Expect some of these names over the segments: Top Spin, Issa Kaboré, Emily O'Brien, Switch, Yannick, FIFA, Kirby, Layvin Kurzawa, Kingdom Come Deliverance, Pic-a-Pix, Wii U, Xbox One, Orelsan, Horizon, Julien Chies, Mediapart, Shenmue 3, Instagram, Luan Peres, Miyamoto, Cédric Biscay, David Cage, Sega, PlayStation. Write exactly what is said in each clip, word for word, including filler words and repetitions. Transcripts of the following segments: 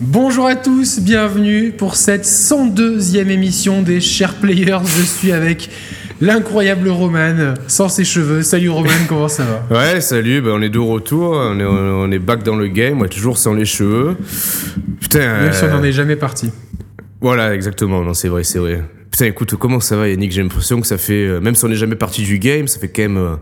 Bonjour à tous, bienvenue pour cette cent deuxième émission des Share Players. Je suis avec l'incroyable Roman, sans ses cheveux. Salut Roman, comment ça va? Ouais, salut, bah on est de retour, on est, on est back dans le game, ouais, toujours sans les cheveux. Putain. Même euh... si on n'en est jamais parti. Voilà, exactement, non, c'est vrai, c'est vrai. Putain, écoute, comment ça va Yannick? J'ai l'impression que ça fait, même si on n'est jamais parti du game, ça fait quand même... Euh...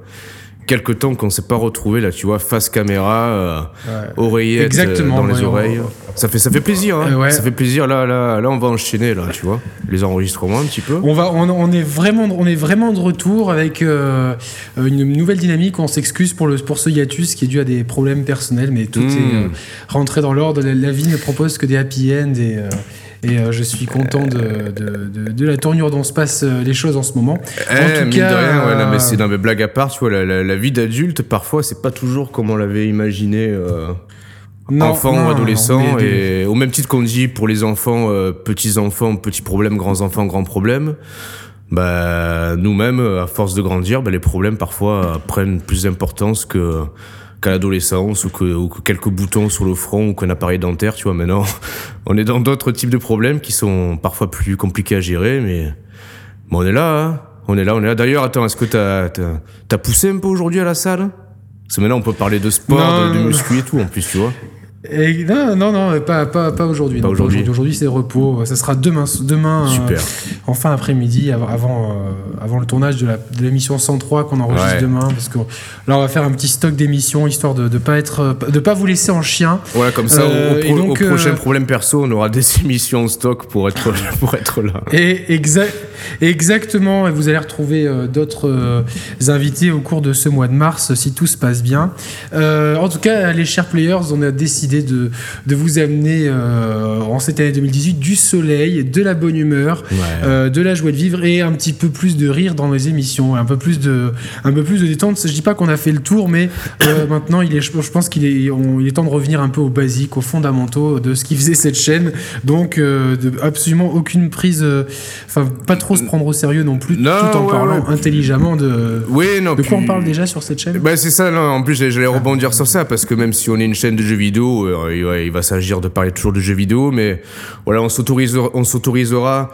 Quelque temps qu'on ne s'est pas retrouvé là, tu vois, face caméra, euh, ouais. oreillette Exactement, dans les ouais, oreilles. Ouais. Ça fait, ça fait plaisir, hein. Euh, ouais. Ça fait plaisir. Là, là, là, on va enchaîner, là, tu vois, les enregistrements un petit peu. On va, on, on est vraiment, on est vraiment de retour avec euh, une nouvelle dynamique. On s'excuse pour le, pour ce hiatus qui est dû à des problèmes personnels, mais tout mmh. est euh, rentré dans l'ordre. La, la vie ne propose que des happy ends et. Euh, Et euh, je suis content de, de, de, de la tournure dont se passent les choses en ce moment. Eh, en tout mine cas, de rien, ouais, non, mais c'est, non, mais blague à part, tu vois, la, la, la vie d'adulte, parfois, c'est pas toujours comme on l'avait imaginé euh, non, enfant non, ou adolescent. Non, non, mais, et mais... au même titre qu'on dit pour les enfants, euh, petits-enfants, petits problèmes, grands-enfants, grands problèmes, bah, nous-mêmes, à force de grandir, bah, les problèmes, parfois, prennent plus d'importance que... qu'à l'adolescence ou que, ou que quelques boutons sur le front ou qu'un appareil dentaire, tu vois. Maintenant, on est dans d'autres types de problèmes qui sont parfois plus compliqués à gérer, mais, mais on est là, hein. On est là, on est là. D'ailleurs, attends, est-ce que t'as, t'as, t'as poussé un peu aujourd'hui à la salle? Parce que maintenant, on peut parler de sport, de, de muscu et tout, en plus, tu vois. Et non, non, non, pas, pas, pas aujourd'hui. Pas non, aujourd'hui. Pas aujourd'hui. Aujourd'hui, c'est repos. Ça sera demain, demain Super. Euh, en fin après-midi, avant, avant, euh, avant le tournage de, la, de l'émission cent trois qu'on enregistre ouais. demain. Parce que là, on va faire un petit stock d'émissions, histoire de ne pas, pas vous laisser en chien. Voilà, comme ça, euh, au, pro- donc, au prochain euh, problème perso, on aura des émissions en stock pour être, pour être là. Et exa- exactement. Et vous allez retrouver euh, d'autres euh, invités au cours de ce mois de mars, si tout se passe bien. Euh, en tout cas, les Share Players, on a décidé De, de vous amener euh, en cette année deux mille dix-huit du soleil, de la bonne humeur, ouais. euh, de la joie de vivre et un petit peu plus de rire dans nos émissions, un peu plus de, un peu plus de détente. Je dis pas qu'on a fait le tour, mais euh, maintenant il est, je pense qu'il est, on, il est temps de revenir un peu aux basiques, aux fondamentaux de ce qui faisait cette chaîne. Donc euh, de, absolument aucune prise, enfin euh, pas trop se prendre au sérieux non plus, non, tout en ouais, parlant ouais. intelligemment de, oui, non, de quoi puis, on parle déjà sur cette chaîne. Bah c'est ça. Non, en plus j'allais rebondir ah. sur ça parce que même si on est une chaîne de jeux vidéo, il va s'agir de parler toujours de jeux vidéo, mais voilà, on s'autorisera, on s'autorisera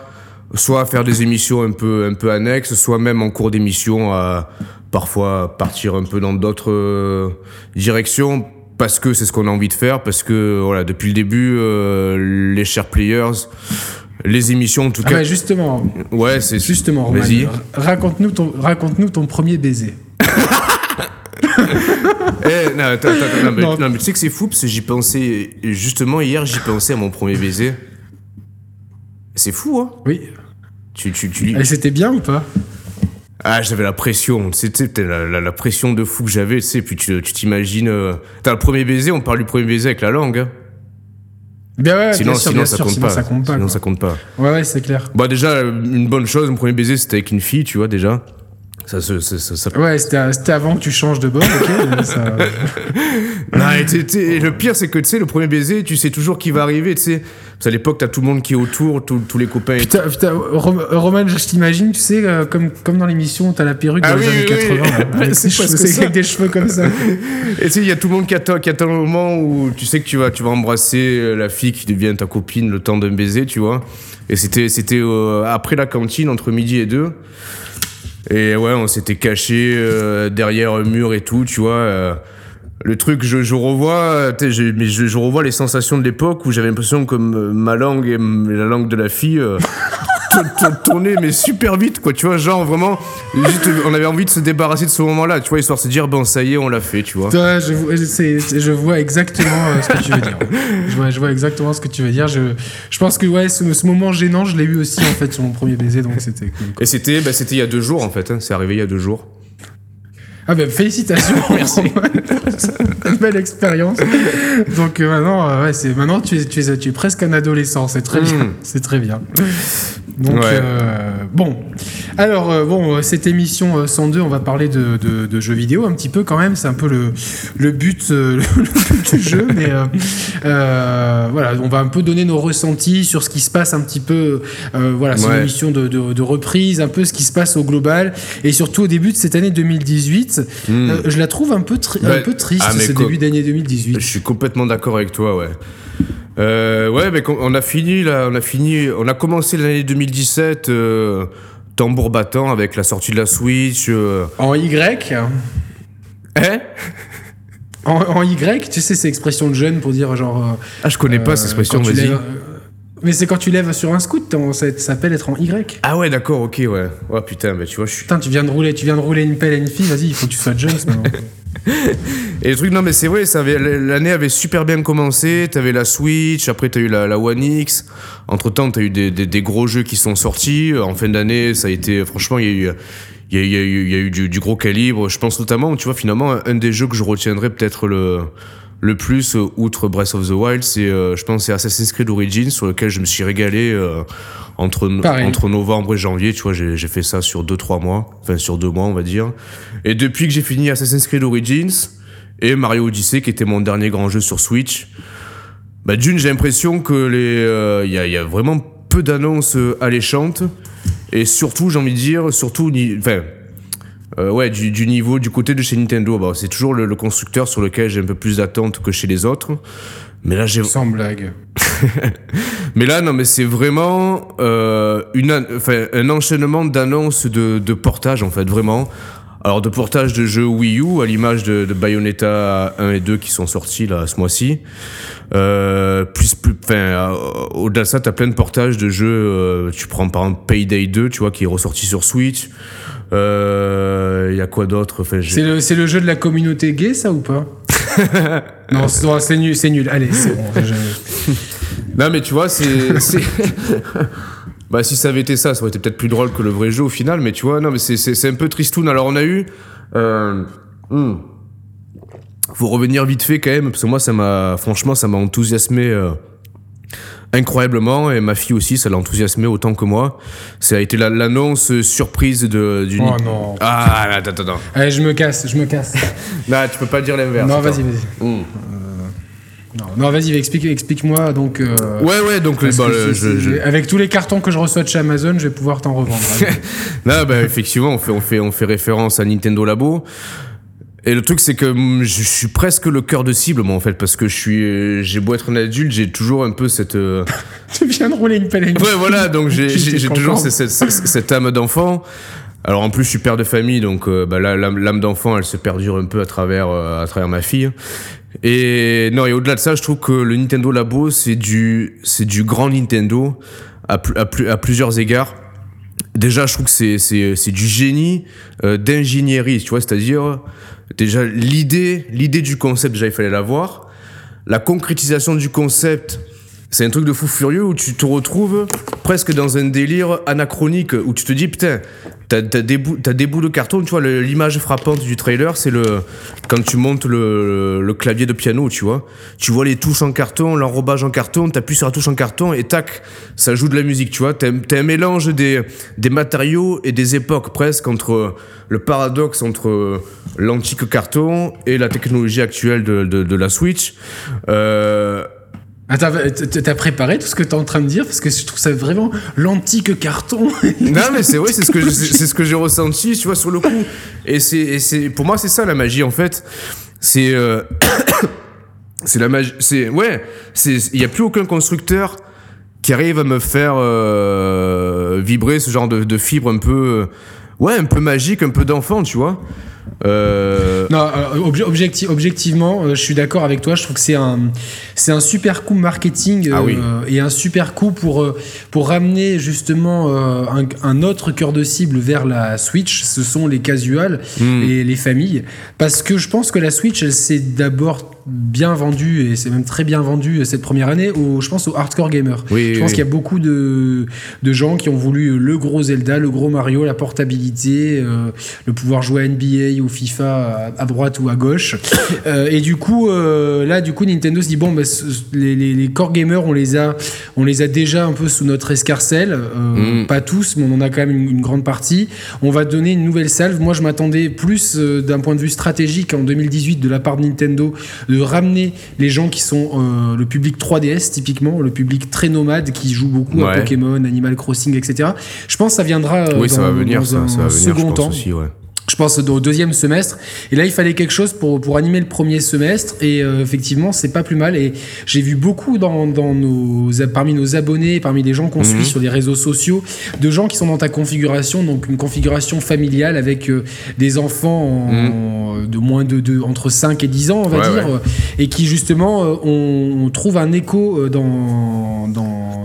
soit à faire des émissions un peu, un peu annexes, soit même en cours d'émission à parfois partir un peu dans d'autres directions, parce que c'est ce qu'on a envie de faire, parce que voilà, depuis le début, euh, les Share Players... Les émissions, en tout ah cas. Ouais, justement. Ouais, c'est justement. Roman, vas-y. Raconte-nous ton, raconte-nous ton premier baiser. Eh, non, attends, attends, non, mais, non. non, mais tu sais que c'est fou parce que j'y pensais justement hier, j'y pensais à mon premier baiser. C'est fou, hein? Oui. Tu, tu, tu. Et c'était bien ou pas? Ah, j'avais la pression, c'était la, la, la pression de fou que j'avais, tu sais. Puis tu, tu t'imagines, euh... t'as le premier baiser, on parle du premier baiser avec la langue. Hein. Bien ouais, sinon, bien sûr, sinon, bien ça, sûr, compte sinon ça compte pas. Sinon quoi. Ça compte pas. Ouais, ouais, c'est clair. Bah déjà, une bonne chose, mon premier baiser, c'était avec une fille, tu vois déjà. Ça, ça, ça, ça... Ouais, c'était, c'était avant que tu changes de bord, ok. ça... Non, et t'es, t'es, et le pire, c'est que tu sais, le premier baiser, tu sais toujours qui va arriver, tu sais. À l'époque, t'as tout le monde qui est autour, tout, tous les copains. Putain, et... putain, Roman, je t'imagine, tu sais, comme, comme dans l'émission, t'as la perruque ah dans oui, les années oui, quatre-vingts, oui. Avec, c'est cheveux, c'est avec des cheveux comme ça. Et tu sais, il y a tout le monde qui attend, qui attend le moment où tu sais que tu vas, tu vas embrasser la fille qui devient ta copine le temps d'un baiser, tu vois. Et c'était, c'était euh, après la cantine, entre midi et deux. Et ouais, on s'était caché euh, derrière un mur et tout, tu vois. Euh, le truc, je, je revois, je, mais je, je revois les sensations de l'époque où j'avais l'impression que m- ma langue et m- la langue de la fille euh, tournaient mais super vite, quoi. Tu vois, genre vraiment, juste, on avait envie de se débarrasser de ce moment-là, tu vois, histoire de se dire, bon, ça y est, on l'a fait, tu vois. Ouais, je, c'est, c'est, je vois exactement euh, ce que tu veux dire. Je vois, je vois exactement ce que tu veux dire. Je, je pense que ouais, ce, ce moment gênant, je l'ai eu aussi en fait sur mon premier baiser, donc c'était cool. Quoi. Et c'était, bah, c'était il y a deux jours en fait. Hein, c'est arrivé il y a deux jours. Ah ben bah, félicitations, merci. Une belle expérience. Donc euh, maintenant, euh, ouais, c'est maintenant tu es, tu es, tu es presque un adolescent. C'est très mmh. bien. C'est très bien. Donc ouais. euh, bon. Alors euh, bon, cette émission cent deux, on va parler de, de, de jeux vidéo un petit peu quand même. C'est un peu le le but, euh, le but du jeu, mais euh, euh, voilà, on va un peu donner nos ressentis sur ce qui se passe un petit peu. Euh, voilà, c'est ouais. une émission de, de de reprise, un peu ce qui se passe au global et surtout au début de cette année deux mille dix-huit. Mmh. Euh, je la trouve un peu, tri- bah, un peu triste ah ce co- début d'année deux mille dix-huit. Je suis complètement d'accord avec toi, ouais. Euh, ouais, mais on a fini là, on a fini, on a commencé l'année deux mille dix-sept euh, tambour battant avec la sortie de la Switch. Euh... En Y. Hein? En, en Y, tu sais, c'est expression de jeune pour dire genre. Ah, je connais euh, pas cette expression, vas-y. Lèves... Mais c'est quand tu lèves sur un scoot, ça s'appelle être en Y. Ah ouais, d'accord, ok, ouais. Oh putain, mais tu vois, je suis. Putain, tu viens de rouler, tu viens de rouler une pelle à une fille, vas-y, il faut que tu sois jeune, c'est marrant. Et le truc, non, mais c'est vrai, ça avait, l'année avait super bien commencé. T'avais la Switch, après t'as eu la, la One X. Entre temps, t'as eu des, des, des gros jeux qui sont sortis. En fin d'année, ça a été. Franchement, il y a eu. Il y a, y a eu, y a eu du, du gros calibre. Je pense notamment, tu vois, finalement, un des jeux que je retiendrai peut-être le, le plus, outre Breath of the Wild, c'est, euh, je pense, c'est Assassin's Creed Origins, sur lequel je me suis régalé euh, entre, entre novembre et janvier. Tu vois, j'ai, j'ai fait ça sur deux trois mois, enfin sur deux mois, on va dire. Et depuis que j'ai fini Assassin's Creed Origins et Mario Odyssey, qui était mon dernier grand jeu sur Switch, bah, d'une, j'ai l'impression que les, euh, y a, y a vraiment peu d'annonces alléchantes. Et surtout, j'ai envie de dire, surtout, enfin, euh, ouais, du, du niveau, du côté de chez Nintendo, bah, c'est toujours le, le constructeur sur lequel j'ai un peu plus d'attente que chez les autres. Mais là, j'ai. Sans blague. Mais là, non, mais c'est vraiment euh, une, enfin, un enchaînement d'annonces de, de portages, en fait, vraiment. Alors, de portages de jeux Wii U, à l'image de, de Bayonetta un et deux qui sont sortis là ce mois-ci. Euh, plus, plus, enfin, au-delà de ça, t'as plein de portages de jeux. Euh, tu prends par exemple Payday deux, tu vois, qui est ressorti sur Switch. Il euh, y a quoi d'autre, enfin, c'est, le, c'est le jeu de la communauté gay, ça ou pas? Non, c'est, c'est nul, c'est nul. Allez, c'est bon. Je... Non, mais tu vois, c'est. c'est... Bah, si ça avait été ça, ça aurait été peut-être plus drôle que le vrai jeu au final, mais tu vois, non, mais c'est, c'est, c'est un peu tristoun. Alors, on a eu, euh, hmm. Faut revenir vite fait quand même, parce que moi, ça m'a, franchement, ça m'a enthousiasmé, euh, incroyablement, et ma fille aussi, ça l'a enthousiasmé autant que moi. Ça a été la, l'annonce surprise de, du. Oh non. Ah, attends, attends, attends. Allez, je me casse, je me casse. Non, tu peux pas dire l'inverse. Non, attends. vas-y, vas-y. Hmm. Non, non, vas-y, explique, explique-moi donc. Euh, ouais, ouais, donc bah, je, je, je... avec tous les cartons que je reçois de chez Amazon, je vais pouvoir t'en revendre. Là, bah, effectivement, on fait, on fait, on fait référence à Nintendo Labo. Et le truc, c'est que je suis presque le cœur de cible, moi, en fait, parce que je suis, j'ai beau être un adulte, j'ai toujours un peu cette. Euh... tu viens de rouler une pelle. Ouais, voilà, donc j'ai, j'ai, j'ai toujours cette, cette, cette âme d'enfant. Alors en plus, je suis père de famille, donc euh, bah, l'âme, l'âme d'enfant, elle se perdure un peu à travers, euh, à travers ma fille. Et non, et au-delà de ça, je trouve que le Nintendo Labo, c'est du, c'est du grand Nintendo à, pl- à, pl- à plusieurs égards. Déjà, je trouve que c'est, c'est, c'est du génie euh, d'ingénierie, tu vois, c'est-à-dire déjà l'idée, l'idée du concept, déjà il fallait l'avoir. La concrétisation du concept. C'est un truc de fou furieux où tu te retrouves presque dans un délire anachronique où tu te dis putain, t'as, t'as, des, bouts, t'as des bouts de carton, tu vois, le, l'image frappante du trailer, c'est le quand tu montes le, le clavier de piano, tu vois, tu vois les touches en carton, l'enrobage en carton, t'appuies sur la touche en carton et tac, ça joue de la musique, tu vois, t'as, t'as un mélange des, des matériaux et des époques presque entre le paradoxe entre l'antique carton et la technologie actuelle de, de, de la Switch. Euh... Attends, t'as préparé tout ce que t'es en train de dire parce que je trouve ça vraiment l'antique carton. Non mais c'est ouais, c'est ce que je, c'est ce que j'ai ressenti, tu vois, sur le coup. Et c'est, et c'est pour moi c'est ça la magie en fait. C'est euh, c'est la magie. C'est ouais. C'est il y a plus aucun constructeur qui arrive à me faire euh, vibrer ce genre de, de fibre un peu ouais un peu magique, un peu d'enfant, tu vois. Euh... Non, obje- objecti- objectivement, euh, je suis d'accord avec toi. Je trouve que c'est un, c'est un super coup marketing euh, ah oui. et un super coup pour euh, pour ramener justement euh, un, un autre cœur de cible vers la Switch. Ce sont les casuals mmh. et les familles, parce que je pense que la Switch, elle s'est d'abord bien vendue et c'est même très bien vendue cette première année. Au, je pense aux hardcore gamers. Oui, je pense oui. qu'il y a beaucoup de de gens qui ont voulu le gros Zelda, le gros Mario, la portabilité, euh, le pouvoir jouer à N B A ou FIFA à droite ou à gauche euh, et du coup euh, là du coup Nintendo se dit bon bah, les, les, les core gamers on les a on les a déjà un peu sous notre escarcelle euh, mm. pas tous mais on en a quand même une, une grande partie. On va donner une nouvelle salve. Moi je m'attendais plus euh, d'un point de vue stratégique en deux mille dix-huit de la part de Nintendo de ramener les gens qui sont euh, le public trois D S typiquement, le public très nomade qui joue beaucoup ouais. à Pokémon, Animal Crossing, etc. Je pense que ça viendra euh, oui, dans, ça va venir, dans ça, un ça va venir, second temps aussi, ouais. je pense au deuxième semestre, et là il fallait quelque chose pour pour animer le premier semestre, et euh, effectivement c'est pas plus mal, et j'ai vu beaucoup dans dans nos parmi nos abonnés, parmi les gens qu'on mmh. suit sur les réseaux sociaux, de gens qui sont dans ta configuration, donc une configuration familiale avec euh, des enfants en, mmh. en, de moins de, de entre cinq et dix ans on va ouais, dire ouais. et qui justement euh, on, on trouve un écho dans dans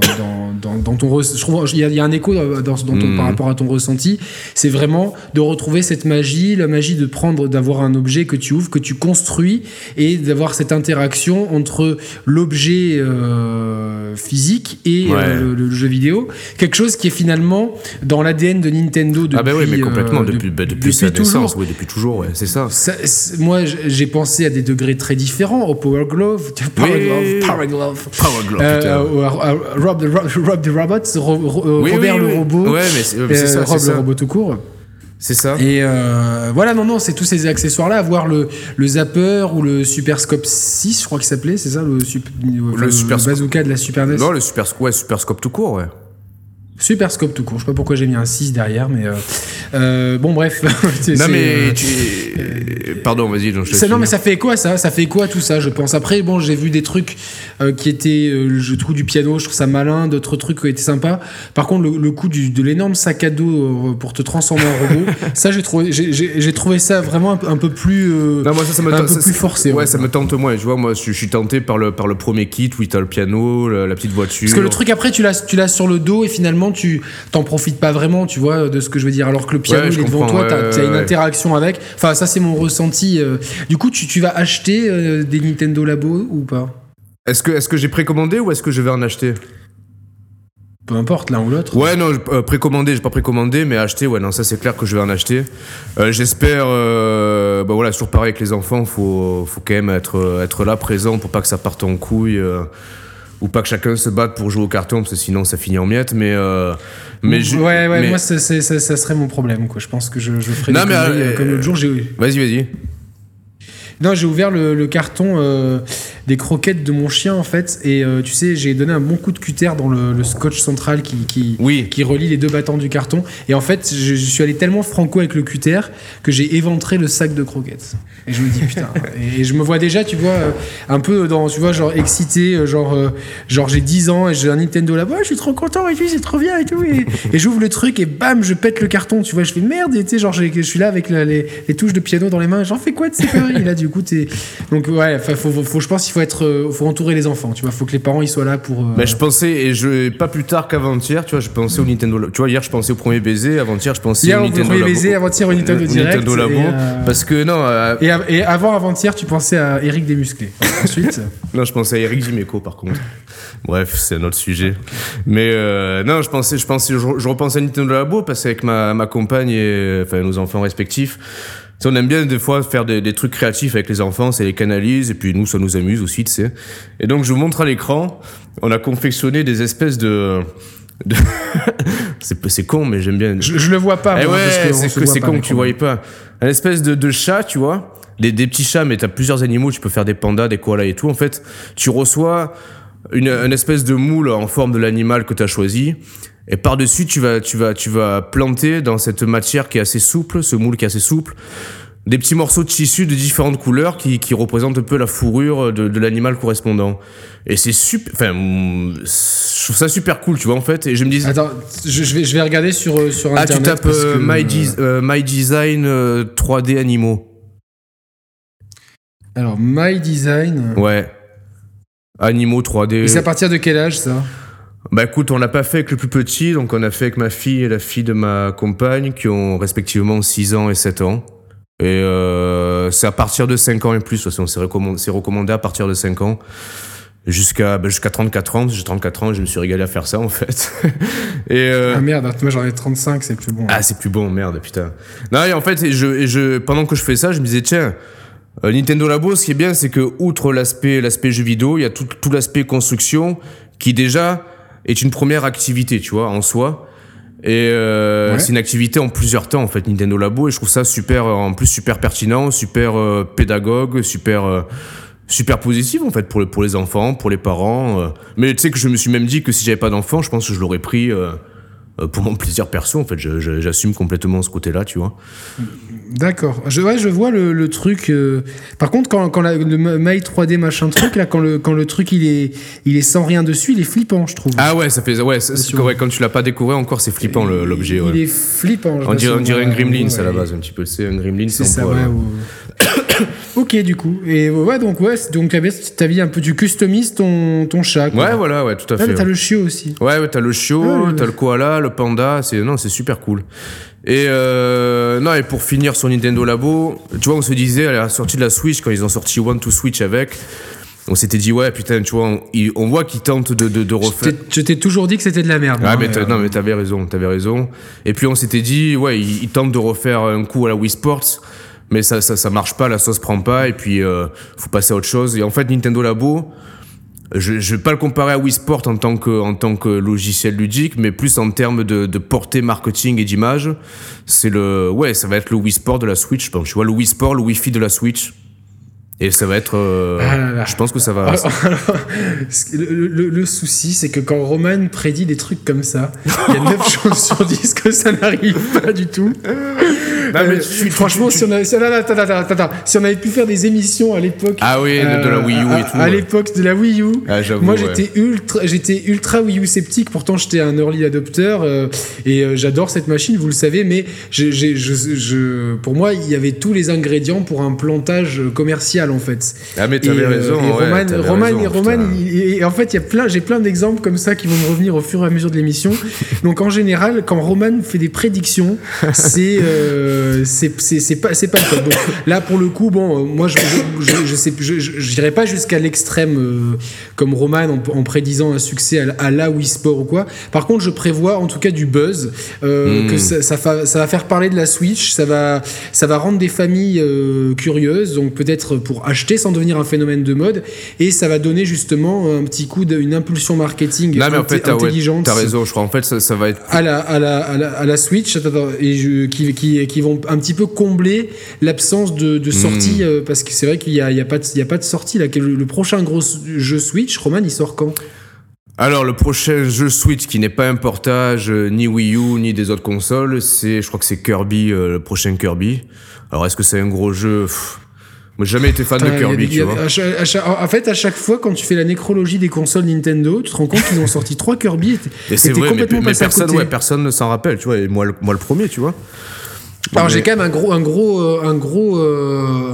dans, dans ton re- je trouve il y, y a un écho dans, dans ton, mmh. par rapport à ton ressenti, c'est vraiment de retrouver cette magie, la magie de prendre, d'avoir un objet que tu ouvres, que tu construis, et d'avoir cette interaction entre l'objet euh, physique et ouais. euh, le, le jeu vidéo, quelque chose qui est finalement dans l'A D N de Nintendo depuis ah bah oui mais complètement euh, depuis, bah, depuis, depuis sa naissance, oui depuis toujours ouais, c'est ça, ça c'est, moi j'ai pensé à des degrés très différents, au Power Glove Power oui. Glove Power Glove, Power Glove euh, euh, Rob, the, Rob the Robot Ro, Ro, oui, Robert oui, le oui. robot ouais, mais c'est, mais c'est ça, euh, Rob c'est le ça. Robot tout court. C'est ça. Et euh, voilà, non, non, c'est tous ces accessoires-là. Avoir le, le zapper ou le Super Scope six, je crois qu'il s'appelait, c'est ça le, sup, le, le, super le bazooka sco- de la Super N E S. Non, le Super, ouais, super Scope tout court, ouais. Super Scope tout court. Je sais pas pourquoi j'ai mis un six derrière, mais euh, euh, bon, bref. c'est, non, c'est, mais. Euh, tu... euh, Pardon, vas-y, donc je ça, non, mais ça fait écho à ça. Ça fait écho à tout ça, je pense. Après, bon, j'ai vu des trucs euh, qui étaient euh, le trou du piano, je trouve ça malin, d'autres trucs qui étaient sympas. Par contre, le, le coup du, de l'énorme sac à dos euh, pour te transformer en robot, ça, j'ai trouvé, j'ai, j'ai, j'ai trouvé ça vraiment un, un peu plus. Euh, non, moi, ça, ça me tente, un peu ça, plus forcé. Ouais, ouais, ça me tente moins. Tu vois, moi, je, je suis tenté par le, par le premier kit où t'as le piano, la, la petite voiture. Parce que le truc, après, tu l'as, tu l'as sur le dos et finalement, tu t'en profites pas vraiment, tu vois, de ce que je veux dire, alors que le piano ouais, il est devant toi, ouais, t'as, t'as une ouais. interaction avec, enfin ça c'est mon ressenti. Du coup tu, tu vas acheter euh, des Nintendo Labo ou pas? Est-ce que, est-ce que j'ai précommandé ou est-ce que je vais en acheter? Peu importe, l'un ou l'autre. Ouais, non, euh, précommandé, j'ai pas précommandé, mais acheter, ouais, non, ça c'est clair que je vais en acheter. Euh, j'espère, euh, bah voilà, toujours pareil avec les enfants, faut, faut quand même être, être là, présent, pour pas que ça parte en couille. Euh. Ou pas que chacun se batte pour jouer au carton, parce que sinon ça finit en miettes, mais... Euh, mais je, ouais, ouais, mais... moi ça, ça, ça, ça serait mon problème, quoi. Je pense que je, je ferais non, mais conneries, euh, comme l'autre jour, j'ai... Vas-y, vas-y. Non, j'ai ouvert le, le carton euh, des croquettes de mon chien, en fait, et euh, tu sais, j'ai donné un bon coup de cutter dans le, le scotch central qui, qui, oui. qui relie les deux battants du carton, et en fait, je, je suis allé tellement franco avec le cutter que j'ai éventré le sac de croquettes. Et je me dis, putain, et, et je me vois déjà, tu vois, un peu dans, tu vois, genre excité, genre, euh, genre j'ai dix ans et j'ai un Nintendo là-bas, je suis trop content, et puis c'est trop bien, et tout, et, et j'ouvre le truc, et bam, je pète le carton, tu vois, je fais merde, et tu sais, genre, je suis là avec la, les, les touches de piano dans les mains, j'en fais quoi de ces conneries, et là, du coup, T'es... donc ouais, faut, faut, je pense qu'il faut être, faut entourer les enfants, tu vois, faut que les parents ils soient là pour. Euh... Bah, je pensais, et je pas plus tard qu'avant-hier, tu vois, je pensais au Nintendo, tu vois, hier je pensais au premier baiser, avant-hier je pensais hier, au Nintendo Labo. Hier au premier baiser, avant-hier au Nintendo Direct. Nintendo Labo, euh... parce que non. Euh... Et, av- et avant avant-hier tu pensais à Eric Desmusclés. Ensuite. Non, je pensais à Eric Dimeco par contre. Bref, c'est un autre sujet. Mais euh, non, je pensais, je pensais, je, je repensais à Nintendo Labo parce qu'avec ma, ma compagne et enfin nos enfants respectifs. On aime bien des fois faire des, des trucs créatifs avec les enfants, c'est les canalises, et puis nous, ça nous amuse aussi, tu sais. Et donc, je vous montre à l'écran, on a confectionné des espèces de... de c'est, c'est con, mais j'aime bien... Je, je le vois pas. Eh moi, ouais, parce que c'est, que, c'est pas, con que tu voyais pas. Un espèce de, de chat, tu vois, des, des petits chats, mais t'as plusieurs animaux, tu peux faire des pandas, des koalas et tout. En fait, tu reçois une, une espèce de moule en forme de l'animal que t'as choisi, et par-dessus, tu vas, tu vas, tu vas planter dans cette matière qui est assez souple, ce moule qui est assez souple, des petits morceaux de tissu de différentes couleurs qui, qui représentent un peu la fourrure de, de l'animal correspondant. Et c'est super, enfin, je trouve ça super cool, tu vois, en fait. Et je me dis. Attends, je, je vais, je vais regarder sur, sur Internet. Ah, tu tapes euh, My, Des, euh, My Design euh, trois D animaux. Alors, My Design. Ouais. Animaux trois D. Et c'est à partir de quel âge, ça? Bah écoute, on l'a pas fait avec le plus petit, donc on a fait avec ma fille et la fille de ma compagne qui ont respectivement six ans et sept ans. Et euh, c'est à partir de cinq ans et plus, de toute façon, c'est recommandé, c'est recommandé à partir de cinq ans jusqu'à bah jusqu'à trente-quatre ans. J'ai trente-quatre ans et je me suis régalé à faire ça en fait. Et euh, ah merde, moi j'en ai trente-cinq, c'est plus bon. Hein. Ah c'est plus bon, merde, putain. Non, et en fait, et je, et je, pendant que je fais ça, je me disais tiens, Nintendo Labo, ce qui est bien, c'est que outre l'aspect, l'aspect jeu vidéo, il y a tout, tout l'aspect construction qui déjà est une première activité, tu vois, en soi. Et euh, ouais. c'est une activité en plusieurs temps, en fait, Nintendo Labo. Et je trouve ça super, en plus, super pertinent, super euh, pédagogue, super, euh, super positif, en fait, pour, le, pour les enfants, pour les parents. Euh. Mais tu sais que je me suis même dit que si j'avais pas d'enfants, je pense que je l'aurais pris... Euh, euh, pour mon plaisir perso, en fait. Je, je, j'assume complètement ce côté-là, tu vois. D'accord. Je, ouais, je vois le, le truc. Euh... Par contre, quand, quand la, le mail trois D machin truc, là, quand le, quand le truc il est, il est sans rien dessus, il est flippant, je trouve. Ah ouais, ça fait, ouais, c'est, c'est, ouais, quand tu l'as pas découvert encore, c'est flippant il, l'objet. Ouais. Il est flippant. On dirait, on dirait un gremlin, ça, ouais. À la base, un petit peu. C'est un gremlin, c'est ça. Poids, ouais, ouais. Ok, du coup. Et ouais, donc, ouais, donc t'as vu un peu, tu customises ton, ton chat. Quoi. Ouais, voilà, ouais, tout à fait. Là, ouais. T'as le chiot aussi. Ouais, ouais, t'as le chiot, ah, ouais, t'as le koala, le panda. C'est, non, c'est super cool. Et euh, non, et pour finir sur Nintendo Labo, tu vois, on se disait à la sortie de la Switch, quand ils ont sorti One to Switch avec, on s'était dit ouais putain, tu vois, on, on voit qu'ils tentent de, de, de refaire. Je t'ai, je t'ai toujours dit que c'était de la merde. Ah, hein, mais euh... non, mais t'avais raison, t'avais raison. Et puis on s'était dit ouais, ils, ils tentent de refaire un coup à la Wii Sports, mais ça ça ça marche pas, la sauce prend pas, et puis euh, faut passer à autre chose. Et en fait, Nintendo Labo, je je vais pas le comparer à Wii Sport en tant que en tant que logiciel ludique, mais plus en termes de de portée marketing et d'image. C'est le ouais, ça va être le Wii Sport de la Switch. Bon, tu vois, le Wii Sport, le Wi-Fi de la Switch. Et ça va être euh, ah là là. Je pense que ça va. Alors, alors, le, le, le souci, c'est que quand Roman prédit des trucs comme ça, il y a neuf chances sur dix que ça n'arrive pas du tout. Non, mais tu, euh, tu, franchement, tu, tu, si, on avait, si, là, là, ta, ta, ta, ta, ta, si on avait pu faire des émissions à l'époque, ah oui, euh, de la Wii U à, et tout, à ouais. l'époque de la Wii U, ah, moi ouais. j'étais ultra, j'étais ultra Wii U sceptique. Pourtant, j'étais un early adopter euh, et euh, j'adore cette machine, vous le savez. Mais j'ai, j'ai, je, je, pour moi, il y avait tous les ingrédients pour un plantage commercial en fait. Ah mais t'avais et, raison. Et ouais, Roman, t'avais Roman, raison, et Roman il, et, et en fait, il y a plein, j'ai plein d'exemples comme ça qui vont me revenir au fur et à mesure de l'émission. Donc en général, quand Roman fait des prédictions, c'est euh, C'est, c'est, c'est pas c'est pas le top. Donc, là pour le coup, bon, moi je je, je, je sais je, je, j'irai pas jusqu'à l'extrême euh, comme Roman en, en prédisant un succès à, à la Wii Sport ou quoi. Par contre, je prévois en tout cas du buzz euh, mmh. que ça, ça ça va faire parler de la Switch, ça va ça va rendre des familles euh, curieuses, donc peut-être pour acheter sans devenir un phénomène de mode, et ça va donner justement un petit coup d'une impulsion marketing non, mais en fait, intelligente. T'as, ouais, t'as raison, je crois. En fait, ça, ça va être à la à la à la, à la Switch et je, qui qui qui vont un petit peu combler l'absence de, de sortie, mmh. euh, parce que c'est vrai qu'il n'y a, a, a pas de sortie. Là. Le, le prochain gros jeu Switch, Roman, il sort quand ? Alors, le prochain jeu Switch qui n'est pas un portage euh, ni Wii U ni des autres consoles, c'est, je crois que c'est Kirby, euh, le prochain Kirby. Alors, est-ce que c'est un gros jeu ? Pff. Moi, j'ai jamais été fan T'as, de Kirby, a, tu a, vois. À chaque, à chaque, en fait, à chaque fois, quand tu fais la nécrologie des consoles Nintendo, tu te rends compte qu'ils ont sorti trois Kirby. Et, et c'est vrai, mais, mais personne, ouais, personne ne s'en rappelle, tu vois. Et moi, le, moi, le premier, tu vois. Alors mais... j'ai quand même un gros un gros un gros euh,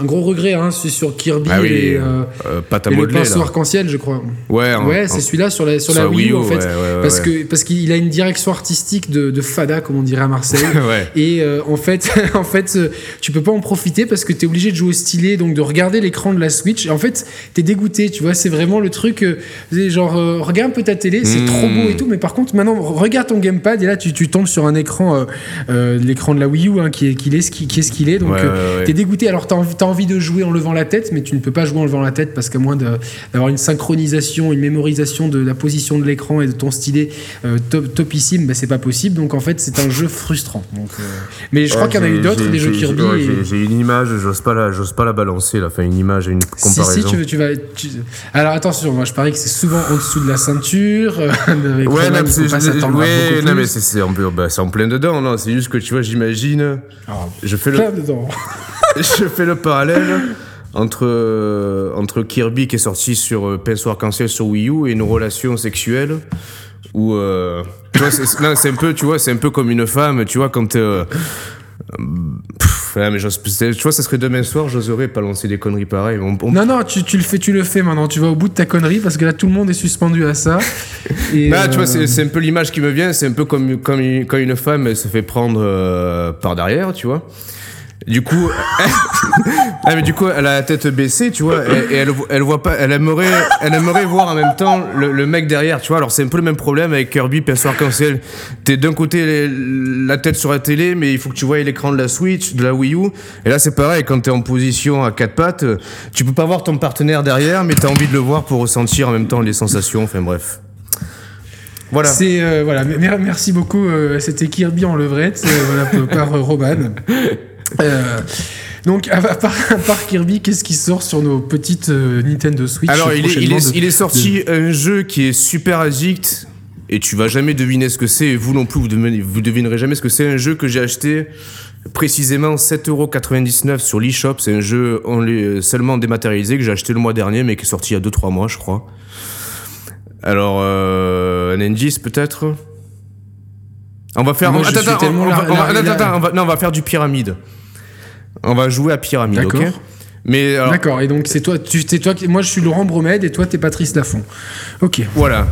un gros regret hein, sur Kirby ah oui, et, euh, euh, et modeler, le pinceau arc-en-ciel, je crois. Ouais, hein, ouais, c'est celui-là sur la sur, sur la Wii U, Wii U en fait, ouais, ouais, parce ouais. que parce qu'il a une direction artistique de, de fada, comme on dirait à Marseille. Ouais. Et euh, en fait en fait tu peux pas en profiter parce que t'es obligé de jouer au stylet, donc de regarder l'écran de la Switch. Et en fait t'es dégoûté, tu vois. C'est vraiment le truc euh, genre euh, regarde un peu ta télé, c'est mmh. trop beau et tout, mais par contre maintenant regarde ton gamepad et là tu tu tombes sur un écran euh, euh, l'écran de la Wii U hein, qui est qui est ce qui, qui est ce qu'il est, donc ouais, euh, ouais. t'es dégoûté. Alors t'as envie t'as envie de jouer en levant la tête, mais tu ne peux pas jouer en levant la tête parce qu'à moins de, d'avoir une synchronisation, une mémorisation de la position de l'écran et de ton stylet euh, top, topissime, bah, c'est pas possible. Donc en fait c'est un jeu frustrant. Donc, euh... Mais je ouais, crois qu'il y en a eu d'autres, des jeux Kirby. Ouais, et... j'ai, j'ai une image, j'ose pas la j'ose pas la balancer là. Enfin une image, une comparaison. Si si tu veux tu vas. Tu... Alors attention, moi je parie que c'est souvent en dessous de la ceinture. Euh, ouais, problèmes, non, c'est, pas ouais, non mais c'est c'est en, bah, c'est en plein dedans. Non, c'est juste que tu vois j'imagine. Imagine, ah, je, fais le, je fais le parallèle entre, entre Kirby qui est sorti sur Pinceau Arc-en-Ciel sur Wii U et une relation sexuelle où euh, tu vois, c'est, non, c'est un peu, tu vois, c'est un peu comme une femme, tu vois, quand euh, pff, ouais, mais genre, tu vois, ça serait demain soir, j'oserais pas lancer des conneries pareilles. On, on... Non, non, tu, tu le fais, tu le fais maintenant, tu vas au bout de ta connerie parce que là tout le monde est suspendu à ça. Et bah, euh... tu vois, c'est, c'est un peu l'image qui me vient, c'est un peu comme, comme une, quand une femme elle se fait prendre euh, par derrière, tu vois. Du coup, elle... ah, mais du coup, elle a la tête baissée, tu vois, et, et elle, elle voit pas, elle aimerait, elle aimerait voir en même temps le, le mec derrière, tu vois. Alors c'est un peu le même problème avec Kirby, Pinceau Arc-en-Ciel. T'es d'un côté les, la tête sur la télé, mais il faut que tu vois l'écran de la Switch, de la Wii U. Et là c'est pareil, quand t'es en position à quatre pattes, tu peux pas voir ton partenaire derrière, mais t'as envie de le voir pour ressentir en même temps les sensations. Enfin bref. Voilà. C'est euh, voilà. Merci beaucoup. Euh, c'était Kirby en levrette, euh, voilà, par euh, Roman. Euh, donc à part, à part Kirby, qu'est-ce qui sort sur nos petites euh, Nintendo Switch ? Alors il est, il, est, de... il est sorti un jeu qui est super addict et tu vas jamais deviner ce que c'est, et vous non plus, vous devinez, vous devinerez jamais ce que c'est. Un jeu que j'ai acheté précisément sept euros quatre-vingt-dix-neuf sur l'eShop. C'est un jeu only, seulement dématérialisé, que j'ai acheté le mois dernier, mais qui est sorti il y a deux trois mois, je crois. Alors, euh, un indice peut-être. On va faire. Attends, attends, on va faire du pyramide. On va jouer à pyramide, d'accord. Ok. Mais alors, d'accord. Et donc c'est toi, tu, c'est toi qui. Moi, je suis Laurent Bromède et toi, t'es Patrice Laffont. Ok. Voilà.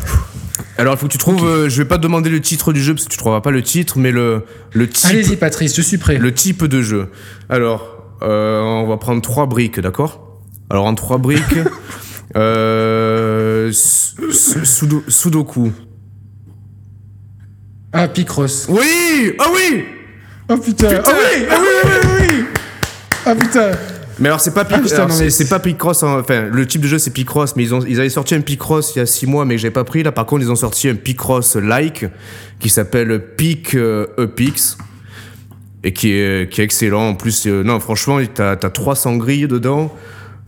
Alors, il faut que tu trouves. Okay. Euh, je vais pas te demander le titre du jeu parce que tu trouveras pas le titre, mais le le type. Allez-y, Patrice, je suis prêt. Le type de jeu. Alors, euh, on va prendre trois briques, d'accord. Alors en trois briques, euh, Sudoku. Ah, Picross. Oui. Ah oui. Oh putain. Ah oui. Ah oui. Oui. Oui. Ah putain. Mais alors c'est pas Pic- ah, putain, alors, non, c'est, mais... c'est pas Picross, hein. Enfin le type de jeu c'est Picross, mais ils ont ils avaient sorti un Picross il y a six mois, mais j'ai pas pris. Là par contre ils ont sorti un Picross like qui s'appelle Pic-a-Pix et qui est qui est excellent en plus. Euh, non franchement t'as t'as trois cents grilles dedans.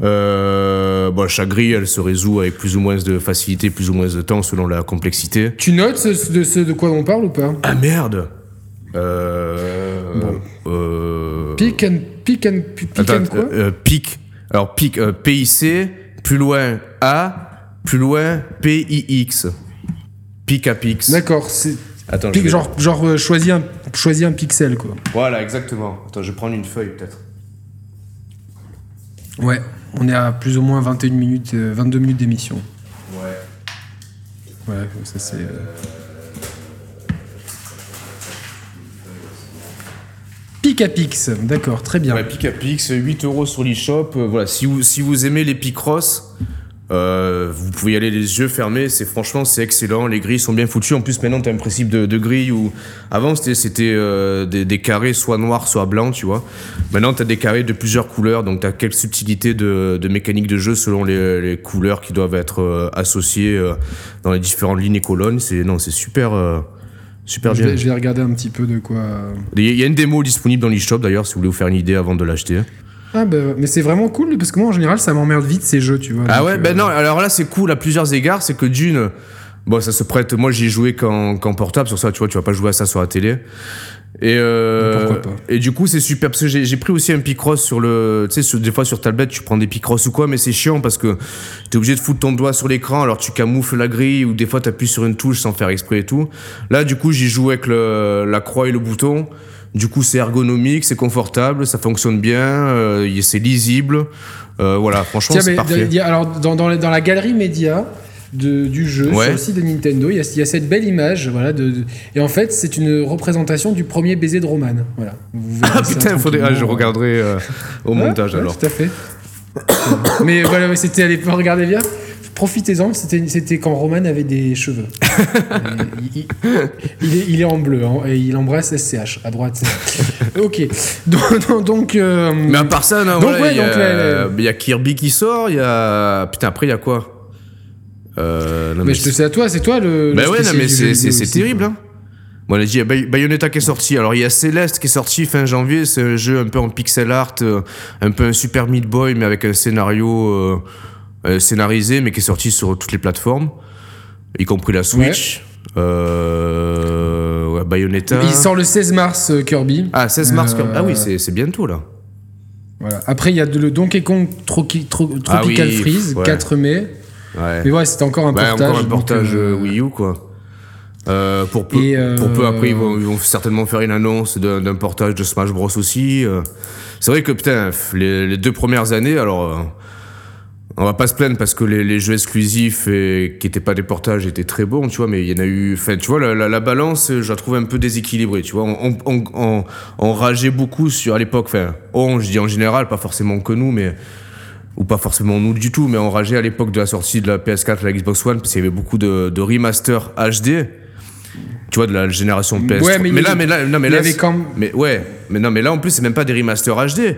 Euh, bon, chaque grille elle se résout avec plus ou moins de facilité, plus ou moins de temps selon la complexité. Tu notes ce, de ce de quoi on parle ou pas? Ah merde. Euh, bon. euh... Pic and Pic and Pic Attends, and quoi euh, Pic. Alors Pic euh, P I C plus loin A plus loin P I X. Pic-a-Pix. D'accord, c'est Attends, Pic, vais... genre genre euh, choisis un choisis un pixel quoi. Voilà, exactement. Attends, je vais prendre une feuille peut-être. Ouais, on est à plus ou moins vingt et une minutes euh, vingt-deux minutes d'émission. Ouais. Ouais, ça c'est euh... Euh... Pic-a-Pix, d'accord, très bien. Ouais, Pic-a-Pix, huit euros sur l'eShop. Euh, voilà, si vous, si vous aimez les Picross, euh, vous pouvez y aller les yeux fermés. C'est, franchement, c'est excellent. Les grilles sont bien foutues. En plus, maintenant, tu as un principe de, de grille où. Avant, c'était, c'était euh, des, des carrés soit noirs, soit blancs, tu vois. Maintenant, tu as des carrés de plusieurs couleurs. Donc, tu as quelques subtilités de, de mécanique de jeu selon les, les couleurs qui doivent être euh, associées euh, dans les différentes lignes et colonnes. C'est, non, c'est super. Euh, Super je bien. Vais, je vais regarder un petit peu de quoi. Il y a une démo disponible dans l'eShop d'ailleurs, si vous voulez vous faire une idée avant de l'acheter. Ah bah, mais c'est vraiment cool parce que moi en général ça m'emmerde vite ces jeux, tu vois. Ah ouais, ben euh... non, alors là c'est cool à plusieurs égards, c'est que d'une, bon ça se prête. Moi j'y ai joué qu'en, qu'en portable, sur ça tu vois, tu vas pas jouer à ça sur la télé. Et euh, pourquoi pas. Et du coup c'est super parce que j'ai, j'ai pris aussi un Picross sur le, tu sais des fois sur tablette tu prends des Picross ou quoi, mais c'est chiant parce que t'es obligé de foutre ton doigt sur l'écran, alors tu camoufles la grille ou des fois t'appuies sur une touche sans faire exprès et tout. Là du coup j'y joue avec le, la croix et le bouton, du coup c'est ergonomique, c'est confortable, ça fonctionne bien, euh, c'est lisible, euh, voilà franchement. Tiens, c'est parfait. D- alors dans, dans, la, dans la galerie média De, du jeu, ouais. Sur le site de Nintendo, il y a, il y a cette belle image, voilà, de, de, et en fait c'est une représentation du premier baiser de Roman, voilà. Vous verrez ah putain, faudrait, ah, je regarderai euh, au montage ah, ouais, alors. Tout à fait. Mais voilà, c'était, allez, regardez bien. Profitez-en, c'était, c'était quand Roman avait des cheveux. il, il, il, est, il est en bleu, hein, et il embrasse S C H à droite. Ok. Donc, donc euh, mais à part ça, non, il voilà, ouais, y, euh, la... y a Kirby qui sort, il y a putain après il y a quoi? Euh, non mais, mais je te sais à toi, c'est toi le. Ben bah ouais, non mais c'est, c'est, c'est terrible. Hein. Bon, on a dit, il y a Bayonetta qui est sorti. Alors il y a Céleste qui est sorti fin janvier. C'est un jeu un peu en pixel art, un peu un Super Meat Boy, mais avec un scénario euh, scénarisé, mais qui est sorti sur toutes les plateformes, y compris la Switch. Ouais. Euh, ouais, Bayonetta. Il sort le seize mars, euh, Kirby. Ah, seize mars, euh... Kirby. Ah oui, c'est, c'est bientôt là. Voilà. Après, il y a le Donkey Kong Tropical ah, oui, Freeze, ouais. quatre mai. Ouais. Mais ouais, c'était encore un bah, portage, encore un portage euh, Wii U quoi. Euh, pour peu, euh... pour peu après ils vont, ils vont certainement faire une annonce d'un, d'un portage de Smash Bros aussi. C'est vrai que putain les, les deux premières années, alors on va pas se plaindre parce que les, les jeux exclusifs et, qui étaient pas des portages étaient très bons, tu vois. Mais il y en a eu, enfin tu vois la, la, la balance, je la trouve un peu déséquilibrée, tu vois. On, on, on, on rageait beaucoup sur à l'époque, enfin on, je dis en général, pas forcément que nous, mais ou pas forcément nous du tout, mais enragé à l'époque de la sortie de la P S quatre et la Xbox One, parce qu'il y avait beaucoup de, de remasters H D, tu vois, de la génération P S trois. Ouais, mais, mais là, mais là, non, mais là, comme... mais ouais, mais non, mais là en plus c'est même pas des remasters H D,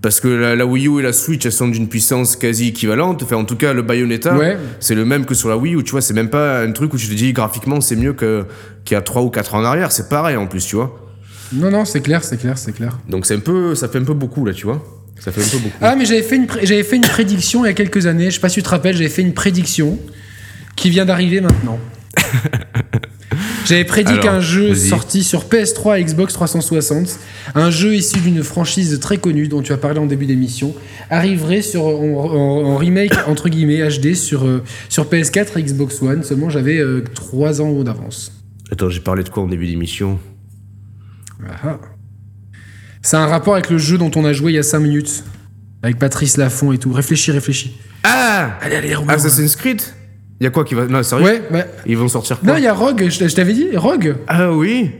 parce que la, la Wii U et la Switch elles sont d'une puissance quasi équivalente. Enfin, en tout cas, le Bayonetta, ouais. C'est le même que sur la Wii U, tu vois, c'est même pas un truc où tu te dis graphiquement c'est mieux que qu'il y a trois ou quatre ans en arrière, c'est pareil en plus, tu vois. Non, non, c'est clair, c'est clair, c'est clair. Donc c'est un peu, ça fait un peu beaucoup là, tu vois. Ça fait un peu beaucoup. Ah mais j'avais fait une pré- j'avais fait une prédiction il y a quelques années, je sais pas si tu te rappelles, j'avais fait une prédiction qui vient d'arriver maintenant. J'avais prédit Alors, qu'un jeu vas-y. sorti sur P S trois et Xbox trois cent soixante, un jeu issu d'une franchise très connue dont tu as parlé en début d'émission, arriverait sur, en, en, en remake entre guillemets H D sur, euh, sur P S quatre et Xbox One. Seulement j'avais euh, trois ans d'avance. Attends, j'ai parlé de quoi en début d'émission ? Ah. C'est un rapport avec le jeu dont on a joué il y a cinq minutes, avec Patrice Laffont et tout. Réfléchis, réfléchis. Ah allez, allez, Romain. Assassin's Creed ? Il y a quoi qui va... Non, sérieux ? Ouais, bah... Ils vont sortir quoi ? Non, il y a Rogue, je, je t'avais dit, Rogue. Ah oui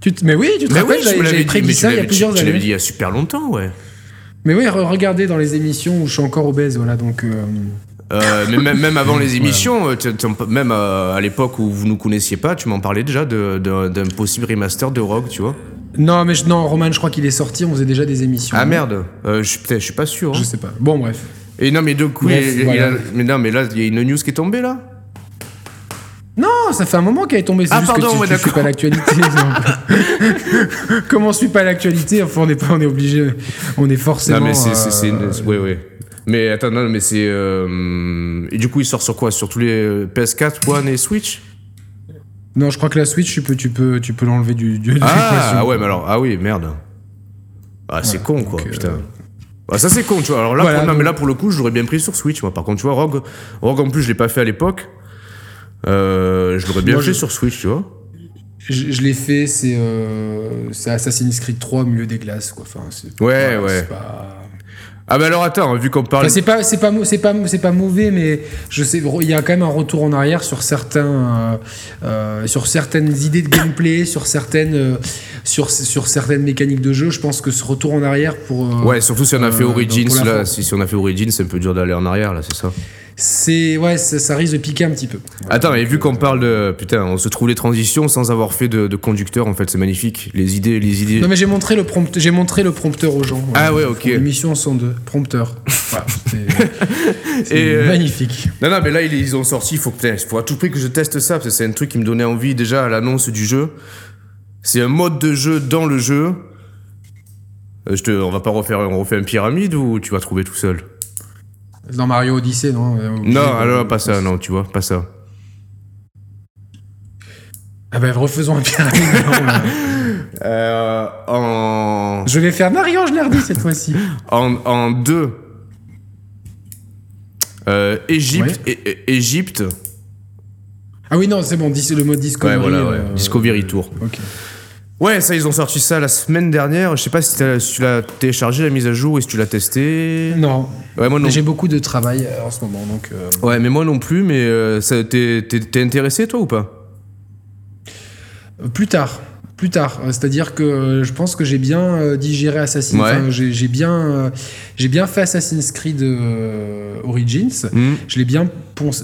tu t... Mais oui, tu te mais rappelles, oui, j'avais, j'avais prédit ça il y a plusieurs années. Je l'avais dit il y a super longtemps, ouais. Mais oui, regardez dans les émissions où je suis encore obèse, voilà, donc... Euh... Euh, mais même, même avant les émissions, ouais. Même à, à l'époque où vous nous connaissiez pas, tu m'en parlais déjà de, de, d'un possible remaster de Rogue, tu vois. Non, mais je, non, Roman, je crois qu'il est sorti, on faisait déjà des émissions. Ah merde, euh, je, je suis pas sûr. Hein. Je sais pas. Bon, bref. Et non, mais de coup, bref, il, voilà. il a, mais non, mais là, il y a une news qui est tombée là. Non, ça fait un moment qu'elle est tombée. C'est ah, juste pardon, que tu, ouais, tu suis pas l'actualité. Comment on suit pas l'actualité ? Enfin, on est pas, on est obligé, on est forcément. Non, mais c'est, euh, c'est, c'est une... oui, oui. Mais attends, non, mais c'est... Euh... Et du coup, il sort sur quoi ? Sur tous les P S quatre, One et Switch ? Non, je crois que la Switch, tu peux, tu peux, tu peux l'enlever du... du ah, ah ouais, mais alors... Ah oui, merde. Ah, c'est voilà, con, quoi, euh... putain. Ah, ça, c'est con, tu vois. Alors là, voilà, pour... non, donc... mais là, pour le coup, j'aurais bien pris sur Switch, moi. Par contre, tu vois, Rogue, Rogue en plus, je l'ai pas fait à l'époque. Euh, je l'aurais bien moi, fait je... sur Switch, tu vois. Je, je l'ai fait, c'est, euh... c'est Assassin's Creed trois au milieu des glaces, quoi. Enfin, c'est... Ouais, ouais. ouais. C'est pas... Ah bah alors attends, vu qu'on parle... Enfin, c'est, pas, c'est, pas, c'est, pas, c'est pas mauvais, mais je sais, il y a quand même un retour en arrière sur, certains, euh, sur certaines idées de gameplay, sur certaines, euh, sur, sur certaines mécaniques de jeu. Je pense que ce retour en arrière pour... Euh, ouais, surtout si on a fait Origins, euh, là, si, si on a fait Origins, c'est un peu dur d'aller en arrière, là, c'est ça. C'est, ouais, ça, ça risque de piquer un petit peu. Voilà. Attends, mais vu qu'on parle de... Putain, on se trouve les transitions sans avoir fait de, de conducteur, en fait, c'est magnifique. Les idées, les idées... Non, mais j'ai montré le, prompt, j'ai montré le prompteur aux gens. Ouais. Ah ouais, ok. L'émission cent deux, prompteur. Voilà, c'est, c'est et magnifique. Euh... Non, non, mais là, ils, ils ont sorti, il faut, faut à tout prix que je teste ça, parce que c'est un truc qui me donnait envie déjà à l'annonce du jeu. C'est un mode de jeu dans le jeu. Euh, je te, on va pas refaire on refait une pyramide ou tu vas trouver tout seul ? Dans Mario Odyssey, non ? Non, alors pas ça, non, tu vois, pas ça. Ah ben, bah, refaisons un pyramide. euh, en... Je vais faire Mario, je l'ai redit cette fois-ci. En, en deux. Euh, Égypte, ouais. é- é- Égypte. Ah oui, non, c'est bon, dis- le mot Discovery. Ouais, voilà, ouais. Euh... Discovery Tour. Ok. Ouais, ça, ils ont sorti ça la semaine dernière. Je sais pas si, si tu l'as téléchargé, la mise à jour, et si tu l'as testé. Non. Ouais, moi non. J'ai beaucoup de travail en ce moment, donc... Euh... Ouais, mais moi non plus, mais euh, ça, t'es, t'es, t'es intéressé, toi, ou pas ? Plus tard. Plus tard. C'est-à-dire que je pense que j'ai bien digéré Assassin's... Ouais. Enfin, j'ai, j'ai, bien, j'ai bien fait Assassin's Creed euh, Origins. Mm. Je l'ai bien...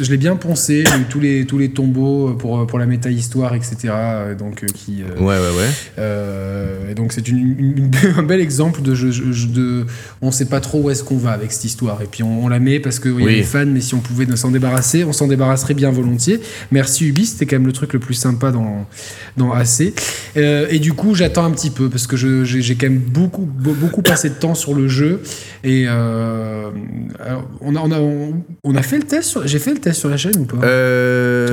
Je l'ai bien poncé, j'ai eu tous les, tous les tombeaux pour, pour la méta-histoire, et cetera. Donc, qui, ouais, ouais, ouais. Euh, et donc, c'est une, une, un bel exemple de, je, je, de... On ne sait pas trop où est-ce qu'on va avec cette histoire. Et puis, on, on la met parce qu'il y a oui. des fans, mais si on pouvait s'en débarrasser, on s'en débarrasserait bien volontiers. Merci Ubi, c'était quand même le truc le plus sympa dans, dans A C. Euh, et du coup, j'attends un petit peu parce que je, j'ai, j'ai quand même beaucoup, beaucoup passé de temps sur le jeu. Et euh, alors, on, a, on, a, on, on a fait le test sur... J'ai fait le test sur la chaîne ou pas ? euh...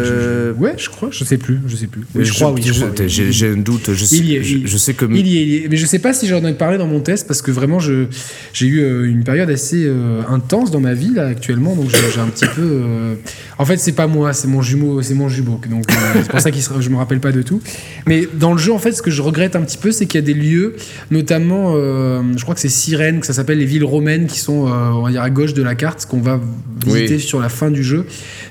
je, je... Ouais, je crois, je sais plus, je sais plus. Oui, je, je crois, oui. Je je, crois, oui. J'ai, j'ai un doute. Je sais, il y est, je, je sais que il y est, il y est. Mais je sais pas si j'en ai parlé dans mon test parce que vraiment, je j'ai eu une période assez euh, intense dans ma vie là actuellement, donc j'ai, j'ai un petit peu. Euh... En fait, c'est pas moi, c'est mon jumeau, c'est mon jumeau. Donc euh, c'est pour ça que je me rappelle pas de tout. Mais dans le jeu, en fait, ce que je regrette un petit peu, c'est qu'il y a des lieux, notamment, euh, je crois que c'est Sirène, que ça s'appelle les villes romaines, qui sont, euh, on va dire, à gauche de la carte, qu'on va visiter oui. sur la fin du jeu.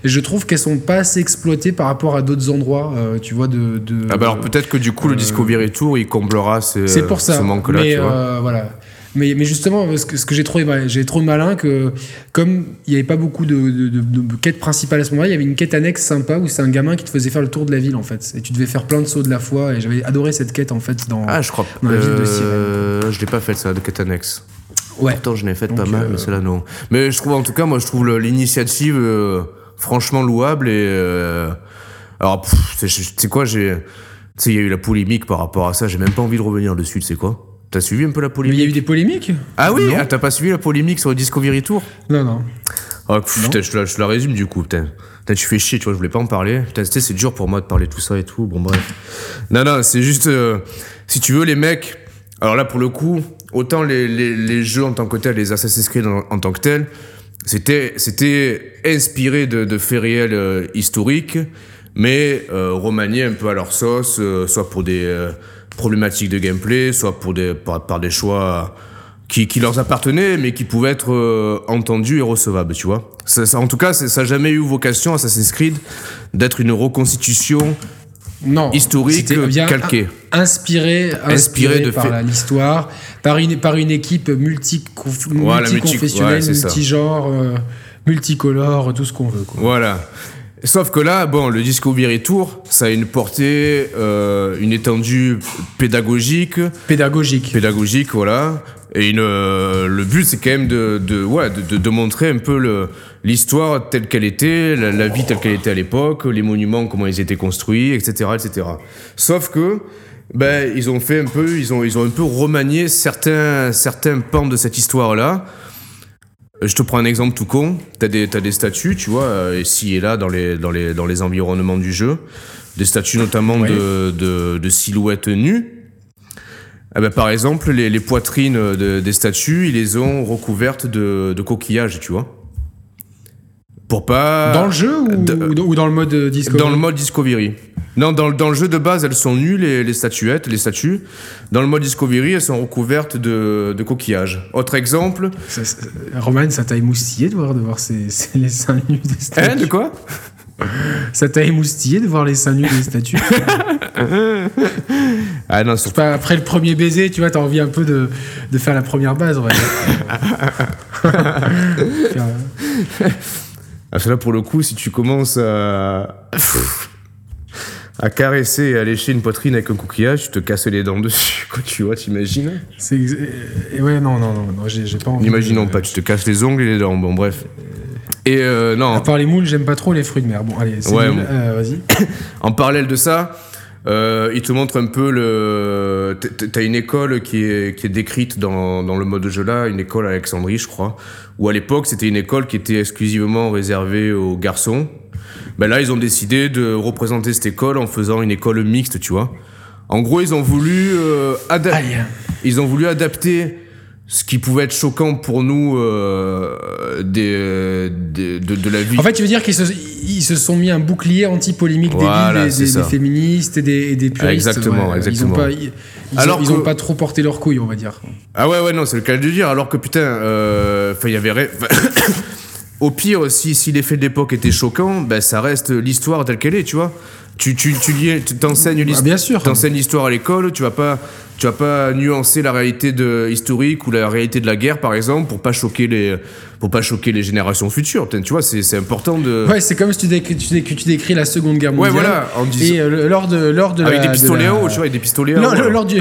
Et je trouve qu'elles sont pas assez exploitées par rapport à d'autres endroits, euh, tu vois. De, de ah bah alors peut-être que du coup euh, le Discovery Tour il comblera ce, c'est pour ça, ce manque-là. Mais tu vois. Euh, voilà. Mais, mais justement, ce que, ce que j'ai trouvé, j'ai trouvé malin que comme il n'y avait pas beaucoup de, de, de, de quêtes principales à ce moment-là, il y avait une quête annexe sympa où c'est un gamin qui te faisait faire le tour de la ville en fait, et tu devais faire plein de sauts de la fois. Et j'avais adoré cette quête en fait dans, ah, je crois, dans la euh, ville de Sirène. Je l'ai pas faite ça de quête annexe. Ouais. Pourtant, je n'ai fait donc, pas mal, euh... mais celle-là, non. Mais je trouve, en tout cas, moi, je trouve le, l'initiative euh, franchement louable. Et euh, alors, pff, c'est, je, tu sais quoi, j'ai, tu sais, il y a eu la polémique par rapport à ça. J'ai même pas envie de revenir dessus. Tu sais quoi ? T'as suivi un peu la polémique ? Il y a eu des polémiques ? Ah oui ? Ah, t'as pas suivi la polémique sur le Discovery Tour ? Non, non. Ah, pff, non. Putain, je, te la, je te la résume du coup, putain. Putain, tu fais chier, tu vois, je voulais pas en parler. Putain, tu sais, c'est dur pour moi de parler tout ça et tout. Bon, bref. Non, non, c'est juste... Euh, si tu veux, les mecs... Alors là, pour le coup, autant les, les, les jeux en tant que tels, les Assassin's Creed en, en tant que tels, c'était, c'était inspiré de, de faits réels euh, historiques, mais euh, remaniés un peu à leur sauce, euh, soit pour des euh, problématiques de gameplay, soit pour des, par, par des choix... Qui, qui leur appartenaient, mais qui pouvaient être euh, entendus et recevables, tu vois. Ça, ça, en tout cas, ça n'a jamais eu vocation, Assassin's Creed, d'être une reconstitution non, historique calquée. Inspirée inspiré inspiré par fait... la, l'histoire, par une, par une équipe multi-conf... voilà, multiconfessionnelle, ouais, multigenre, euh, multicolore, tout ce qu'on veut, quoi. Voilà. Sauf que là, bon, le Discovery Tour, ça a une portée, euh, une étendue pédagogique. Pédagogique. Pédagogique, voilà. Et une, euh, le but, c'est quand même de, de, ouais, de, de, de montrer un peu le, l'histoire telle qu'elle était, la, la vie telle qu'elle était à l'époque, les monuments, comment ils étaient construits, et cetera, et cetera. Sauf que, ben, ils ont fait un peu, ils ont, ils ont un peu remanié certains, certains pans de cette histoire-là. Je te prends un exemple tout con. T'as des, t'as des statues, tu vois, ici et là, dans les, dans les, dans les environnements du jeu. Des statues notamment ouais. de, de, de silhouettes nues. Ah ben, par exemple, les, les poitrines de, des statues, ils les ont recouvertes de, de coquillages, tu vois. Pour pas... Dans le jeu ou, de, ou dans le mode Discovery ? Dans le mode Discovery. Non, dans, dans le jeu de base, elles sont nues, les, les statuettes, les statues. Dans le mode Discovery, elles sont recouvertes de, de coquillages. Autre exemple... Ça, ça, Roman, ça t'a émoustillé de voir, de voir ces, ces, les seins nus des statues. Hein, de quoi ? Ça t'a émoustillé de voir les seins nus des statues. Ah non, surtout... pas, après le premier baiser, tu vois, t'as envie un peu de, de faire la première base. Ouais. Ah, cela pour le coup, si tu commences à... à caresser et à lécher une poitrine avec un coquillage, tu te casses les dents dessus, quoi, tu vois, t'imagines ? C'est exa... Ouais, non, non, non, non, j'ai, j'ai pas envie. N'imaginons de... pas, tu te casses les ongles et les dents, bon, bref. Et euh, non. À part les moules, j'aime pas trop les fruits de mer. Bon, allez, c'est ouais, bon. euh, vas-y. En parallèle de ça, euh, il te montre un peu le. T'as une école qui est, qui est décrite dans, dans le mode de jeu là, une école à Alexandrie, je crois, où à l'époque, c'était une école qui était exclusivement réservée aux garçons. Ben là, ils ont décidé de représenter cette école en faisant une école mixte, tu vois. En gros, ils ont voulu euh, adap- ils ont voulu adapter ce qui pouvait être choquant pour nous euh, des, des, de, de la vie. En fait, tu veux dire qu'ils se, ils se sont mis un bouclier anti-polémique voilà, débile, des, des, des féministes et des, et des puristes. Exactement, ouais, exactement. Ils ont pas, ils, ils Alors ont, que... ils ont pas trop porté leurs couilles, on va dire. Ah ouais, ouais, non, c'est le cas de dire. Alors que putain, euh, il y avait... Ré... Au pire, si, si les faits de l'époque étaient choquants, ben ça reste l'histoire telle qu'elle est, tu vois. Tu, tu, tu, liais, tu t'enseignes, l'histoire, ah, bien sûr. T'enseignes l'histoire à l'école, tu vas pas, tu vas pas nuancer la réalité de, historique ou la réalité de la guerre, par exemple, pour pas choquer les, pour pas choquer les générations futures. Tu vois, c'est, c'est important de. Ouais, c'est comme si tu, déc- tu, déc- tu décris la Seconde Guerre mondiale. Ouais, voilà. En dis- et euh, lors de, lors de. Avec la, des pistolets hauts, la... tu vois, avec des pistolets hauts. Non, ouais. lors du,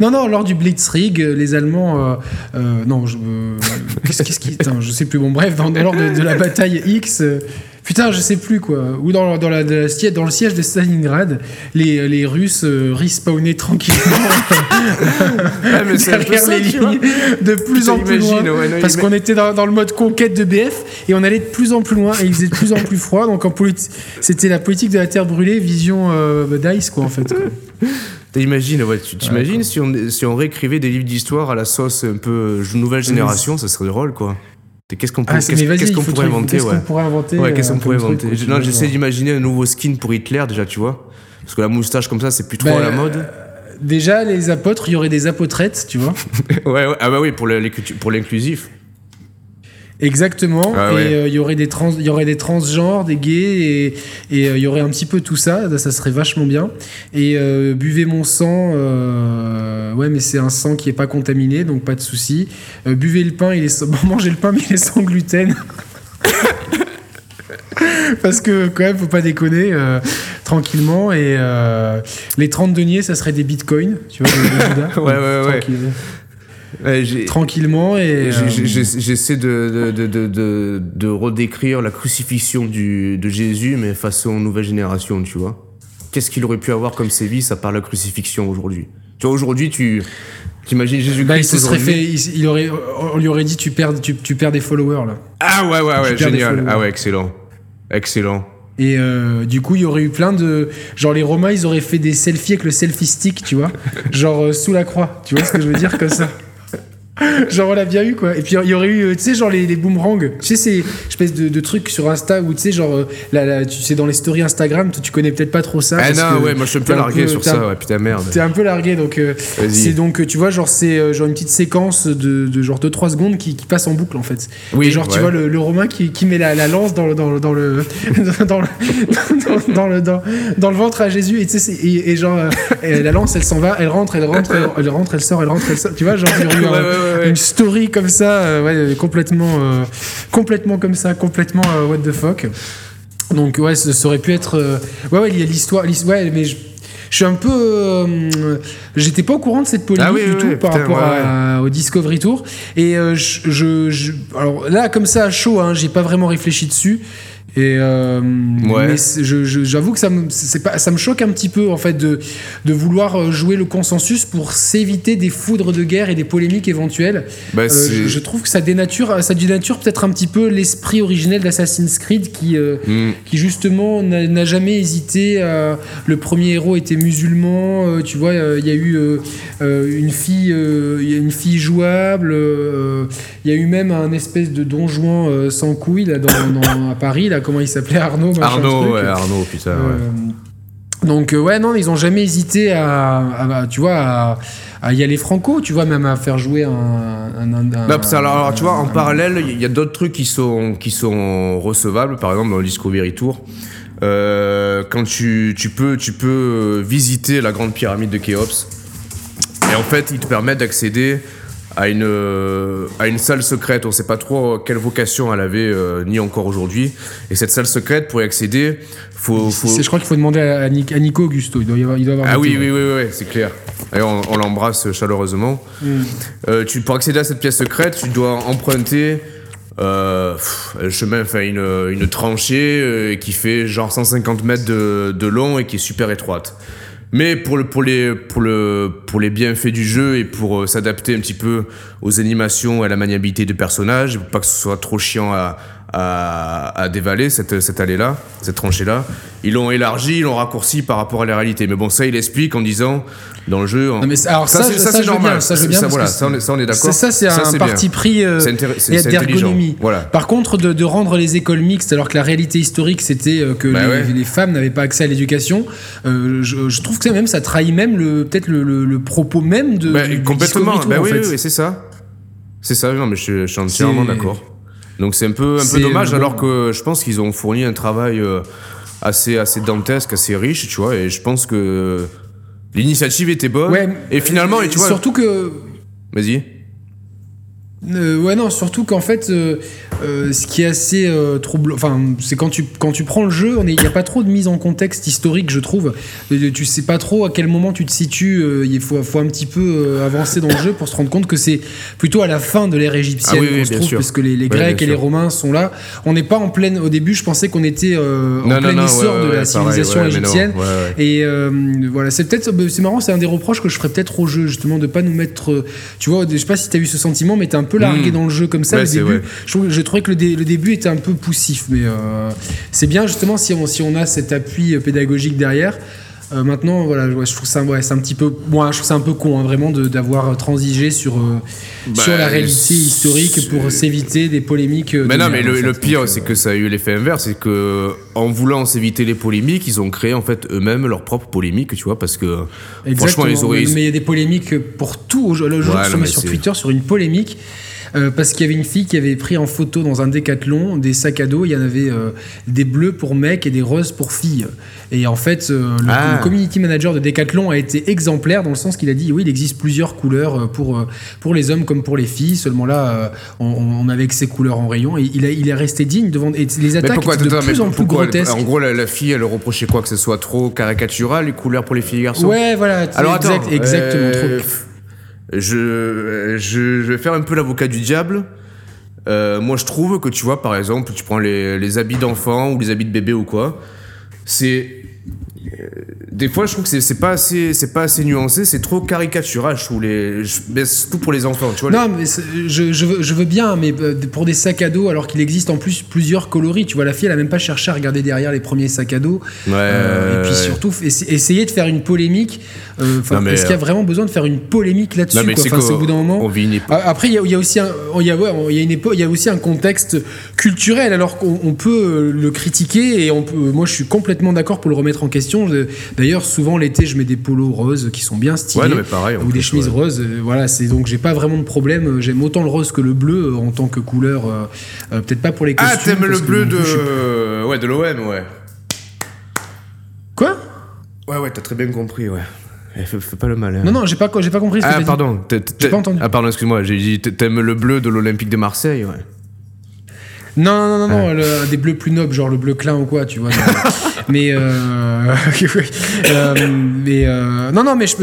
non, non, lors du Blitzkrieg, les Allemands, euh, euh, non, je, euh, qu'est-ce, qu'est-ce qui, tain, je sais plus. Bon, bref, dans, lors de, de la bataille X. Euh, Putain, je sais plus quoi. Ou dans, dans, la, dans, la, dans le siège de Stalingrad, les, les Russes euh, respawnaient tranquillement ouais, mais c'est derrière ça, les lignes de plus Putain, en plus imagine, loin. Ouais, non, parce qu'on était dans, dans le mode conquête de B F et on allait de plus en plus loin et il faisait de plus en plus froid. Donc en politi- c'était la politique de la terre brûlée, vision euh, d'Ice, quoi, en fait. Quoi. T'imagines, ouais, tu t'imagines ouais, si, on, si on réécrivait des livres d'histoire à la sauce un peu nouvelle génération, oui. Ça serait drôle, quoi. Qu'est-ce qu'on, peut, ah, qu'est-ce, qu'est-ce qu'on pourrait inventer Qu'est-ce ouais. qu'on pourrait inventer Ouais, qu'est-ce qu'on pourrait inventer truc, Non, j'essaie genre. d'imaginer un nouveau skin pour Hitler, déjà, tu vois. Parce que la moustache comme ça, c'est plus trop bah, à la mode. Euh, déjà, les apôtres, il y aurait des apôtrettes, tu vois. ouais, ouais, ah bah oui, pour, le, pour l'inclusif. Exactement. Ah, et ouais. euh, y aurait des trans, il y aurait des transgenres, des gays, et il euh, y aurait un petit peu tout ça. Ça serait vachement bien. Et euh, buvez mon sang. Euh, ouais, mais c'est un sang qui est pas contaminé, donc pas de souci. Euh, buvez le pain. Il est bon, mangez le pain, mais il est sans gluten. Parce que quand même, faut pas déconner. Euh, tranquillement et euh, les trente deniers, ça serait des bitcoins. Tu vois. Les ouais, ouais, ouais. Ouais, j'ai... Tranquillement et euh... j'ai, j'ai, j'essaie de, de, de, de, de redécrire la crucifixion du, de Jésus mais façon nouvelle génération, tu vois. Qu'est-ce qu'il aurait pu avoir comme sévice à part la crucifixion aujourd'hui ? Tu vois, aujourd'hui, tu t'imagines Jésus-Christ bah, il se serait fait, il, il aurait, on lui aurait dit tu perds, tu, tu perds des followers là. Ah ouais ouais ouais, génial. Ah ouais, excellent. Excellent. Et euh, du coup, il y aurait eu plein de... Genre, les Romains, ils auraient fait des selfies avec le selfie stick, tu vois. Genre, euh, sous la croix, tu vois ce que je veux dire, comme ça. Genre, on l'a bien eu, quoi. Et puis, il y aurait eu, tu sais, genre, les, les boomerangs. Tu sais, ces espèces de, de trucs sur Insta où, tu sais, genre, là, là, tu sais, dans les stories Instagram, tu, tu connais peut-être pas trop ça. Ah non, ouais, moi, je suis un peu largué sur ça, ouais, putain, merde. T'es un peu largué, donc... Euh, c'est donc, tu vois, genre, c'est genre une petite séquence de, de genre deux trois secondes qui, qui passe en boucle, en fait. Oui, et genre, ouais. Tu vois, le, le Romain qui, qui met la, la lance dans le... dans le... dans le... dans le, dans le, dans, dans le ventre à Jésus, et tu sais, et, et genre, euh, la lance, elle s'en va, elle rentre, elle rentre, elle, elle rentre, elle sort, elle rentre, elle sort, tu vois, genre, il y aurait eu... Une story comme ça, euh, ouais, complètement, euh, complètement comme ça, complètement euh, what the fuck. Donc ouais, ça, ça aurait pu être, euh, ouais, ouais, il y a l'histoire, l'histoire, ouais, mais je, je suis un peu, euh, j'étais pas au courant de cette polémique ah oui, du oui, tout oui, par putain, rapport ouais. à, au Discovery Tour. Et euh, je, je, je, alors là comme ça à chaud, hein, j'ai pas vraiment réfléchi dessus. Et euh, ouais. mais je, je, j'avoue que ça me, c'est pas, ça me choque un petit peu en fait de, de vouloir jouer le consensus pour s'éviter des foudres de guerre et des polémiques éventuelles. Bah, euh, je, je trouve que ça dénature, ça dénature peut-être un petit peu l'esprit originel d'Assassin's Creed qui, euh, mm. qui justement n'a, n'a jamais hésité. À, le premier héros était musulman, euh, tu vois, il euh, y a eu euh, une fille, il euh, y a une fille jouable, il euh, y a eu même un espèce de Don Juan euh, sans couilles là, dans, dans, à Paris là. Comment il s'appelait, Arnaud Arnaud, ouais, Arnaud, putain. Euh, ouais. Donc, euh, ouais, non, ils n'ont jamais hésité à, à, à, tu vois, à, à y aller franco, tu vois, même à faire jouer un... un, un, un non, alors, alors, tu vois, en un, parallèle, il y a d'autres trucs qui sont, qui sont recevables, par exemple, dans le Discovery Tour. Euh, quand tu, tu, peux, tu peux visiter la grande pyramide de Khéops, et en fait, ils te permettent d'accéder... À une, à une salle secrète. On ne sait pas trop quelle vocation elle avait, euh, ni encore aujourd'hui. Et cette salle secrète, pour y accéder, faut, faut... je crois qu'il faut demander à, à Nico Augusto. Il doit y avoir, il doit avoir ah oui, oui, oui, oui, c'est clair. Et on, on l'embrasse chaleureusement. Mm. Euh, tu, pour accéder à cette pièce secrète, tu dois emprunter euh, pff, un chemin, enfin une, une tranchée euh, qui fait genre cent cinquante mètres de, de long et qui est super étroite. Mais pour le pour les pour le pour les bienfaits du jeu et pour euh, s'adapter un petit peu aux animations et à la maniabilité des personnages, pour pas que ce soit trop chiant à à, à dévaler cette cette allée là, cette tranchée là, ils l'ont élargi, ils l'ont raccourci par rapport à la réalité. Mais bon, ça il explique en disant dans le jeu. On... Non mais alors ça, ça, c'est, ça, ça c'est normal, ça je veux bien, ça, voilà, ça on est, ça on est d'accord. Ça, ça c'est ça, un c'est parti bien. Pris euh, c'est intér- c'est, c'est d'ergonomie. Voilà. Par contre de, de rendre les écoles mixtes alors que la réalité historique c'était que bah les, ouais. les femmes n'avaient pas accès à l'éducation, euh, je, je trouve que ça même ça trahit même le peut-être le, le, le propos même de bah, du, complètement du Discovery Tour, bah, oui, en fait. Oui, oui, c'est ça. C'est ça, non mais je, je suis entièrement c'est... d'accord. Donc c'est un peu un c'est peu dommage, alors que je pense qu'ils ont fourni un travail assez assez dantesque, assez riche, tu vois, et je pense que l'initiative était bonne. Ouais, et finalement, et tu vois, surtout que vas-y. Euh, ouais non, surtout qu'en fait euh, euh, ce qui est assez euh, troublant, enfin c'est quand tu quand tu prends le jeu, on est il y a pas trop de mise en contexte historique, je trouve. Euh, tu sais pas trop à quel moment tu te situes, euh, il faut faut un petit peu euh, avancer dans le jeu pour se rendre compte que c'est plutôt à la fin de l'ère égyptienne ah oui, qu'on oui, se trouve sûr. Parce que les, les Grecs oui, et sûr. Les Romains sont là. On n'est pas en pleine au début, je pensais qu'on était euh, en non, pleine non, essor ouais, de ouais, la civilisation pareil, ouais, égyptienne non, ouais, ouais. Et euh, voilà, c'est peut-être c'est marrant, c'est un des reproches que je ferais peut-être au jeu justement de pas nous mettre, tu vois, je sais pas si tu as eu ce sentiment mais tu un peu largué mmh. dans le jeu comme ça ouais, le début ouais. je, je trouvais que le, dé, le début était un peu poussif mais euh, c'est bien justement si on, si on a cet appui pédagogique derrière euh, maintenant voilà ouais, je trouve ça ouais, c'est un petit peu moi bon, je trouve ça un peu con hein, vraiment de, d'avoir transigé sur, euh, bah, sur la réalité historique c'est... pour s'éviter des polémiques mais non mais le, en fait. Le pire donc, c'est euh... que ça a eu l'effet inverse, c'est que en voulant s'éviter les polémiques ils ont créé en fait eux-mêmes leur propre polémique, tu vois, parce que exactement, franchement ils auraient... mais il y a des polémiques pour tout le jour ouais, sur c'est... Twitter sur une polémique Euh, parce qu'il y avait une fille qui avait pris en photo dans un Decathlon des sacs à dos, il y en avait euh, des bleus pour mecs et des roses pour filles et en fait euh, le, ah. le community manager de Decathlon a été exemplaire dans le sens qu'il a dit oui il existe plusieurs couleurs pour, pour les hommes comme pour les filles, seulement là on, on avait que ces couleurs en rayon et il, a, il est resté digne devant et les attaques pourquoi, étaient de attends, plus en plus grotesques elle, en gros la, la fille elle reprochait quoi, que ce soit trop caricatural les couleurs pour les filles et les garçons ouais voilà alors exact, attends exactement euh... trop... Je, je, je vais faire un peu l'avocat du diable. Euh, moi, je trouve que, tu vois, par exemple, tu prends les, les habits d'enfant ou les habits de bébé ou quoi, c'est... des fois je trouve que c'est, c'est pas assez c'est pas assez nuancé, c'est trop caricatural, je trouve, les je, mais surtout pour les enfants, tu vois. Non, les... mais je, je veux je veux bien, mais pour des sacs à dos, alors qu'il existe en plus plusieurs coloris, tu vois, la fille elle a même pas cherché à regarder derrière les premiers sacs à dos. Ouais, euh, et puis ouais. surtout essa- essayer de faire une polémique, euh, non, mais, est-ce qu'il y a vraiment besoin de faire une polémique là-dessus, non, mais quoi, c'est, quoi, c'est au bout d'un moment. On vit une époque. Après il y, y a aussi un il y a ouais, il y a une époque, il y a aussi un contexte culturel, alors qu'on on peut le critiquer et on peut, moi je suis complètement d'accord pour le remettre en question. D'ailleurs, souvent l'été, je mets des polos roses qui sont bien stylés, ouais, non, mais pareil, ou des chemises ouais. roses. Euh, voilà, c'est donc j'ai pas vraiment de problème. J'aime autant le rose que le bleu en tant que couleur. Euh, euh, peut-être pas pour les costumes. Ah, t'aimes le bleu de plus, ouais de l'O M, ouais. Quoi ? Ouais, ouais, t'as très bien compris, ouais. Fais, fais pas le mal. Hein. Non, non, j'ai pas, j'ai pas compris. Ce que ah, t'as pardon. Dit. T'es, t'es... J'ai pas entendu. Ah, pardon, excuse-moi. J'ai dit t'aimes le bleu de l'Olympique de Marseille, ouais. Non, non, non, non, ah. le, des bleus plus nobles, genre le bleu Klein ou quoi, tu vois. mais euh, euh, mais euh, non, non, mais je,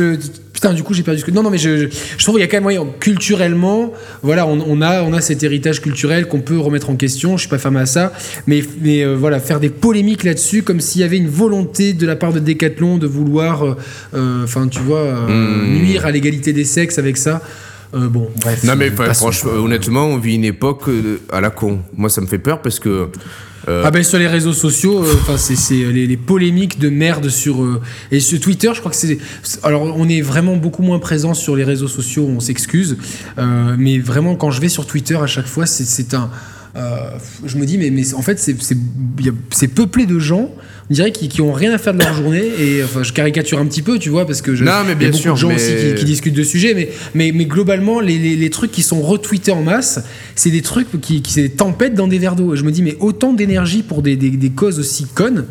putain, du coup, j'ai perdu ce que. Non, non, mais je, je, je trouve qu'il y a quand même moyen culturellement. Voilà, on, on a, on a cet héritage culturel qu'on peut remettre en question. Je suis pas femme à ça, mais mais euh, voilà, faire des polémiques là-dessus, comme s'il y avait une volonté de la part de Decathlon de vouloir, enfin, euh, tu vois, euh, mmh. nuire à l'égalité des sexes avec ça. Euh, bon, bref. Non mais pas, franchement, honnêtement, on vit une époque euh, à la con. Moi, ça me fait peur parce que euh... ah ben sur les réseaux sociaux, enfin euh, c'est, c'est les, les polémiques de merde sur euh, et sur Twitter, je crois que c'est. Alors, on est vraiment beaucoup moins présent sur les réseaux sociaux, on s'excuse, euh, mais vraiment quand je vais sur Twitter à chaque fois, c'est, c'est un. Euh, je me dis mais mais en fait c'est c'est, y a, c'est peuplé de gens. On dirait qu'ils, qu'ils ont rien à faire de leur journée et enfin je caricature un petit peu, tu vois, parce que je, non, mais bien il y a beaucoup sûr, de gens mais... aussi qui, qui discutent de sujets, mais mais mais globalement les, les les trucs qui sont retweetés en masse, c'est des trucs qui qui c'est des tempêtes dans des verres d'eau. Et je me dis mais autant d'énergie pour des des, des causes aussi connes.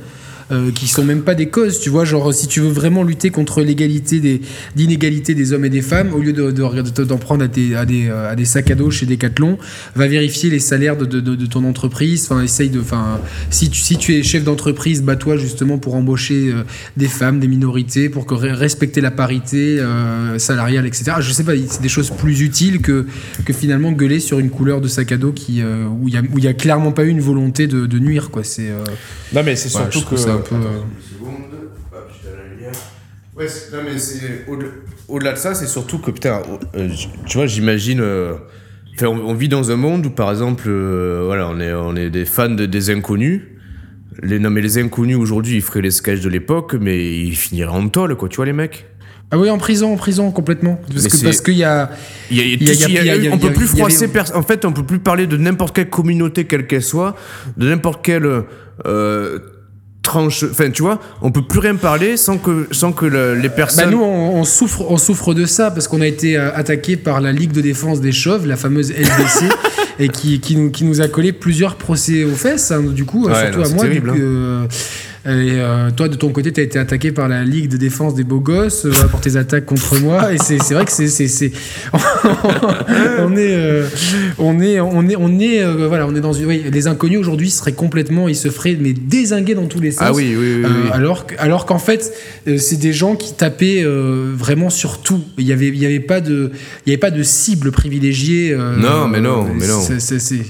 Euh, qui sont même pas des causes, tu vois, genre si tu veux vraiment lutter contre l'égalité des l'inégalité des hommes et des femmes, au lieu de, de, de d'en prendre à des à des à des sacs à dos chez Decathlon, va vérifier les salaires de de, de ton entreprise, enfin essaye de enfin si tu si tu es chef d'entreprise, bats-toi justement pour embaucher euh, des femmes, des minorités, pour que respecter la parité euh, salariale, et cetera. Je sais pas, c'est des choses plus utiles que que finalement gueuler sur une couleur de sac à dos qui euh, où il y a où il y a clairement pas eu une volonté de, de nuire, quoi. C'est euh... non mais c'est surtout ouais, que ça, Peu... Ouais, non mais c'est au-delà, au-delà de ça, c'est surtout que putain, euh, tu vois, j'imagine. Euh, on, on vit dans un monde où, par exemple, euh, voilà, on est, on est des fans de, des Inconnus. Les, non mais les Inconnus aujourd'hui, ils feraient les sketchs de l'époque, mais ils finiraient en tôle, quoi. Tu vois les mecs. Ah oui, en prison, en prison complètement. Parce mais que parce qu'il y a, il y a, on peut plus froisser. En fait, on peut plus parler de n'importe quelle communauté, quelle qu'elle soit, de n'importe quelle. Euh, tranche, enfin tu vois, on peut plus rien parler sans que sans que le, les personnes. Bah nous on, on souffre on souffre de ça parce qu'on a été attaqué par la Ligue de défense des chauves, la fameuse L D C, et qui qui nous qui nous a collé plusieurs procès aux fesses, hein, du coup ouais, surtout non, à moi. Terrible, donc, hein. euh, et euh, toi de ton côté t'as été attaqué par la Ligue de défense des beaux gosses euh, pour tes attaques contre moi et c'est c'est vrai que c'est c'est c'est on est euh, on est on est on est euh, voilà on est dans une oui, les Inconnus aujourd'hui seraient complètement ils se feraient mais dézinguer dans tous les sens. Ah oui, oui, oui, oui. Euh, alors alors qu'en fait euh, c'est des gens qui tapaient euh, vraiment sur tout, il y avait il y avait pas de il y avait pas de cible privilégiée euh, non mais non euh, mais non c'est, c'est, c'est...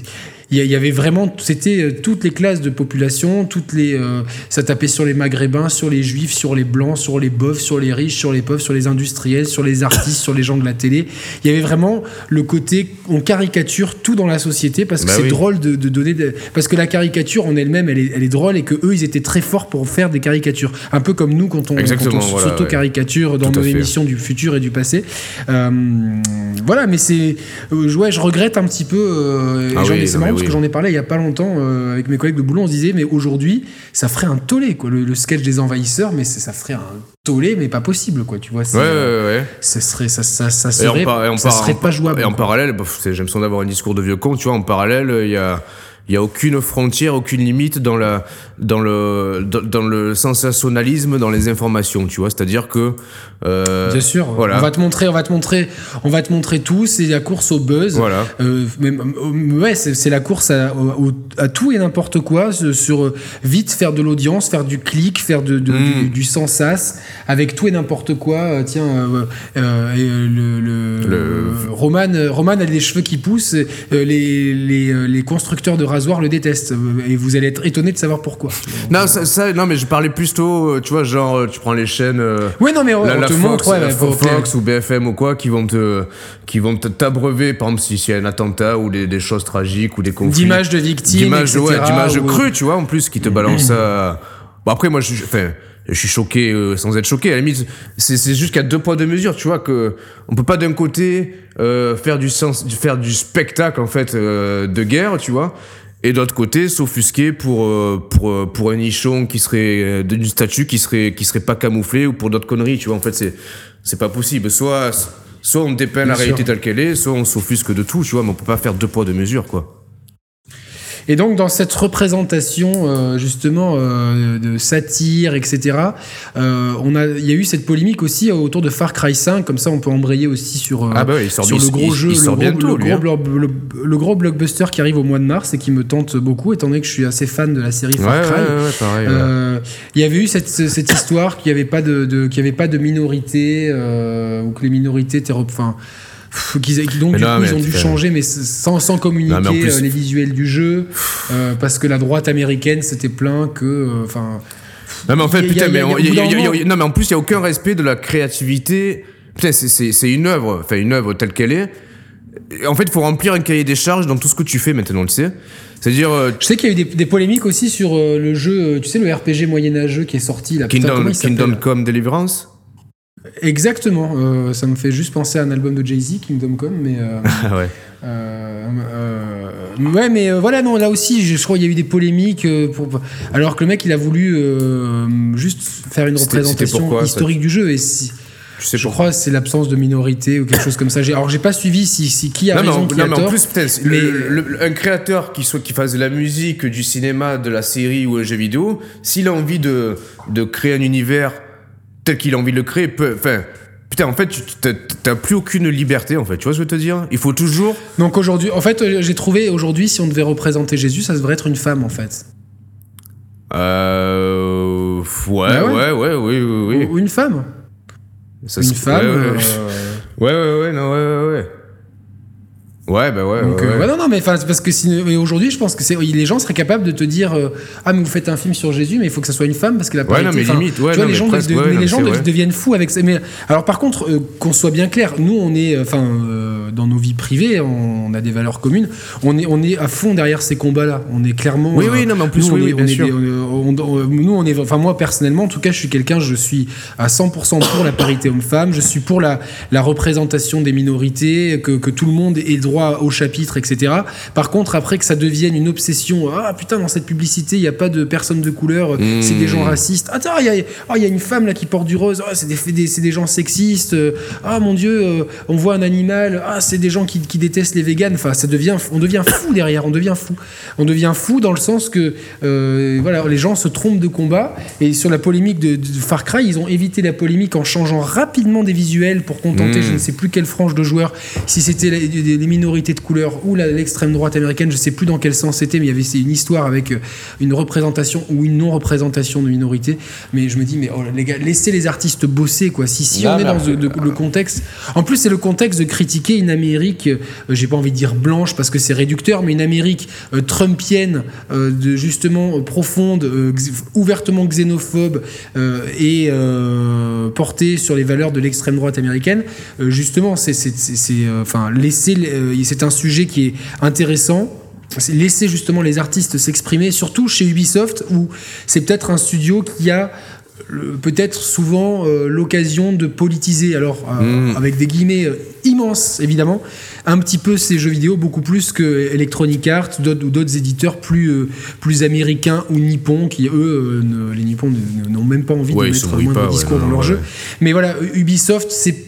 Il y avait vraiment, c'était toutes les classes de population, toutes les, euh, ça tapait sur les Maghrébins, sur les Juifs, sur les Blancs, sur les Bofs, sur les riches, sur les pauvres, sur les industriels, sur les artistes, sur les gens de la télé. Il y avait vraiment le côté, on caricature tout dans la société parce que bah c'est oui. drôle de, de donner, de, parce que la caricature en elle-même, elle est, elle est drôle et que eux, ils étaient très forts pour faire des caricatures. Un peu comme nous quand on, quand on voilà, s'auto-caricature ouais. dans tout nos émissions du futur et du passé. Euh, voilà, mais c'est, ouais, je regrette un petit peu. Euh, ah et oui, j'en ai, parce que j'en ai parlé il n'y a pas longtemps euh, avec mes collègues de boulot, on se disait mais aujourd'hui ça ferait un tollé quoi, le, le sketch des envahisseurs, mais ça ferait un tollé mais pas possible quoi, tu vois, c'est, ouais, ouais, ouais. ça serait ça ça ça serait, et par, et ça par, serait par, pas jouable et en quoi. Parallèle bah, j'aime ça d'avoir un discours de vieux con, tu vois, en parallèle il y a il y a aucune frontière, aucune limite dans la dans le dans, dans le sensationnalisme dans les informations, tu vois, c'est-à-dire que euh, bien sûr voilà. on va te montrer on va te montrer on va te montrer tout, c'est la course au buzz voilà. euh, mais, ouais c'est, c'est la course à, au, à tout et n'importe quoi sur vite faire de l'audience, faire du clic, faire de, de mmh. du, du sensas avec tout et n'importe quoi. Tiens euh, euh, le, le, le Roman Roman a des cheveux qui poussent, les les les constructeurs de rasoir le déteste et vous allez être étonné de savoir pourquoi. Non, ça, ça, non mais je parlais plutôt, tu vois, genre tu prends les chaînes euh, ouais, non, mais on, la, on la te Fox, montre, ouais, la Fox, Fox ou B F M ou quoi qui vont te qui vont te t'abreuver par exemple s'il si y a un attentat ou des, des choses tragiques ou des conflits, d'images de victimes, d'images, ouais, d'images ou... crues, tu vois, en plus qui te balancent à... Bon, après moi je enfin je suis choqué euh, sans être choqué. À la limite, c'est, c'est juste qu'il y a deux poids deux mesures, tu vois, que on peut pas d'un côté euh, faire du sens, faire du spectacle en fait euh, de guerre, tu vois, et de l'autre côté s'offusquer pour euh, pour pour un nichon qui serait d'une statue qui serait qui serait pas camouflée ou pour d'autres conneries, tu vois. En fait, c'est c'est pas possible. Soit soit on dépeint Bien la sûr. réalité telle qu'elle est, soit on s'offusque de tout, tu vois. Mais on peut pas faire deux poids deux mesures, quoi. Et donc dans cette représentation euh, justement euh, de satire, et cetera. Euh, on a, il y a eu cette polémique aussi autour de Far Cry cinq. Comme ça, on peut embrayer aussi sur euh, ah bah oui, sur le gros jeu, le gros blockbuster qui arrive au mois de mars et qui me tente beaucoup, étant donné que je suis assez fan de la série Far ouais, Cry. Ouais, ouais, pareil, euh, ouais. Il y avait eu cette, cette histoire qu'il n'y avait pas de, de qu'il n'y avait pas de minorité euh, ou que les minorités étaient enfin. Qu'ils, donc mais du non, coup ils ont dû changer mais sans, sans communiquer non, mais plus... euh, les visuels du jeu euh, parce que la droite américaine s'était plaint que enfin euh, non mais en fait putain mais non mais en plus il y a aucun respect de la créativité, putain c'est c'est c'est une œuvre enfin une œuvre telle qu'elle est. En fait, il faut remplir un cahier des charges dans tout ce que tu fais maintenant, on le sait. C'est-à-dire. Euh, je sais qu'il y a eu des, des polémiques aussi sur euh, le jeu, tu sais, le R P G moyenâgeux qui est sorti là. Kingdom, Kingdom Come Deliverance. Exactement, euh, ça me fait juste penser à un album de Jay-Z, Kingdom Come, mais euh, ouais. Euh, euh, ouais, mais euh, voilà, non, là aussi, je, je crois qu'il y a eu des polémiques, euh, pour, alors que le mec, il a voulu euh, juste faire une c'était, représentation c'était pourquoi, historique ça. Du jeu, et si, tu sais je pourquoi. Crois que c'est l'absence de minorité ou quelque chose comme ça. J'ai, alors, j'ai pas suivi si, si qui a non, raison, non, qui non, a mais tort. En plus, peut-être, mais... le, le, un créateur qui soit qui fasse de la musique, du cinéma, de la série ou un jeu vidéo, s'il a envie de de créer un univers tel qu'il a envie de le créer, peut, enfin, putain, en fait, tu, t'as, t'as plus aucune liberté, en fait, tu vois ce que je veux te dire ? Il faut toujours... Donc aujourd'hui, en fait, j'ai trouvé, aujourd'hui, si on devait représenter Jésus, ça devrait être une femme, en fait. Euh... Ouais, bah ouais, ouais, ouais, oui, oui, oui. Ou une femme. Ça une se... femme... Ouais, ouais, ouais, euh... ouais, ouais, ouais, non, ouais, ouais, ouais. Ouais, bah ouais. Donc, ouais, euh, ouais. Bah non, non, mais parce que si, aujourd'hui, je pense que c'est, les gens seraient capables de te dire euh, ah, mais vous faites un film sur Jésus, mais il faut que ça soit une femme parce qu'elle a pas été. Ouais, non, mais limite, ouais, tu vois, non, les gens, presque, de, ouais, les non, gens de, deviennent fous avec ça. Mais alors, par contre, euh, qu'on soit bien clair, nous, on est, enfin, euh, dans nos vies privées, on, on a des valeurs communes, on est, on est à fond derrière ces combats-là. On est clairement. Oui, euh, oui, non, mais en plus, nous, oui, on est, oui, bien on est, sûr. Des, on, on, on, nous, on est, enfin, moi, personnellement, en tout cas, je suis quelqu'un, je suis à cent pour cent pour la parité homme-femme, je suis pour la, la représentation des minorités, que, que tout le monde ait droit au chapitre, et cetera. Par contre, après que ça devienne une obsession, ah putain, dans cette publicité, il n'y a pas de personnes de couleur, mmh. c'est des gens racistes. Attends, il y, oh, y a une femme là qui porte du rose, oh, c'est, des, des, c'est des gens sexistes, ah oh, mon dieu, euh, on voit un animal, ah oh, c'est des gens qui, qui détestent les véganes. Enfin, ça devient, on devient fou derrière, on devient fou. On devient fou dans le sens que euh, voilà, les gens se trompent de combat. Et sur la polémique de, de Far Cry, ils ont évité la polémique en changeant rapidement des visuels pour contenter mmh. je ne sais plus quelle frange de joueurs, si c'était les, les, les minorité de couleur ou la, l'extrême droite américaine, je sais plus dans quel sens c'était, mais il y avait c'est une histoire avec une représentation ou une non-représentation de minorité. Mais je me dis, mais oh, les gars, laissez les artistes bosser, quoi. Si, si non, on est dans le, de, le contexte, en plus c'est le contexte de critiquer une Amérique, euh, j'ai pas envie de dire blanche parce que c'est réducteur, mais une Amérique euh, trumpienne, euh, de, justement euh, profonde, euh, ouvertement xénophobe euh, et euh, portée sur les valeurs de l'extrême droite américaine. Euh, justement, c'est, c'est, c'est, c'est euh, enfin laisser euh, c'est un sujet qui est intéressant. Laisser justement les artistes s'exprimer, surtout chez Ubisoft, où c'est peut-être un studio qui a le, peut-être souvent euh, l'occasion de politiser, alors euh, mmh. avec des guillemets euh, immenses évidemment, un petit peu ces jeux vidéo, beaucoup plus que Electronic Arts ou d'autres, d'autres éditeurs plus, euh, plus américains ou nippons, qui eux, euh, ne, les nippons n'ont même pas envie ouais, de mettre moins pas, de discours ouais, dans non, leur ouais. jeu. Mais voilà, Ubisoft, c'est...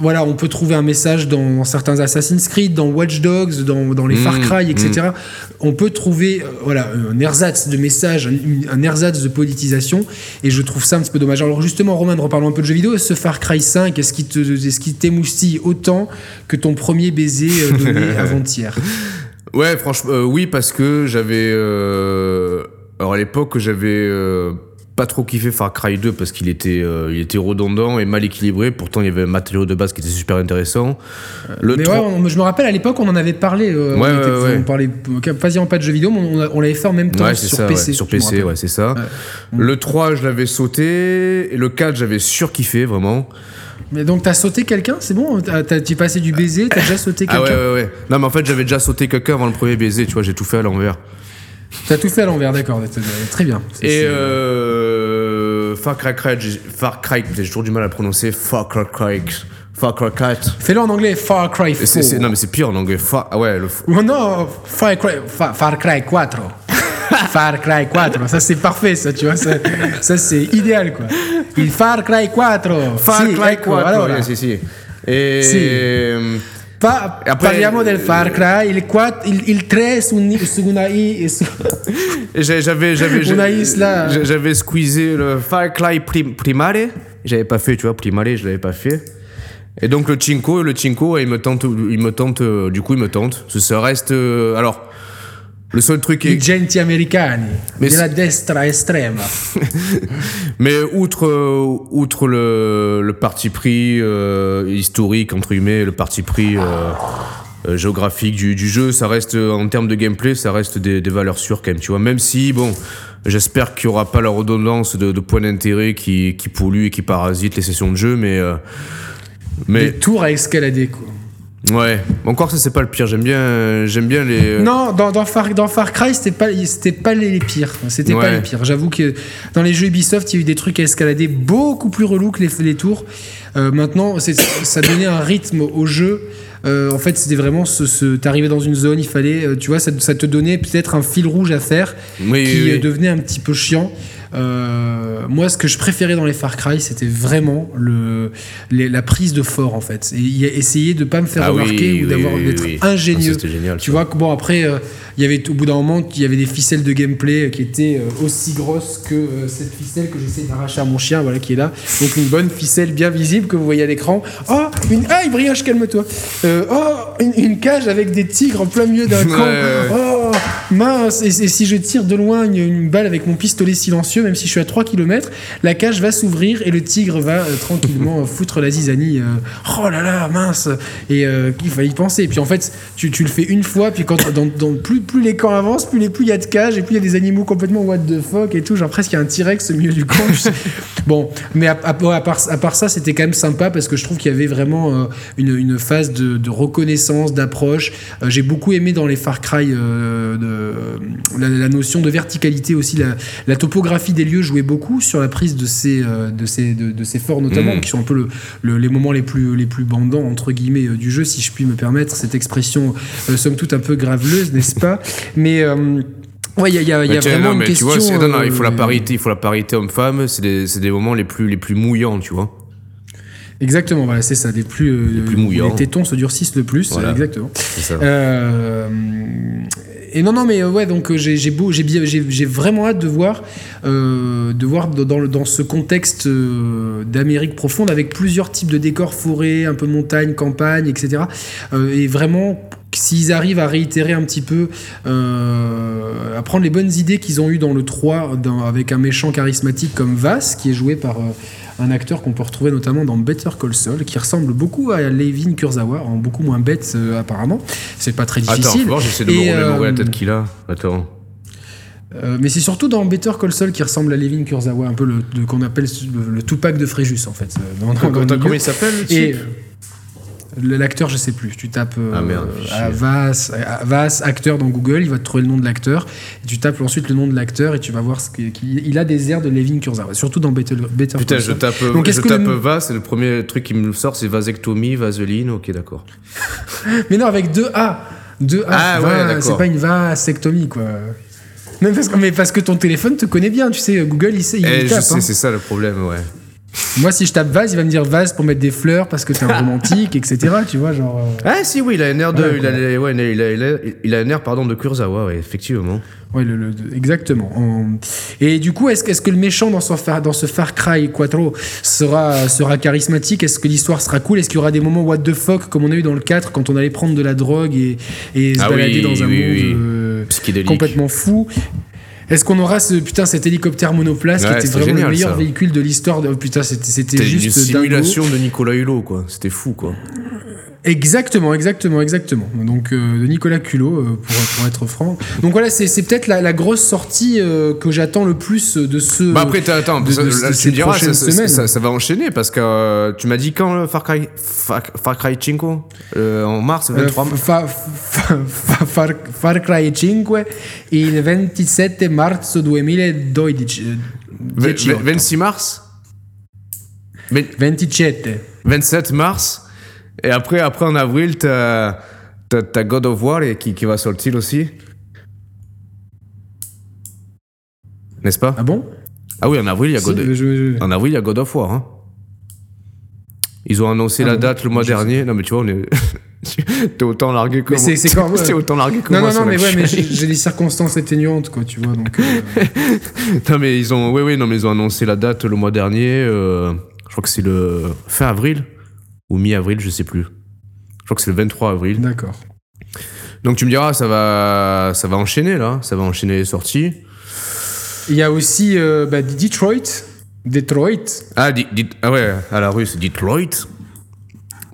Voilà, on peut trouver un message dans certains Assassin's Creed, dans Watch Dogs, dans, dans les mmh, Far Cry, et cetera. Mmh. On peut trouver euh, voilà, un ersatz de message, un, un ersatz de politisation, et je trouve ça un petit peu dommage. Alors justement, Romain, reparlons un peu de jeux vidéo. Ce Far Cry cinq, est-ce qu'il, te, est-ce qu'il t'émoustille autant que ton premier baiser donné avant-hier ? Ouais, franchement, euh, oui, parce que j'avais... Euh... Alors à l'époque, j'avais... Euh... pas trop kiffé Far Cry deux parce qu'il était, euh, il était redondant et mal équilibré. Pourtant, il y avait un matériau de base qui était super intéressant. Le mais trois... ouais, on, je me rappelle à l'époque, on en avait parlé. Euh, ouais, on, était, ouais, ouais. on parlait quasiment pas de jeux vidéo, mais on, on l'avait fait en même temps ouais, sur, ça, P C, ouais. sur P C. Sur P C, ouais, c'est ça. Ouais. Le trois, je l'avais sauté. Et le quatre, j'avais surkiffé, vraiment. Mais donc, t'as sauté quelqu'un, c'est bon? Tu es passé du baiser, t'as déjà sauté quelqu'un? Ah ouais, ouais, ouais. Non, mais en fait, j'avais déjà sauté quelqu'un avant le premier baiser, tu vois, j'ai tout fait à l'envers. T'as tout fait à l'envers, d'accord, très bien. C'est, et c'est... Euh, Far Cry, Far Cry, j'ai toujours du mal à prononcer Far Cry, Far Cry quatre. Fais-le en anglais, Far Cry quatre. C'est, c'est, non mais c'est pire en anglais, Far, ah ouais. Le... Oh non, Far Cry, Far, Far Cry quatre. Far Cry quatre, ça c'est parfait, ça tu vois, ça, ça c'est idéal quoi. Il Far Cry quatre. Far si, Cry quatre, voilà. Si, si. Et... Si. Pa- Après, parliamo del Far Cry, il quattro, il, il tre su, su una i, su j'avais, j'avais, una isla. J'avais, j'avais squeezé le Far Cry prim, primare, j'avais pas fait, tu vois, primare, je l'avais pas fait. Et donc le cinco, le cinco, il me tente, il me tente, du coup il me tente. Ça reste, alors. Le seul truc est... I genti americani, mais de la destra estrema. Mais outre, outre le, le parti pris euh, historique, entre guillemets, le parti pris euh, euh, géographique du, du jeu, ça reste, en termes de gameplay, ça reste des, des valeurs sûres quand même, tu vois. Même si, bon, j'espère qu'il n'y aura pas la redondance de, de points d'intérêt qui, qui polluent et qui parasitent les sessions de jeu, mais... Euh, mais... Des tours à escalader, quoi. Ouais, encore ça c'est pas le pire. J'aime bien, j'aime bien les. Non, dans dans Far, dans Far Cry c'était pas c'était pas les, les pires. C'était ouais. pas les pires. J'avoue que dans les jeux Ubisoft il y a eu des trucs à escalader beaucoup plus relous que les les tours. Euh, maintenant c'est, ça donnait un rythme au jeu. Euh, en fait c'était vraiment ce, ce t'arrivais dans une zone, il fallait, tu vois, ça ça te donnait peut-être un fil rouge à faire oui, qui oui, oui. devenait un petit peu chiant. Euh, moi, ce que je préférais dans les Far Cry, c'était vraiment le, les, la prise de fort, en fait. Et essayer de pas me faire ah remarquer oui, ou d'avoir, oui, d'être oui. ingénieux. Ah, génial, tu vois, bon, après, il euh, y avait, au bout d'un moment, il y avait des ficelles de gameplay qui étaient euh, aussi grosses que euh, cette ficelle que j'essaie d'arracher à mon chien, voilà, qui est là. Donc, une bonne ficelle bien visible que vous voyez à l'écran. Oh, une aille, ah, brioche, calme-toi. Euh, oh, une, une cage avec des tigres en plein milieu d'un camp. Oh, mince. Et, et si je tire de loin une, une balle avec mon pistolet silencieux, même si je suis à trois kilomètres, la cage va s'ouvrir et le tigre va euh, tranquillement foutre la zizanie. Euh, oh là là, mince. Et euh, il fallait y penser. Et puis en fait, tu, tu le fais une fois, puis quand, dans, dans, plus, plus les camps avancent, plus il y a de cages, et plus il y a des animaux complètement what the fuck et tout. Genre presque il y a un T-Rex au milieu du camp. Bon, mais à, à, à, part, à part ça, c'était quand même sympa parce que je trouve qu'il y avait vraiment euh, une, une phase de, de reconnaissance, d'approche. Euh, j'ai beaucoup aimé dans les Far Cry euh, de, la, la notion de verticalité aussi, la, la topographie des lieux jouait beaucoup sur la prise de ces euh, de ces de, de ces forts notamment mmh. qui sont un peu le, le, les moments les plus les plus bandants entre guillemets euh, du jeu, si je puis me permettre cette expression euh, somme toute un peu graveleuse, n'est-ce pas? Mais euh, ouais, il y a, y a, y a vraiment non, une question. Tu vois, c'est, non, non, euh, il faut la parité, il faut la parité homme-femme. C'est des c'est des moments les plus les plus mouillants, tu vois. Exactement, voilà, c'est ça, les plus, les, euh, plus mouillants. Les tétons se durcissent le plus, voilà. Exactement. C'est ça. Euh, Et non, non, mais ouais, donc j'ai, j'ai, beau, j'ai, j'ai, j'ai vraiment hâte de voir, euh, de voir dans, le, dans ce contexte euh, d'Amérique profonde avec plusieurs types de décors, forêt, un peu montagne, campagne, et cetera. Euh, et vraiment, s'ils arrivent à réitérer un petit peu, euh, à prendre les bonnes idées qu'ils ont eues dans le trois, dans, avec un méchant charismatique comme Vaas, qui est joué par... Euh, un acteur qu'on peut retrouver notamment dans Better Call Saul, qui ressemble beaucoup à Layvin Kurzawa, en beaucoup moins bête euh, apparemment. C'est pas très difficile. Attends, faut voir, j'essaie de me remémorer euh, la tête qu'il a. Attends. Euh, mais c'est surtout dans Better Call Saul qui ressemble à Layvin Kurzawa, un peu le, le qu'on appelle le, le Tupac de Fréjus en fait. Dans, dans, dans comment il s'appelle le type ? L'acteur, je sais plus. Tu tapes euh, ah merde, à Vaas, à Vaas acteur dans Google, il va te trouver le nom de l'acteur. Et tu tapes ensuite le nom de l'acteur et tu vas voir ce qu'il, il a des airs de Layvin Kurzawa, surtout dans Better Better. Putain, je tape, donc, je tape le... Vaas et le premier truc qui me sort c'est vasectomie, vaseline. Ok, d'accord. Mais non, avec deux A, deux A. Ah va, ouais, d'accord. C'est pas une vasectomie quoi. Même parce que, mais parce que ton téléphone te connaît bien, tu sais. Google, il sait, il, eh, il tape. Je sais, hein. C'est ça le problème, ouais. Moi, si je tape Vaas, il va me dire Vaas pour mettre des fleurs parce que t'es un romantique, et cetera. Tu vois, genre. Euh... Ah, si, oui, il a un air de, ouais, il a, ouais, il a, il a, il a un air, pardon, de Kurzawa, ouais, effectivement. Ouais, le, le, exactement. On... Et du coup, est-ce, est-ce que le méchant dans, son, dans ce Far Cry quatre sera, sera charismatique? Est-ce que l'histoire sera cool? Est-ce qu'il y aura des moments what the fuck, comme on a eu dans le quatre, quand on allait prendre de la drogue et, et se ah balader oui, dans un oui, monde oui. Euh, complètement fou? Est-ce qu'on aura ce, putain, cet hélicoptère monoplace ouais, qui était vraiment génial, le meilleur ça. véhicule de l'histoire de, putain, c'était, c'était, c'était juste une simulation dingo. de Nicolas Hulot, quoi. C'était fou, quoi. Exactement, exactement, exactement. Donc euh, de Nicolas Hulot, euh, pour, pour être franc. Donc voilà, c'est, c'est peut-être la, la grosse sortie euh, que j'attends le plus de ce. Bah après, attends, de, de, de, là, de tu me diras, ça, ça, ça, ça va enchaîner parce que euh, tu m'as dit quand le Far Cry, Far, Far Cry cinq euh, en mars, vingt-trois euh, fa, fa, fa, Far, Far Cry cinq, il vingt-sept mars deux mille dix-huit. vingt-six mars. vingt-sept. vingt-sept mars. Et après, après en avril, t'as, t'as, t'as God of War et qui, qui va sortir aussi. N'est-ce pas? Ah bon? Ah oui, en avril, il y a God, si, je... en avril, il y a God of War. Hein. Ils ont annoncé ah la bon, date le mois dernier. Sais. Non, mais tu vois, on est... T'es autant largué que mais moi. C'est, c'est quand T'es autant largué que non, moi. Non, non, mais ouais, mais j'ai, j'ai les circonstances atténuantes, quoi, tu vois. Donc, euh... non, mais ils ont... Oui, oui, non, mais ils ont annoncé la date le mois dernier. Euh... Je crois que c'est le fin avril. Ou mi-avril, je sais plus. Je crois que c'est le vingt-trois avril. D'accord. Donc tu me diras, ça va, ça va enchaîner là, ça va enchaîner les sorties. Il y a aussi euh, bah, Detroit, Detroit. Ah, di- di- ah ouais, à la rue c'est Detroit.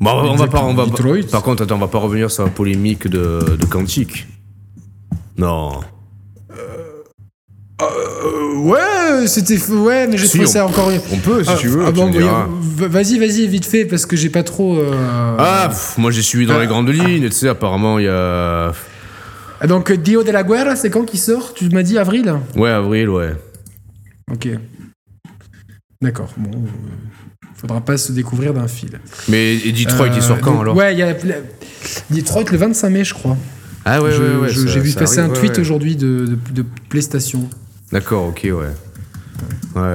Bon, on va pas, on va. Detroit. Par contre, attends, on va pas revenir sur la polémique de, de Quantic. Non. Euh, ouais, c'était ouais, mais je si, trouve ça peut, encore. On peut, si ah, tu veux. Ah, bon, tu me vas-y, vas-y, vite fait, parce que j'ai pas trop. Euh... Ah, pff, moi j'ai suivi dans ah, les grandes ah, lignes, tu sais. Apparemment, il y a. Donc, Dio de la Guerra, c'est quand qu'il sort? Tu m'as dit avril? Ouais, avril, ouais. Ok. D'accord. Bon, euh, faudra pas se découvrir d'un fil. Mais et Detroit, euh, il sort quand donc, alors? Ouais, il y a la... Detroit le vingt-cinq mai, je crois. Ah ouais, je, ouais, ouais. Je, ça, j'ai vu passer arrive, un tweet ouais, ouais. aujourd'hui de, de, de PlayStation. D'accord, ok, ouais. Ouais, ouais,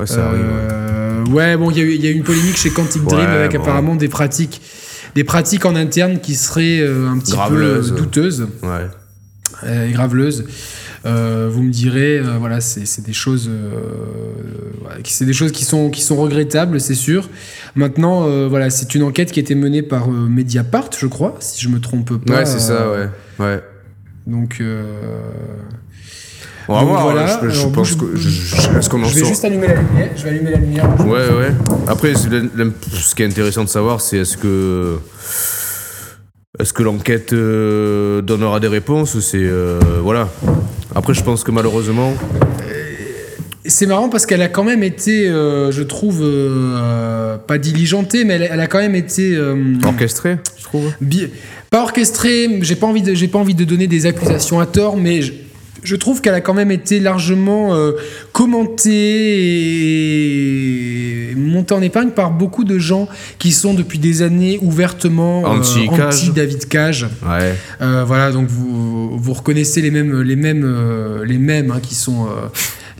ouais, ça euh, arrive. Ouais, ouais bon, il y, y a eu une polémique chez Quantic Dream ouais, avec bon. apparemment des pratiques, des pratiques en interne qui seraient euh, un petit Graveleuse. peu douteuses. Ouais. Euh, graveleuses. Euh, vous me direz, euh, voilà, c'est, c'est des choses, euh, c'est des choses qui sont, qui sont regrettables, c'est sûr. Maintenant, euh, voilà, c'est une enquête qui a été menée par euh, Mediapart, je crois, si je me trompe pas. Ouais, c'est ça, euh, ouais. ouais. Donc. Euh, On va voir, voilà. je, je Alors, pense bouge, que. Je, je, je, est-ce qu'on en je vais sort? juste allumer la lumière. Je vais allumer la lumière. Ouais, ouais. Après, ce qui est intéressant de savoir, c'est est-ce que. Est-ce que l'enquête euh, donnera des réponses? C'est. Euh, voilà. Après, je pense que malheureusement. C'est marrant parce qu'elle a quand même été, euh, je trouve, euh, pas diligentée, mais elle, elle a quand même été euh, orchestrée, je trouve. Bi- pas orchestrée. J'ai pas envie de, j'ai pas envie de donner des accusations à tort, mais. Je, Je trouve qu'elle a quand même été largement euh, commentée et montée en épingle par beaucoup de gens qui sont depuis des années ouvertement euh, anti-David Cage. Ouais. Euh, voilà, donc vous, vous reconnaissez les mêmes, les mêmes, euh, les mêmes hein, qui sont euh,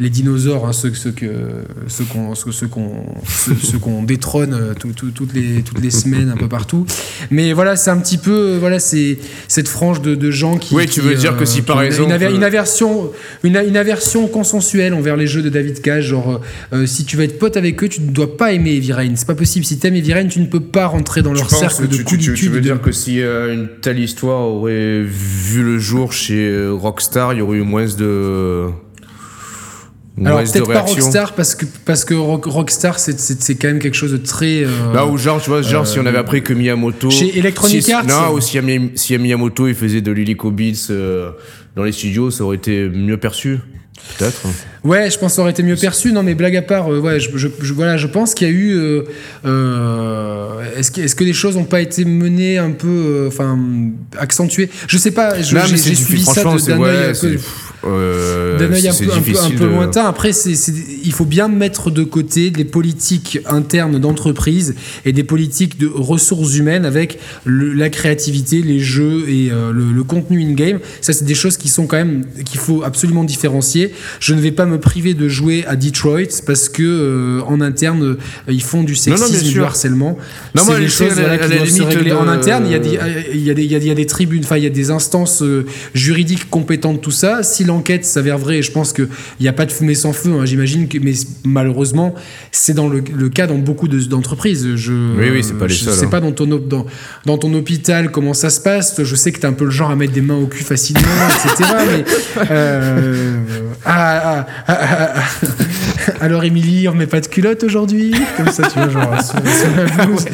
les dinosaures, hein, ceux, ceux, que, ceux qu'on, ceux, ceux qu'on, ceux, ceux qu'on détrône tout, tout, toutes, les, toutes les semaines un peu partout. Mais voilà, c'est un petit peu voilà, c'est, cette frange de, de gens qui... Oui, tu qui, veux dire euh, que si par exemple... Une, une aver- Une, une aversion consensuelle envers les jeux de David Cage, genre euh, si tu veux être pote avec eux, tu ne dois pas aimer Heavy Rain, c'est pas possible. Si t'aimes Heavy Rain, tu ne peux pas rentrer dans leur cercle de coolitude. Tu veux dire que si euh, une telle histoire aurait vu le jour chez Rockstar, il y aurait eu moins de Alors peut-être pas Rockstar parce que parce que Rockstar c'est c'est, c'est quand même quelque chose de très euh, là où genre tu vois genre euh, si on avait appris que Miyamoto chez Electronic si, Arts non ou si si Miyamoto il faisait de l'Helico Beats euh, dans les studios, ça aurait été mieux perçu peut-être. Ouais, je pense que ça aurait été mieux perçu. Non mais blague à part, euh, ouais, je, je, je, voilà, je pense qu'il y a eu. Euh, euh, est-ce, que, est-ce que les choses n'ont pas été menées un peu, enfin, euh, accentuées? Je sais pas. Je, non, j'ai j'ai suivi ça de, d'un ouais, œil un peu, euh, d'un œil un, peu, un, peu, un peu lointain. Après, c'est, c'est, il faut bien mettre de côté les politiques internes d'entreprise et des politiques de ressources humaines avec le, la créativité, les jeux et euh, le, le contenu in-game. Ça, c'est des choses qui sont quand même qu'il faut absolument différencier. Je ne vais pas me priver de jouer à Detroit parce que euh, en interne euh, ils font du sexisme et du harcèlement. Non, c'est des choses voilà, qui doivent se régler de... en interne. Il y a des, il y a des, il y a des tribunes, enfin il y a des instances euh, juridiques compétentes tout ça. Si l'enquête s'avère vraie, et je pense qu'il n'y a pas de fumée sans feu, hein, j'imagine, que, mais malheureusement, c'est dans le, le cas dans beaucoup de, d'entreprises. Je, oui, oui, c'est pas les je, seuls. Je sais hein. pas dans ton, dans, dans ton hôpital comment ça se passe. Je sais que t'es un peu le genre à mettre des mains au cul facilement, et cetera. Mais, euh, ah, ah, ah, ah, ah, alors, Émilie, on ne met pas de culotte aujourd'hui. Comme ça, tu vois, genre, sur, sur la blouse.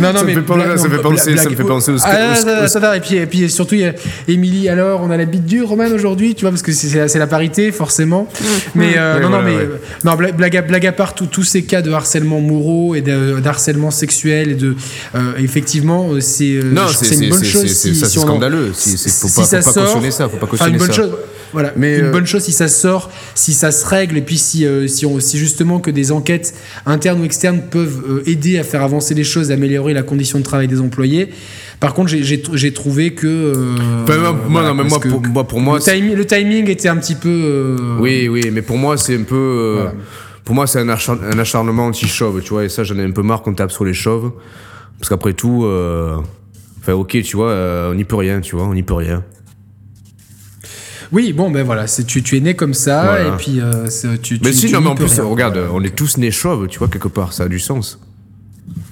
Non, non, ça mais. Me blague, non, ça me fait penser, blague, ça me fait penser aux. Ah, ça, ça va. Et puis, et puis surtout, il y a Émilie, alors, on a la bite dure, Roman, aujourd'hui, tu vois, parce que c'est, c'est, la, c'est la parité, forcément. Mais, euh, oui, non, voilà, non, mais. Ouais. Non, blague à, blague à part, tous ces cas de harcèlement moraux et de, d'harcèlement sexuel, et de. Euh, effectivement, c'est, non, c'est, c'est une c'est, bonne c'est, chose. C'est, si, ça, si c'est scandaleux. Si, c'est, faut si pas, ça faut pas sort, cautionner ça. Faut pas cautionner ça. Chose, voilà, mais une euh... bonne chose si ça sort, si ça se règle, et puis si, euh, si, on, si justement que des enquêtes internes ou externes peuvent euh, aider à faire avancer les choses, améliorer la condition de travail des employés. Par contre, j'ai, j'ai, j'ai trouvé que. Euh, enfin, moi, voilà, non, mais moi, pour, moi, pour moi. Le, timing, le timing était un petit peu. Euh, oui, oui, mais pour moi, c'est un peu. Euh, voilà. Pour moi, c'est un, acharn- un acharnement anti-chauve, tu vois, et ça, j'en ai un peu marre qu'on tape sur les chauves. Parce qu'après tout. Euh, enfin, ok, tu vois, euh, on n'y peut rien, tu vois, on n'y peut rien. Oui, bon, ben voilà, c'est, tu, tu es né comme ça, voilà. Et puis euh, c'est, tu. Mais tu, si, tu non, mais en plus, rien. Regarde, on est tous nés chauves, tu vois, quelque part, ça a du sens.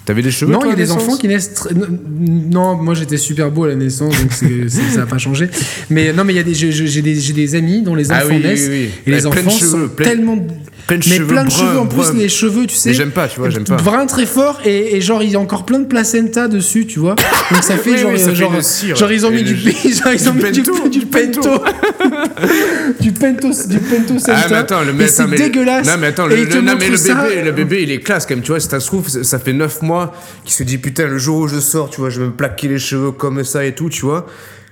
T'avais des cheveux? Non, il y a des enfants qui naissent. Tr... Non, moi j'étais super beau à la naissance, donc c'est, c'est, ça n'a pas changé. Mais non, mais il y a des, j'ai, j'ai, des, j'ai des amis dont les enfants ah oui, naissent oui, oui, oui. et ouais, les enfants cheveux, sont plein, tellement. Plein de mais cheveux plein de bruns, cheveux en bruns. Plus les cheveux, tu sais. Mais j'aime pas, tu vois, j'aime pas. Brun très fort et, et genre il y a encore plein de placenta dessus, tu vois. Donc ça fait oui, genre, oui, ça genre, fait cire, genre ils ont mis du, genre, ils ont mis du pento, du pento, du pento, du pento placenta. Mais c'est dégueulasse. Non mais attends, le bébé, le bébé, il est classe quand même, tu vois. Si ça se trouve, ça fait neuf mois. Qui se dit putain le jour où je sors tu vois je vais me plaquer les cheveux comme ça et tout tu vois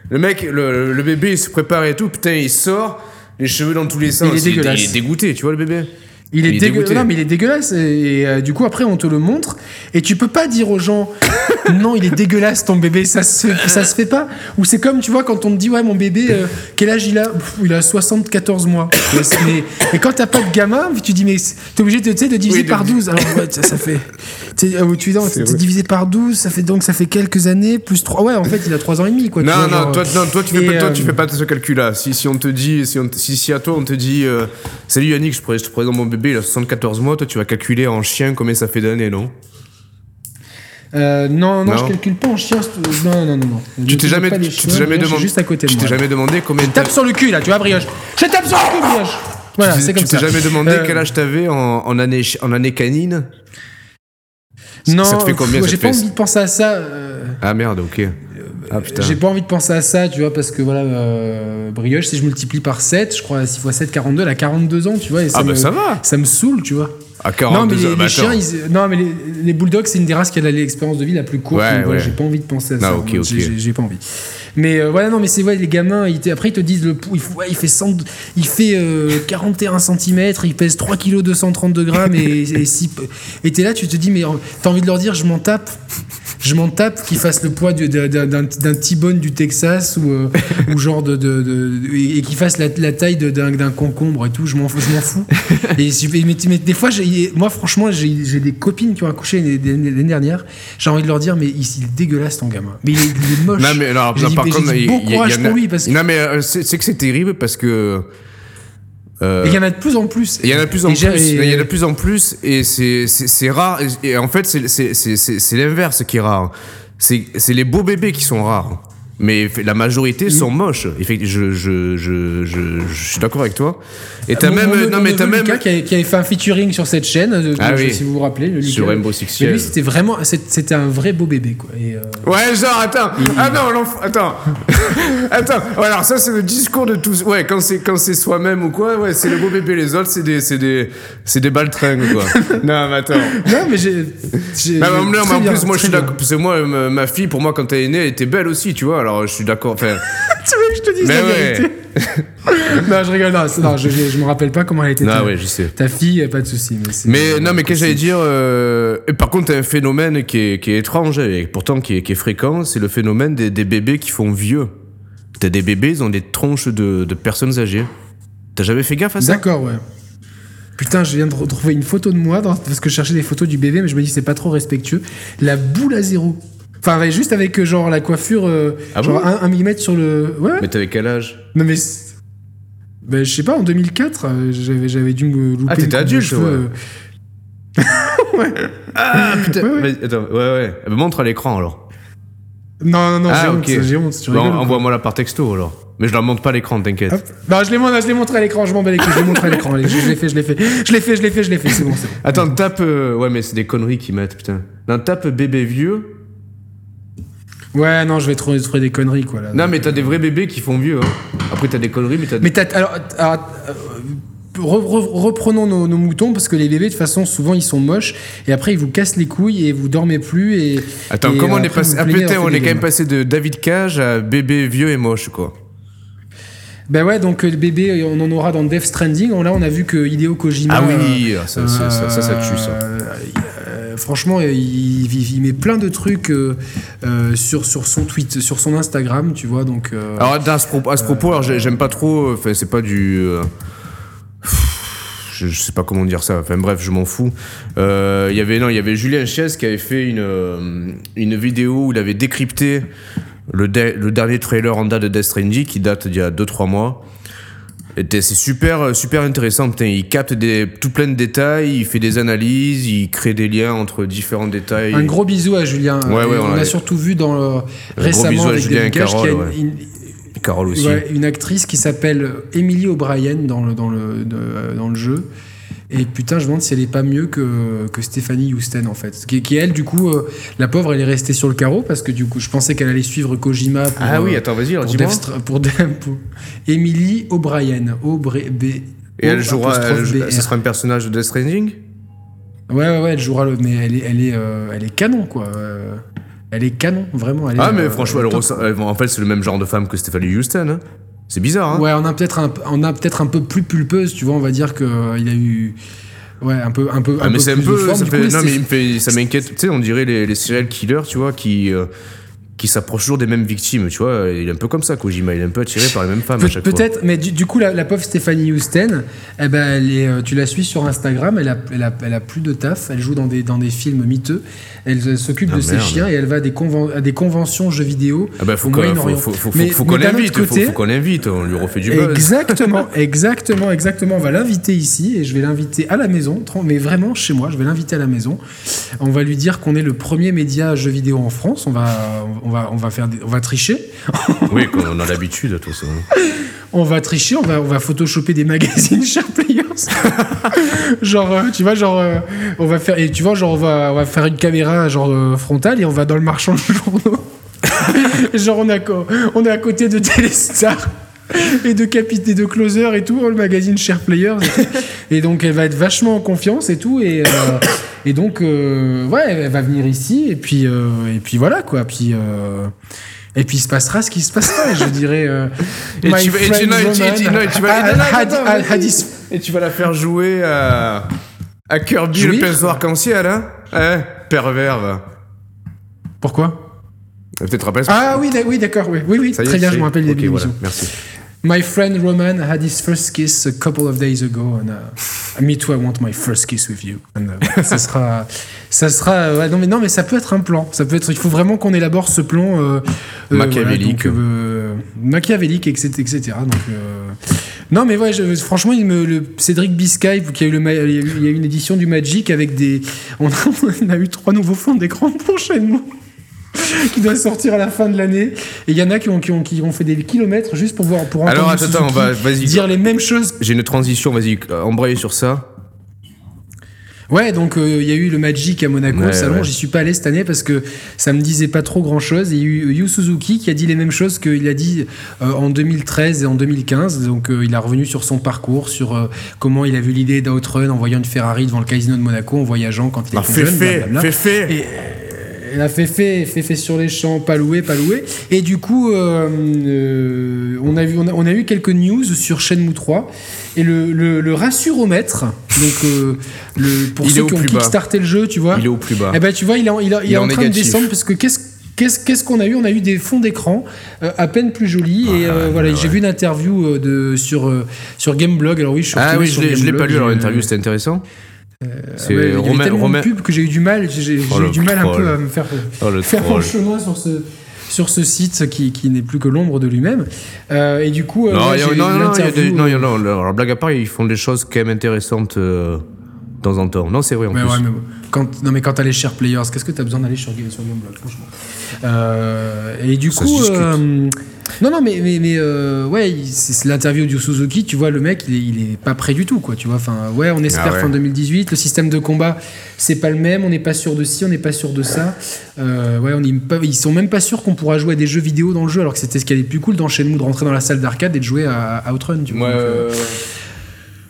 le mec le, le bébé il se prépare et tout putain il sort les cheveux dans tous les sens il est, dégueulasse. Il est dégoûté tu vois le bébé il, il est, est dégueu... dégoûté non mais il est dégueulasse et, et euh, du coup après on te le montre et tu peux pas dire aux gens non il est dégueulasse ton bébé ça se, ça se fait pas ou c'est comme tu vois quand on te dit ouais mon bébé euh, quel âge il a Pff, il a soixante-quatorze mois mais, mais, et quand t'as pas de gamin tu dis mais t'es obligé de, de diviser oui, de... par douze alors ouais ça, ça fait t'es, euh, tu non, t'es, t'es divisé par douze ça fait donc ça fait quelques années plus trois ouais en fait il a trois ans et demi quoi, non vois, non, genre... toi, non toi tu fais et, pas, toi, euh... tu fais pas ce calcul là si, si on te dit si, on, si, si à toi on te dit euh, salut Yannick je te présente mon bébé il a soixante-quatorze mois, toi tu vas calculer en chien combien ça fait d'années, non ? Euh, non, non, non, je calcule pas en chien. Non, non, non, non. Tu t'es jamais, tu t'es chiens, jamais demandé. Juste à côté de tu moi. T'es jamais demandé combien. Je tape sur le cul là, tu vois, brioche. Je tape sur le cul, brioche. Voilà, tu c'est comme tu ça. Tu t'es jamais demandé euh... quel âge t'avais en, en année, en année canine ? Non. Ça te fait combien ? Pff, j'ai pas fait... envie de penser à ça. Euh... Ah merde, ok. Ah, j'ai pas envie de penser à ça, tu vois, parce que voilà, euh, brioche, si je multiplie par sept, je crois six fois sept, quarante-deux, elle a quarante-deux ans, tu vois. Et ça ah, bah me, ça va. Ça me saoule, tu vois. À quarante-deux ans, les, bah les chiens, ils, non, mais les, les bulldogs, c'est une des races qui a l'expérience de vie la plus courte. Ouais, donc, ouais. J'ai pas envie de penser à non, ça. Okay, donc, okay. J'ai, j'ai pas envie. Mais euh, voilà, non, mais c'est vrai, ouais, les gamins, ils te, après, ils te disent le pouls, il, ouais, il fait, cent, il fait euh, quarante et un centimètres, il pèse trois kilos deux cent trente-deux grammes, et, et, si, et t'es là, tu te dis, mais t'as envie de leur dire, je m'en tape. Je m'en tape qu'ils fassent le poids d'un, d'un, d'un T-bone du Texas ou, euh, ou genre de, de, de et qu'ils fassent la, la taille de, d'un, d'un concombre et tout. Je m'en fous. Je m'en fous. Et mais, mais des fois, j'ai, moi franchement, j'ai, j'ai des copines qui ont accouché l'année dernière. J'ai envie de leur dire, mais il, il est dégueulasse ton gamin. Mais il est, il est moche. Non mais alors, par contre, bon courage pour lui parce que. Non mais c'est, c'est que c'est terrible parce que. Euh, il y en a de plus en plus. Il y en a de plus en et plus. Et... Il y en a de plus en plus et c'est c'est, c'est rare et, et en fait c'est c'est c'est c'est l'inverse qui est rare. C'est c'est les beaux bébés qui sont rares. Mais la majorité oui. sont moches. Je je je je je suis d'accord avec toi. Et t'as mon, même mon, non mon mais t'as Lucas même qui avait, qui avait fait un featuring sur cette chaîne de, ah oui. si vous vous rappelez le sur Rainbow Six. Lui c'était vraiment c'était un vrai beau bébé quoi. Et euh... Ouais genre attends il... ah non l'enf... attends attends ouais, alors ça c'est le discours de tous ouais quand c'est quand c'est soi-même ou quoi ouais c'est le beau bébé les autres c'est des c'est des c'est des baltringues quoi. Non mais attends non mais j'ai, j'ai... Bah, mais en, en bien, plus moi je suis d'accord parce que moi ma fille pour moi quand elle est née elle était belle aussi tu vois alors Alors, je suis d'accord. Enfin... tu veux que je te dise mais la ouais. vérité non, je rigole. Non, non je, je, je me rappelle pas comment elle était. Ah ouais, je sais. Ta fille, pas de souci. Mais, c'est mais euh, non, mais qu'est-ce que j'allais dire euh... et par contre, t'as un phénomène qui est, qui est étrange et pourtant qui est, qui est fréquent, c'est le phénomène des, des bébés qui font vieux. T'as des bébés, ils ont des tronches de, de personnes âgées. T'as jamais fait gaffe à ça ? D'accord, ouais. Putain, je viens de retrouver une photo de moi dans... parce que je cherchais des photos du bébé, mais je me dis c'est pas trop respectueux. La boule à zéro. Enfin, juste avec genre la coiffure, euh, ah genre bon un millimètre sur le. Ouais. Mais t'avais quel âge ? Non mais. Ben, je sais pas, en deux mille quatre, j'avais, j'avais dû me louper. Ah, t'étais adulte, ouais. Ouais. Ah, putain. Ouais, ouais. Attends, ouais, ouais. Ben, montre à l'écran, alors. Non, non, non, ah, j'ai, okay. honte, j'ai honte, si tu rigoles. Ben, envoie-moi la par texto, alors. Mais je la montre pas à l'écran, t'inquiète. Hop. Non, je l'ai, je l'ai montré à l'écran, je m'en bats les couilles, je l'ai montré à l'écran. Allez, je, je l'ai fait, je l'ai fait. Je l'ai fait, je l'ai fait, je l'ai fait, c'est bon, c'est bon. Attends, tape... Euh... Ouais, mais c'est des conneries qu'ils mettent, putain. Non, tape bébé vieux... Ouais, non, je vais trouver, trouver des conneries, quoi. Là. Non, mais t'as des vrais bébés qui font vieux. Hein. Après, t'as des conneries, mais t'as... Des... Mais t'as... Alors, alors re, re, reprenons nos, nos moutons, parce que les bébés, de toute façon, souvent, ils sont moches. Et après, ils vous cassent les couilles et vous dormez plus. Et, Attends, et comment on est passé... Ah, putain, on est quand même passé de David Cage à bébé vieux et moche, quoi. Ben ouais, donc le bébé, on en aura dans Death Stranding. Là, on a vu que Hideo Kojima... Ah oui, euh, ça, ça, euh, ça, ça, ça tue, ça. Euh, franchement, il, il, il met plein de trucs euh, euh, sur, sur son tweet, sur son Instagram, tu vois, donc... Euh, alors, à ce propos, à ce propos euh, alors, j'aime pas trop... Enfin, c'est pas du... Euh, je, je sais pas comment dire ça. Enfin, bref, je m'en fous. Euh, y avait, non, il y avait Julien Chies qui avait fait une, une vidéo où il avait décrypté... Le, de- le dernier trailer en date de Death Stranding qui date d'il y a deux trois mois. Et c'est super, super intéressant. Putain, il capte des, tout plein de détails, il fait des analyses, il crée des liens entre différents détails. Un gros bisou à Julien. Ouais, ouais, on l'a surtout vu dans le... récemment avec David Cage, qui a une, une, Carole aussi. Ouais, une actrice qui s'appelle Emily O'Brien dans le, dans le, de, dans le jeu. Et putain, je me demande si elle est pas mieux que, que Stéphanie Houston, en fait. Qui, qui elle, du coup, euh, la pauvre, elle est restée sur le carreau parce que du coup, je pensais qu'elle allait suivre Kojima pour... Ah oui, attends, vas-y, alors, pour, Devstra- pour, de- pour Emily O'Brien. O'Brien. Et elle jouera... Ce sera un personnage de Death Stranding ? Ouais, ouais, ouais, elle jouera le... Mais elle est, elle est, euh, elle est canon, quoi. Euh, elle est canon, vraiment. Elle est, ah, mais euh, franchement, elle ressemble... En fait, c'est le même genre de femme que Stéphanie Houston, hein. C'est bizarre, hein. Ouais, on a peut-être un, on a peut-être un peu plus pulpeuse, tu vois, on va dire que euh, il a eu, ouais, un peu, un peu, ah, un mais peu c'est plus un peu, de forme. Ça fait, coup, non, c'est... mais il me fait, ça m'inquiète. Tu sais, on dirait les, les serial killers, tu vois, qui, euh, qui s'approchent toujours des mêmes victimes, tu vois. Il est un peu comme ça, Kojima. Il est un peu attiré par les mêmes femmes Pe- à chaque peut-être, fois. Peut-être, mais du, du coup, la, la pauvre Stéphanie Houston, eh ben, elle est, tu la suis sur Instagram. Elle a, elle a, elle a plus de taf. Elle joue dans des, dans des films miteux. Elle, elle s'occupe ah, de merde. ses chiens et elle va à des, conven- à des conventions jeux vidéo. Ah bah, faut, qu'on, faut, faut, faut, mais, faut qu'on l'invite. Côté, faut, faut qu'on l'invite. On lui refait du buzz. Exactement, exactement, exactement. On va l'inviter ici et je vais l'inviter à la maison. Mais vraiment chez moi, je vais l'inviter à la maison. On va lui dire qu'on est le premier média jeux vidéo en France. On va, on On va, on va faire des, on va tricher. Oui, comme on a l'habitude, tout ça. On va tricher, on va, on va photoshopper des magazines Share Players. Genre, tu vois, genre, on va faire, et tu vois, genre, on va, on va faire une caméra genre frontale et on va dans le marchand de journaux. Genre, on est, à, on est à côté de Téléstar et de Capité, de Closer et tout, le magazine Share Players. Et, et donc, elle va être vachement en confiance et tout. Et. Euh, Et donc, euh, ouais, elle va venir ici, et puis, euh, et puis voilà, quoi. Puis, euh, et puis, il se passera ce qui se passera, je dirais. Euh, et, tu, et, tu, non, et, tu, et tu vas... Et tu vas... Et tu vas la faire jouer à... À Kirby, le pinceau arc-en-ciel, hein ? Hein ? Pervers, va. Pourquoi ? Peut-être rappelle ça. Ah oui, oui, d'accord, oui. Oui, oui, très bien, je me rappelle les débuts. Merci. My friend Roman had his first kiss a couple of days ago, and uh, me too. I want my first kiss with you. And, uh, ça sera, ça sera. Ouais, non mais non mais ça peut être un plan. Ça peut être. Il faut vraiment qu'on élabore ce plan euh, machiavélique, euh, voilà, donc, euh, machiavélique, et cetera, et cetera. Donc. Euh, Non, mais ouais, je, franchement, il me, le Cédric Biscay, qui a eu le, il y a eu une édition du Magic avec des, on a, on a eu trois nouveaux fonds d'écran prochainement. Qui doit sortir à la fin de l'année. Et il y en a qui ont, qui, ont, qui ont fait des kilomètres juste pour voir, pour entendre. Alors attends, attends, on va, vas-y, dire les mêmes choses. J'ai une transition, vas-y, embrayer sur ça. Ouais, donc il euh, y a eu le Magic à Monaco, ouais, le salon, ouais. J'y suis pas allé cette année parce que ça me disait pas trop grand chose. Il y a eu Yu Suzuki qui a dit les mêmes choses qu'il a dit euh, en deux mille treize et en deux mille quinze. Donc euh, il a revenu sur son parcours, sur euh, comment il a vu l'idée d'Outrun en voyant une Ferrari devant le casino de Monaco, en voyageant quand il était jeune. Blablabla. Fait fait. Et, elle a fait fait, fait fait sur les champs, pas loué, pas loué. Et du coup, euh, euh, on, a vu, on, a, on a eu quelques news sur Shenmue trois. Et le, le, le rassuromètre, donc euh, le, pour il ceux qui ont kickstarté le jeu, tu vois. Il est au plus bas. Eh ben, tu vois, il est en, il a, il il est en, en train négatif. De descendre parce que qu'est-ce, qu'est-ce, qu'est-ce qu'on a eu ? On a eu des fonds d'écran euh, à peine plus jolis. Ah, et euh, ouais, voilà, ouais. J'ai vu une interview de, sur, euh, sur Gameblog. Alors oui, je, ah, oui, je l'ai, je l'ai pas lu, alors l'interview, c'était intéressant. C'est ouais, Romain, il y avait tellement Romain... de pubs que j'ai eu du mal j'ai, j'ai, oh j'ai eu du mal un peu à me faire, oh faire mon chemin sur ce sur ce site qui, qui n'est plus que l'ombre de lui-même. Euh, et du coup, euh, non, là, a, non, non, des, non, non, alors blague à part, ils font des choses quand même intéressantes euh, de temps en temps. Non, c'est vrai en mais plus. Ouais, mais bon. Quand, non mais quand t'as les Share Players, qu'est-ce que t'as besoin d'aller sur, sur Gameblog, franchement. Euh, et du ça coup, euh, non non mais mais, mais euh, ouais, c'est, c'est l'interview du Suzuki, tu vois le mec, il est, il est pas prêt du tout quoi, tu vois. Enfin ouais, on espère ah ouais. fin deux mille dix-huit, le système de combat c'est pas le même, on n'est pas sûr de ci, on n'est pas sûr de ça. Euh, ouais, on est pas, ils sont même pas sûrs qu'on pourra jouer à des jeux vidéo dans le jeu, alors que c'était ce qui est le plus cool dans Shenmue, de rentrer dans la salle d'arcade et de jouer à Outrun. Tu vois. Ouais, donc, euh, ouais.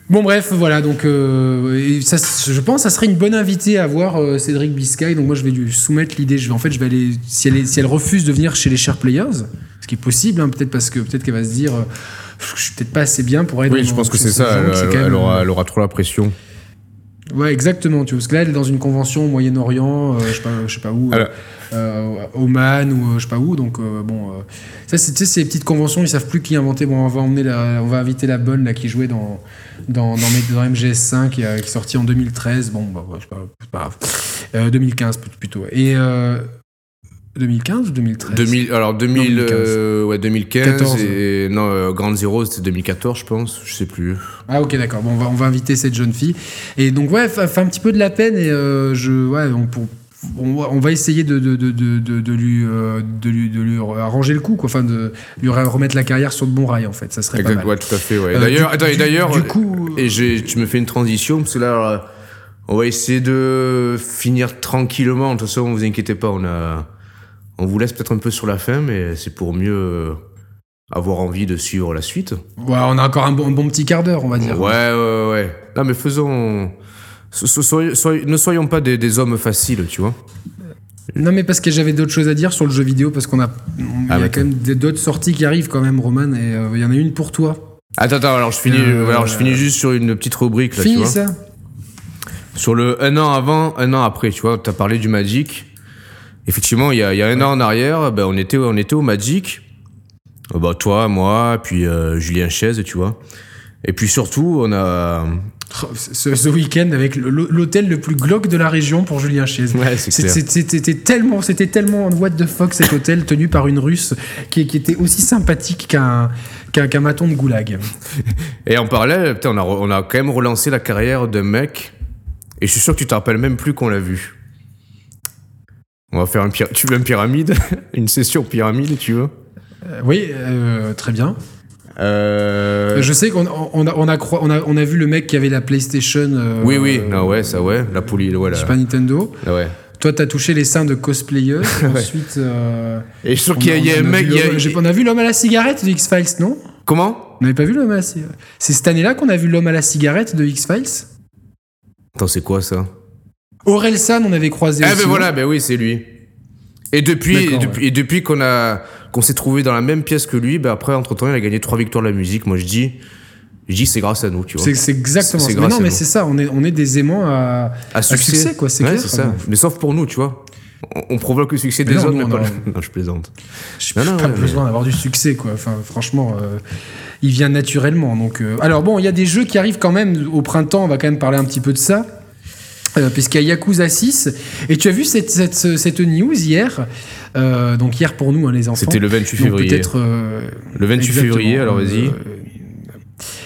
Bon bref, voilà, donc euh, ça, je pense que ça serait une bonne invitée à voir euh, Cédric Biscay, donc moi je vais lui soumettre l'idée, je vais, en fait je vais aller, si elle, est, si elle refuse de venir chez les Share Players, ce qui est possible, hein, peut-être parce que, peut-être qu'elle va se dire, euh, je suis peut-être pas assez bien pour être... Oui, je pense que c'est ça, elle, c'est elle, elle, aura, elle aura trop la pression. Ouais, exactement, tu vois, parce que là elle est dans une convention au Moyen-Orient, euh, je sais pas, je sais pas où... Alors... Euh, Oman ou euh, je sais pas où, donc euh, bon euh, ça c'est, tu sais, c'est les petites conventions, ils savent plus qui inventer. Bon, on va emmener la, on va inviter la bonne là qui jouait dans dans dans, dans M G S cinq qui, euh, qui est sorti en deux mille treize, bon bah ouais, je sais pas, c'est pas grave, euh, deux mille quinze plutôt, et euh, deux mille quinze ou deux mille treize, deux mille, alors deux mille, non, deux mille quinze. Euh, ouais, deux mille quinze quatorze, et non, euh, Grand Zero c'était deux mille quatorze je pense, je sais plus. Ah ok, d'accord, bon on va on va inviter cette jeune fille, et donc ouais, fait un petit peu de la peine, et euh, je ouais on pour on va essayer de, de, de, de, de, de, lui, euh, de, lui, de lui arranger le coup, quoi. Enfin, de lui remettre la carrière sur le bon rail, en fait. Ça serait exact, pas mal. Ouais, tout à fait, ouais. Euh, d'ailleurs, du, attends, du, d'ailleurs du coup, et j'ai, tu me fais une transition, parce que là, on va essayer de finir tranquillement. De toute façon, ne vous inquiétez pas, on, a, on vous laisse peut-être un peu sur la fin, mais c'est pour mieux avoir envie de suivre la suite. Ouais, on a encore un bon, un bon petit quart d'heure, on va dire. Ouais, ouais, ouais. Non, mais faisons... So, so, so, ne soyons pas des, des hommes faciles, tu vois. Non, mais parce que j'avais d'autres choses à dire sur le jeu vidéo, parce qu'on a, on, ah, il y a quand même des, d'autres sorties qui arrivent quand même, Roman, et euh, il y en a une pour toi. Attends, attends, alors je finis, euh, alors je finis juste sur une petite rubrique là, tu vois. Finis ça. Sur le un an avant, un an après, tu vois, t'as parlé du Magic. Effectivement, il y a, il y a un ouais. an en arrière, ben on était, on était au Magic. Ben, toi, moi, puis euh, Julien Chaise, tu vois. Et puis surtout, on a. Ce, ce week-end avec l'hôtel le plus glauque de la région pour Julien Chaise. Ouais, c'est clair. C'était, c'était tellement, c'était tellement what the fuck, cet hôtel tenu par une Russe qui, qui était aussi sympathique qu'un, qu'un, qu'un maton de goulag. Et en parallèle, putain, on a, on a quand même relancé la carrière d'un mec, et je suis sûr que tu te rappelles même plus qu'on l'a vu. On va faire une, pyra- tu veux une pyramide, une session pyramide, tu veux ? euh, Oui, euh, très bien. Euh... Je sais qu'on on a, on a, on a, on a vu le mec qui avait la PlayStation. Euh, oui, oui, euh, ah ouais, ça ouais, la poulie, ouais, la... Super Nintendo. Ah ouais. Toi, t'as touché les seins de cosplayer. Ouais. Ensuite. Euh, et je suis sûr qu'il y a, y a un mec. Y a... On a vu l'homme à la cigarette de X-Files, non ? Comment ? On n'avait pas vu l'homme à la cigarette. C'est cette année-là qu'on a vu l'homme à la cigarette de X-Files ? Attends, c'est quoi ça ? Orelsan, on avait croisé. Ah ben voilà, ben oui, c'est lui. Et depuis, et depuis, ouais. et depuis qu'on a, qu'on s'est trouvé dans la même pièce que lui, bah après, entre temps, il a gagné trois victoires de la musique. Moi, je dis, je dis, c'est grâce à nous, tu vois. C'est, c'est exactement c'est, c'est ça. Mais non, mais nous. C'est ça. On est, on est des aimants à, à succès. À succès, quoi. C'est ouais, clair. C'est ça. Mais sauf pour nous, tu vois. On, on provoque le succès mais des non, autres. Nous, mais on pas a... Non, je plaisante. J'ai non, non, pas ouais, besoin mais... d'avoir du succès, quoi. Enfin, franchement, euh, il vient naturellement. Donc, euh... alors bon, il y a des jeux qui arrivent quand même au printemps. On va quand même parler un petit peu de ça. Euh, puisqu'il y a Yakuza six, et tu as vu cette, cette, cette news hier, euh, donc hier pour nous, hein, les enfants. C'était le vingt-huit février. Peut-être, euh, le vingt-huit février, alors vas-y. Euh,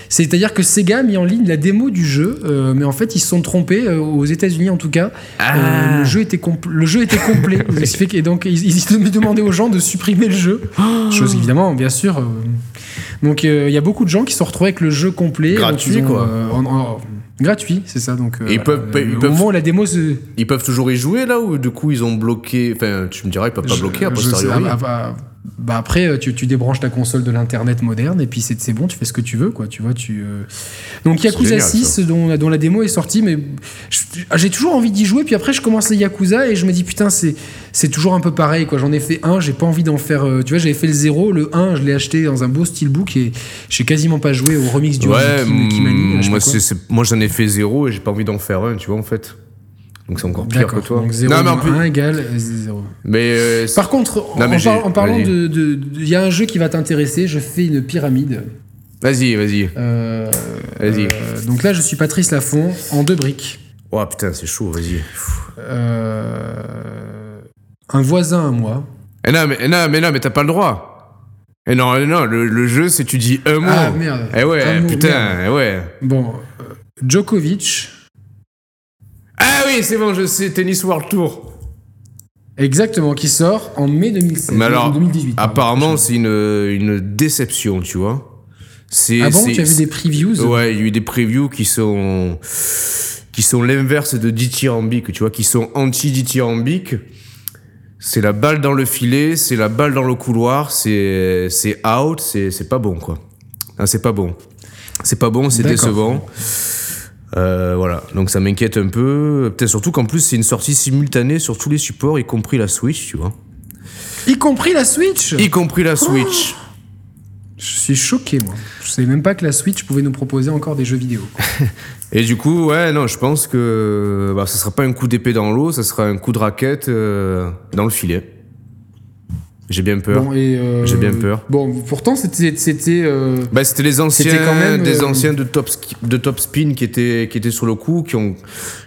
c'est-à-dire que Sega a mis en ligne la démo du jeu, euh, mais en fait, ils se sont trompés, euh, aux États-Unis en tout cas. Ah. Euh, le, jeu était compl- le jeu était complet, et donc ils, ils demandaient aux gens de supprimer le jeu. Oh. Chose évidemment, bien sûr. Euh, donc il euh, y a beaucoup de gens qui se sont retrouvés avec le jeu complet. Gratuit, donc, ont, quoi. Euh, en, en, gratuit, c'est ça. Donc euh, ils peuvent, euh, ils au peuvent, moment où la démo se... ils peuvent toujours y jouer là, ou du coup ils ont bloqué, enfin tu me dirais ils peuvent pas je, bloquer à posteriori. Bah, bah, bah après tu, tu débranches ta console de l'internet moderne et puis c'est, c'est bon, tu fais ce que tu veux, quoi, tu vois, tu euh... donc Yakuza génial, six dont, dont la démo est sortie, mais je, j'ai toujours envie d'y jouer, puis après je commence les Yakuza et je me dis putain, c'est c'est toujours un peu pareil, quoi. J'en ai fait un, j'ai pas envie d'en faire, tu vois, j'avais fait le zéro, le un je l'ai acheté dans un beau steelbook et j'ai quasiment pas joué au remix du ouais, m- qui manie, là, moi, c'est, c'est, moi j'en ai fait zéro et j'ai pas envie d'en faire un, tu vois, en fait, donc c'est encore pire. D'accord, que toi donc zéro, non, mais en plus... un égale zéro, mais euh, par contre non, mais en, par, en parlant vas-y. de il y a un jeu qui va t'intéresser, je fais une pyramide. Vas-y, vas-y, euh, vas-y. Euh, donc là je suis Patrice Laffont en deux briques. Oh putain, c'est chaud, vas-y. euh... Un voisin à moi Eh non, mais, eh non, mais, non, mais t'as pas le droit. Et non, non, le, le jeu, c'est tu dis un mot. Ah merde. Eh ouais, un putain, mot, eh ouais. Bon, euh, Djokovic. Ah oui, c'est bon, je sais, Tennis World Tour. Exactement, qui sort en mai deux mille sept, mais alors, deux mille dix-huit. Apparemment, c'est une, une déception, tu vois. C'est, ah bon, c'est, tu as vu des previews? Ouais, il y a eu des previews qui sont, qui sont l'inverse de dithyrambique, tu vois, qui sont anti-dithyrambique. C'est la balle dans le filet, c'est la balle dans le couloir, c'est c'est out, c'est c'est pas bon quoi. Hein, c'est pas bon, c'est pas bon, c'est D'accord. décevant. Euh, voilà, donc ça m'inquiète un peu. Peut-être surtout qu'en plus c'est une sortie simultanée sur tous les supports, y compris la Switch, tu vois. Y compris la Switch. Y compris la Switch. Oh, je suis choqué moi. Je savais même pas que la Switch pouvait nous proposer encore des jeux vidéo. Et du coup, ouais, non, je pense que bah, ça sera pas un coup d'épée dans l'eau, ça sera un coup de raquette euh, dans le filet. J'ai bien peur. Bon, et euh, J'ai bien peur. Bon, pourtant, c'était... C'était, euh, bah, c'était les anciens, c'était quand même, des euh, anciens de Top, de Top Spin qui étaient, qui étaient sur le coup, qui ont,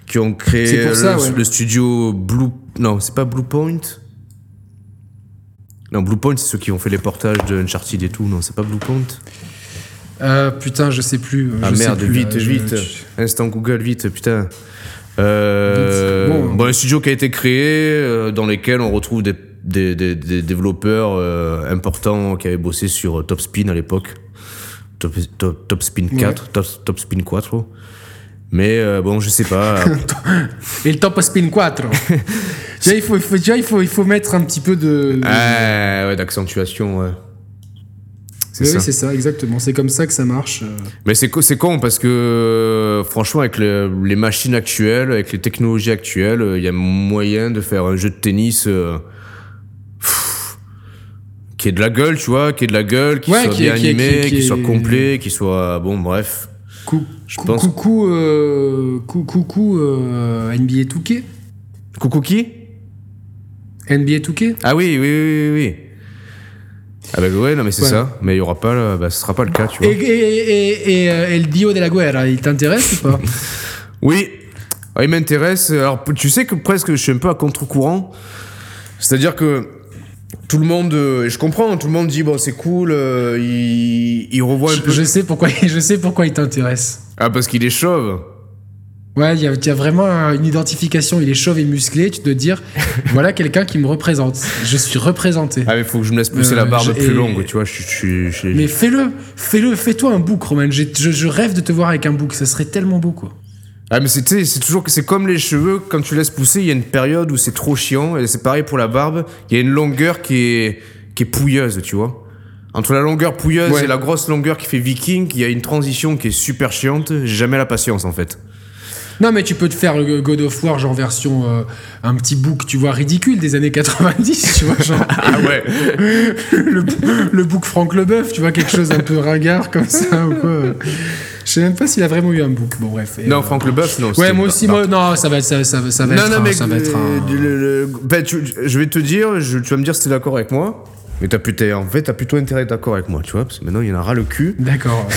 qui ont créé le, ça, ouais. le studio Blue... Non, c'est pas Blue Point ? Non, Blue Point, c'est ceux qui ont fait les portages de Uncharted et tout. Non, c'est pas Blue Point ? Euh, putain, je sais plus. Ah je merde, sais plus, vite, là, vite. Je... Instant Google, vite, putain. Euh, vite. Bon, bon, un studio qui a été créé, euh, dans lesquels on retrouve des, des, des, des développeurs euh, importants qui avaient bossé sur Top Spin à l'époque. Top, top, top Spin quatre, ouais. top, top Spin quatre. Mais euh, bon, je sais pas. Et le Top Spin quatre. Déjà, il faut, il faut, déjà, il faut, il faut mettre un petit peu de. Ah, ouais, d'accentuation, ouais. C'est oui, ça. c'est ça, exactement. C'est comme ça que ça marche. Mais c'est, c'est con parce que, franchement, avec le, les machines actuelles, avec les technologies actuelles, il y a moyen de faire un jeu de tennis euh, pff, qui ait de la gueule, tu vois, qui ait de la gueule, qui ouais, soit qui, bien qui, animé, qui, qui, qui, qui soit est... complet, qui soit... Bon, bref. Cou- je cou- pense... Coucou, euh, cou- coucou euh, N B A deux K. Coucou qui ? N B A deux K. Ah oui, oui, oui, oui. oui. Ah bah ouais, non mais c'est ouais. ça, mais il y aura pas, le... bah, ce sera pas le cas, tu vois. Et, et, et, et euh, El Dio de la Guerra, il t'intéresse ou pas? Oui, ah, il m'intéresse. Alors tu sais que presque je suis un peu à contre-courant, c'est-à-dire que tout le monde, et je comprends, tout le monde dit bon c'est cool, euh, il, il revoit un je, peu. Je sais pourquoi, je sais pourquoi il t'intéresse. Ah parce qu'il est chauve. Ouais, il y, y a vraiment une identification. Il est chauve et musclé. Tu dois te dire, voilà quelqu'un qui me représente. Je suis représenté. Ah, mais faut que je me laisse pousser euh, la barbe plus longue, tu vois. Je, je, je, je... Mais fais-le, fais-le, fais-toi un bouc, Roman. Je, je, je rêve de te voir avec un bouc. Ça serait tellement beau, quoi. Ah, mais c'est, tu sais, c'est toujours que c'est comme les cheveux. Quand tu laisses pousser, il y a une période où c'est trop chiant. Et c'est pareil pour la barbe. Il y a une longueur qui est, qui est pouilleuse, tu vois. Entre la longueur pouilleuse ouais. et la grosse longueur qui fait viking, il y a une transition qui est super chiante. J'ai jamais la patience, en fait. Non, mais tu peux te faire le God of War, genre version euh, un petit bouc, tu vois, ridicule des années quatre-vingt-dix, tu vois, genre. Ah ouais. le, le bouc Franck Leboeuf, tu vois, quelque chose un peu ringard comme ça ou quoi. Je sais même pas s'il a vraiment eu un bouc. Bon, bref. Non, euh, Franck Leboeuf, non. Ouais, moi aussi, moi, non, ça va, ça, ça, ça va non, être. Non, non, mais. Ça va être un... le, le, le, ben, tu, je vais te dire, je, tu vas me dire si t'es d'accord avec moi. Mais t'as plutôt, en fait, t'as plutôt intérêt à être d'accord avec moi, tu vois, parce que maintenant, il y en a ras le cul. D'accord.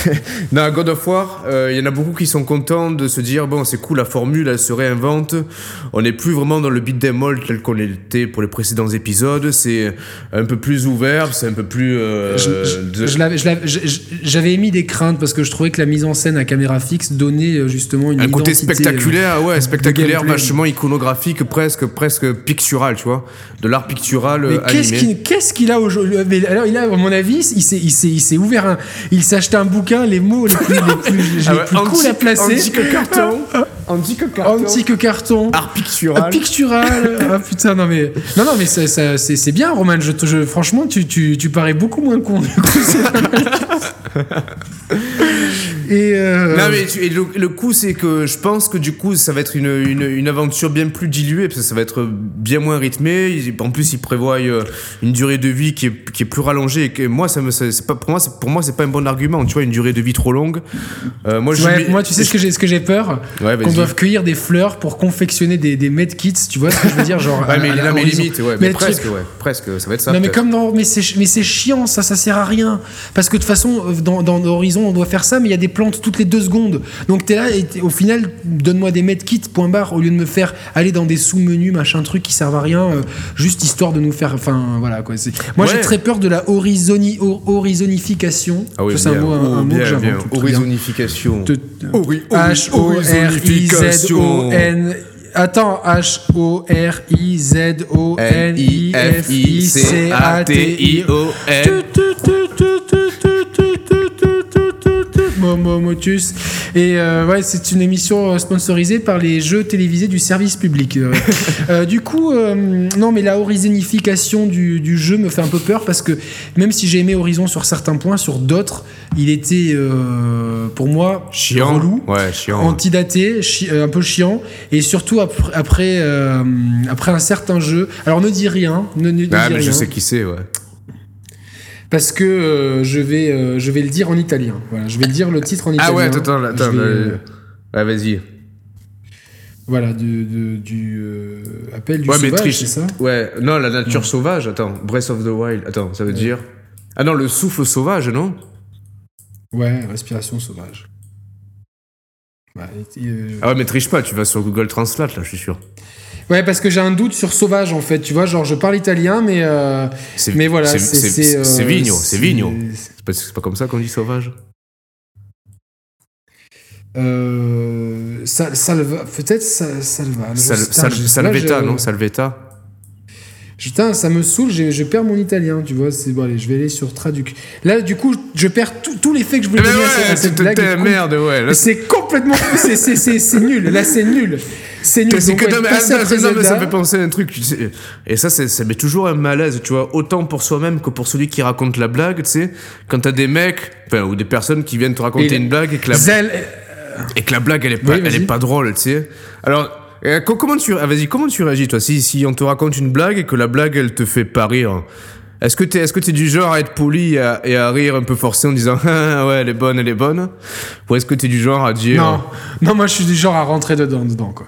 Dans God of War, il euh, y en a beaucoup qui sont contents de se dire, bon, c'est cool, la formule, elle se réinvente. On n'est plus vraiment dans le beat'em all tel qu'on était pour les précédents épisodes. C'est un peu plus ouvert, c'est un peu plus... Euh, je, je, de... je l'avais, je l'avais, je, j'avais émis des craintes parce que je trouvais que la mise en scène à caméra fixe donnait justement une un identité... Un côté spectaculaire, euh, ouais, spectaculaire, vachement iconographique, presque, presque pictural, tu vois, de l'art pictural mais animé. Qu'est-ce qu'il, qu'est-ce qu'il a aujourd'hui? Mais alors, il a, à mon avis, il s'est, il s'est, il s'est ouvert un, il s'est acheté un bouquin, les mots les plus, les plus, les plus, ah ouais, plus anti, cool à placer. Anti-que-carton. Anti-que-carton. Anti-que-carton. Art pictural. Pictural. Ah putain, non mais, non, non, mais ça, ça, c'est, c'est bien, Roman. Je, je, franchement, tu, tu, tu parais beaucoup moins con. Du coup, et, euh... non, mais tu, et le, le coup, c'est que je pense que du coup, ça va être une, une, une aventure bien plus diluée, parce que ça va être bien moins rythmé. En plus, ils prévoient une durée de vie qui est, qui est plus rallongée. Et moi, ça me, c'est pas, pour moi, c'est, pour moi, c'est pas un bon argument. Tu vois, une durée de vie trop longue. Euh, moi, ouais, moi, tu sais ce que j'ai, ce que j'ai peur, ouais, bah, qu'on doive cueillir des fleurs pour confectionner des, des medkits. Tu vois ce que je veux dire, genre. Ouais, mais, à, à, non, mais limite, ouais, mais, mais presque, truc... ouais, presque. Ça va être ça. Non, peut-être. mais comme dans, mais c'est, mais c'est chiant, ça, ça sert à rien, parce que de toute façon, dans, dans Horizon, on doit faire ça, mais il y a des plans plante toutes les deux secondes. Donc t'es là et t'es, au final, donne-moi des medkits, point barre, au lieu de me faire aller dans des sous-menus, machin truc qui servent à rien, euh, juste histoire de nous faire. Enfin voilà quoi. C'est... Moi ouais. j'ai très peur de la horizoni... horizonification. Ah oui, c'est un mot, un mot que j'invente. Horizonification. H O R I Z O N. Attends, H O R I Z O N I F I C A T I O N. Momotus. Et euh, ouais, c'est une émission sponsorisée par les jeux télévisés du service public. euh, du coup, euh, non, mais la horizonification du, du jeu me fait un peu peur parce que même si j'ai aimé Horizon sur certains points, sur d'autres, il était euh, pour moi chiant, relou, ouais, chiant. antidaté, chi- un peu chiant, et surtout après, après, euh, après un certain jeu. Alors ne dis rien, ne, ne, bah, ne dis mais rien. Je sais qui c'est, ouais. Parce que euh, je vais euh, je vais le dire en italien. Voilà, je vais le dire le titre en italien. Ah ouais, attends, attends, vais... euh... ouais, vas-y. Voilà, du, du, du euh, appel du ouais, sauvage, tri- c'est ça ? Ouais, non, la nature non. sauvage. Attends, Breath of the Wild. Attends, ça veut ouais. dire ah non, le souffle sauvage, non ? Ouais, respiration sauvage. Ouais, et, euh... Ah ouais, mais triche pas, tu vas sur Google Translate là, je suis sûr. Ouais, parce que j'ai un doute sur sauvage en fait, tu vois, genre je parle italien, mais euh, c'est, mais voilà, c'est c'est c'est, c'est, euh, c'est vigno, c'est, c'est vigno. C'est pas, c'est pas comme ça qu'on dit sauvage. Euh, sal, salva, peut-être sal, salva. Sal, sal, sal, salvetta, là, non, salvetta. Putain, ça me saoule, je, je perds mon italien, tu vois. C'est bon, allez, je vais aller sur traduc. Là, du coup, je perds tout, tous les faits que je voulais donner à cette blague. C'est merde, ouais. Là, c'est, c'est complètement, c'est, c'est, c'est, c'est nul. Là, c'est nul. C'est nul. C'est donc, que ouais, non, mais, non, mais ça me fait penser à un truc. Tu sais, et ça, c'est, ça met toujours un malaise, tu vois, autant pour soi-même que pour celui qui raconte la blague, tu sais. Quand t'as des mecs, enfin, ou des personnes qui viennent te raconter et une blague et que la zèle... et que la blague, elle est pas, oui, elle est pas drôle, tu sais. Alors. Comment tu, ah vas-y, comment tu réagis toi si, si on te raconte une blague et que la blague elle te fait pas rire, est-ce que t'es, est-ce que t'es du genre à être poli et à, et à rire un peu forcé en disant ah ouais elle est bonne elle est bonne, ou est-ce que t'es du genre à dire non non moi je suis du genre à rentrer dedans dedans quoi.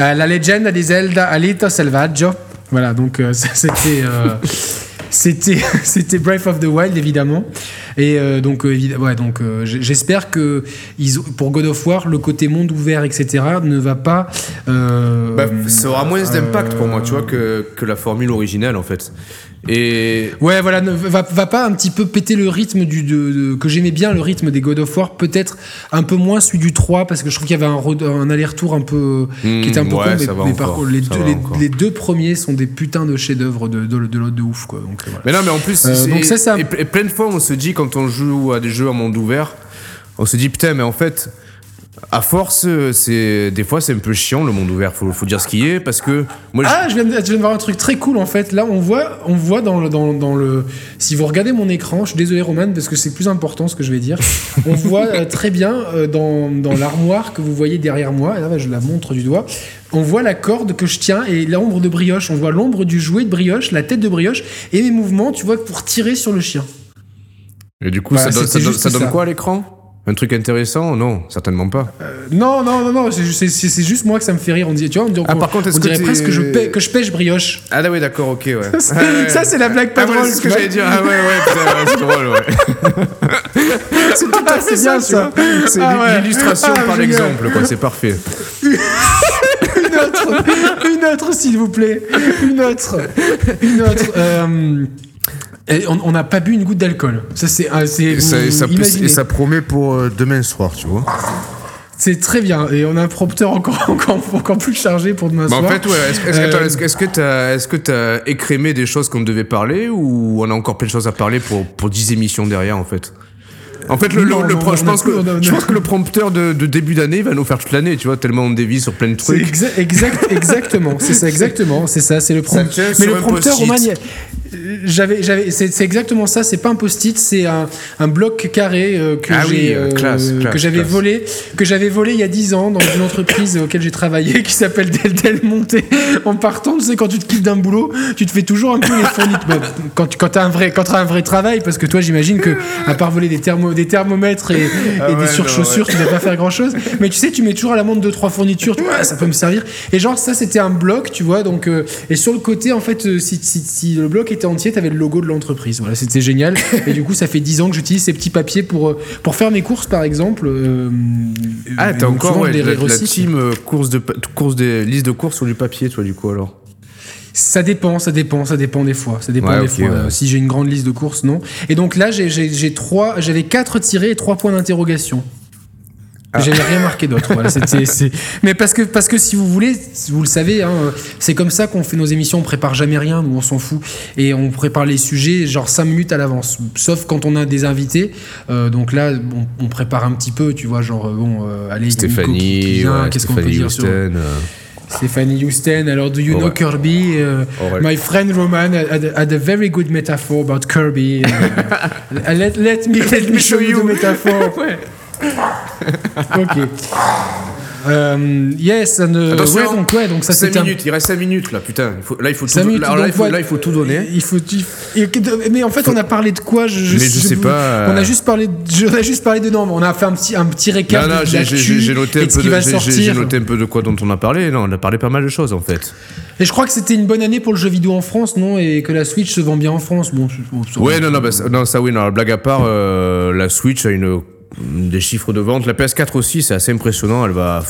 Euh, la leggenda di Zelda all'Ita Selvaggio, voilà donc euh, ça, c'était euh... C'était, c'était Breath of the Wild évidemment et euh, donc euh, évi- ouais donc euh, j'espère que ils, pour God of War le côté monde ouvert etc ne va pas euh, bah, ça aura moins euh, d'impact pour moi tu vois que que la formule originale en fait et ouais voilà ne va, va pas un petit peu péter le rythme du de, de, que j'aimais bien le rythme des God of War, peut-être un peu moins celui du trois parce que je trouve qu'il y avait un, re- un aller-retour un peu mmh, qui était un peu ouais, con, mais, mais encore, par contre les deux, les, les deux premiers sont des putains de chefs-d'œuvre de de, de, de l'autre de ouf quoi donc. Voilà. Mais non, mais en plus, euh, donc ça, ça... Et, et plein de fois, on se dit quand on joue à des jeux à monde ouvert, on se dit putain, mais en fait, à force, c'est des fois c'est un peu chiant le monde ouvert. Faut, faut dire ce qu'il est parce que moi. Ah, je, je, viens de, je viens de voir un truc très cool en fait. Là, on voit, on voit dans le, dans, dans le. Si vous regardez mon écran, je suis désolé Roman parce que c'est plus important ce que je vais dire. On voit très bien euh, dans dans l'armoire que vous voyez derrière moi. Et là, je la montre du doigt. On voit la corde que je tiens et l'ombre de brioche. On voit l'ombre du jouet de brioche, la tête de brioche et mes mouvements, tu vois, pour tirer sur le chien. Et du coup, bah, ça donne, ça donne, ça donne ça. Quoi à l'écran ? Un truc intéressant ? Non, certainement pas. Euh, non, non, non, non, c'est, c'est, c'est juste moi que ça me fait rire. On dit, tu vois, on, dit, ah, on, par contre, on dirait que presque que je, pêche, que je pêche brioche. Ah oui, d'accord, ok, ouais. Ça, c'est, ah, ouais, ça, c'est la blague pas ah, drôle. C'est ce que j'allais dire. Ah ouais, ouais, c'est drôle, ouais. C'est tout à fait ah, bien, ça. ça. C'est ah, ouais. l'illustration ah, par génial. L'exemple, quoi, c'est parfait. Une autre, s'il vous plaît. Une autre. Une autre. Euh, on n'a pas bu une goutte d'alcool. Ça, c'est. c'est et, vous, ça, et, ça, et ça promet pour euh, demain soir, tu vois. C'est très bien. Et on a un prompteur encore, encore, encore plus chargé pour demain bah, soir. En fait, ouais. Est-ce, euh, est-ce, est-ce que t'as, est-ce que t'as écrémé des choses qu'on devait parler ou on a encore plein de choses à parler pour, pour dix émissions derrière, en fait ? En fait, le, non, le, non, le, je, pense que, a... je pense que le prompteur de, de début d'année va nous faire toute l'année, tu vois, tellement on dévie sur plein de trucs. C'est exa- exact, exactement, c'est ça, exactement, c'est ça, c'est le prompteur. Mais le prompteur, Roman, j'avais, j'avais, c'est, c'est exactement ça, c'est pas un post-it, c'est un, un bloc carré euh, que, ah j'ai, oui, euh, classe, euh, classe, que j'avais classe. volé, que j'avais volé il y a dix ans dans une entreprise auquel j'ai travaillé qui s'appelle Del Del Monte. En partant, tu sais, quand tu te quittes d'un boulot, tu te fais toujours un peu les fournis. Bon, quand, quand t'as un vrai, quand t'as un vrai travail, parce que toi, j'imagine que à part voler des thermos des thermomètres et, ah et ouais, des surchaussures, ouais. Tu ne vas pas faire grand chose. Mais tu sais, tu mets toujours à la montre deux trois fournitures. Tu vois, ça peut me servir. Et genre ça, c'était un bloc, tu vois. Donc euh, et sur le côté, en fait, si, si, si le bloc est était entier, t'avais le logo de l'entreprise. Voilà, c'était génial. Et du coup, ça fait dix ans que j'utilise ces petits papiers pour, pour faire mes courses, par exemple. Euh, ah, t'as encore ouais, la, la team course de, course des, liste de courses sur du papier, toi, du coup, alors. Ça dépend, ça dépend, ça dépend des fois. Ça dépend ouais, des okay, fois. Ouais. Si j'ai une grande liste de courses, non. Et donc là, j'ai, j'ai, j'ai trois, j'avais quatre tirés et trois points d'interrogation. Ah. J'avais rien marqué d'autre. Voilà, c'était, c'est... Mais parce que, parce que si vous voulez, vous le savez, hein, c'est comme ça qu'on fait nos émissions. On prépare jamais rien, nous on s'en fout, et on prépare les sujets genre cinq minutes à l'avance. Sauf quand on a des invités. Euh, donc là, on, on prépare un petit peu, tu vois, genre bon, euh, allez, Stéphanie, qui vient, ouais, qu'est-ce Stéphanie qu'on peut Houston, dire sur... euh... Stéphanie Houston, alors do you oh know ouais. Kirby? Uh, oh ouais. My friend Roman had, had a very good metaphor about Kirby. Uh, let, let, me, let me show you the metaphor. Ouais. Ok. Um, yes, and, uh, ouais, donc, ouais, donc ça c'est cinq minutes, un... il reste cinq minutes là, putain. Il faut, là, il faut tout minutes, là, là, il faut, là, il faut tout donner. Il faut, il faut, mais en fait, faut... on a parlé de quoi je, je, mais je, je sais je, pas. On a juste parlé, on a juste parlé de normes. On a fait un petit, un petit récap. Non, non, de j'ai, j'ai, j'ai noté un peu de, j'ai, j'ai noté un peu de quoi dont on a parlé. Non, on a parlé pas mal de choses en fait. Et je crois que c'était une bonne année pour le jeu vidéo en France, non, et que la Switch se vend bien en France. Bon. Ouais, non, non, bah, non, ça oui, non. Blague à part, euh, la Switch a une des chiffres de vente. La P S quatre aussi, c'est assez impressionnant. Elle va.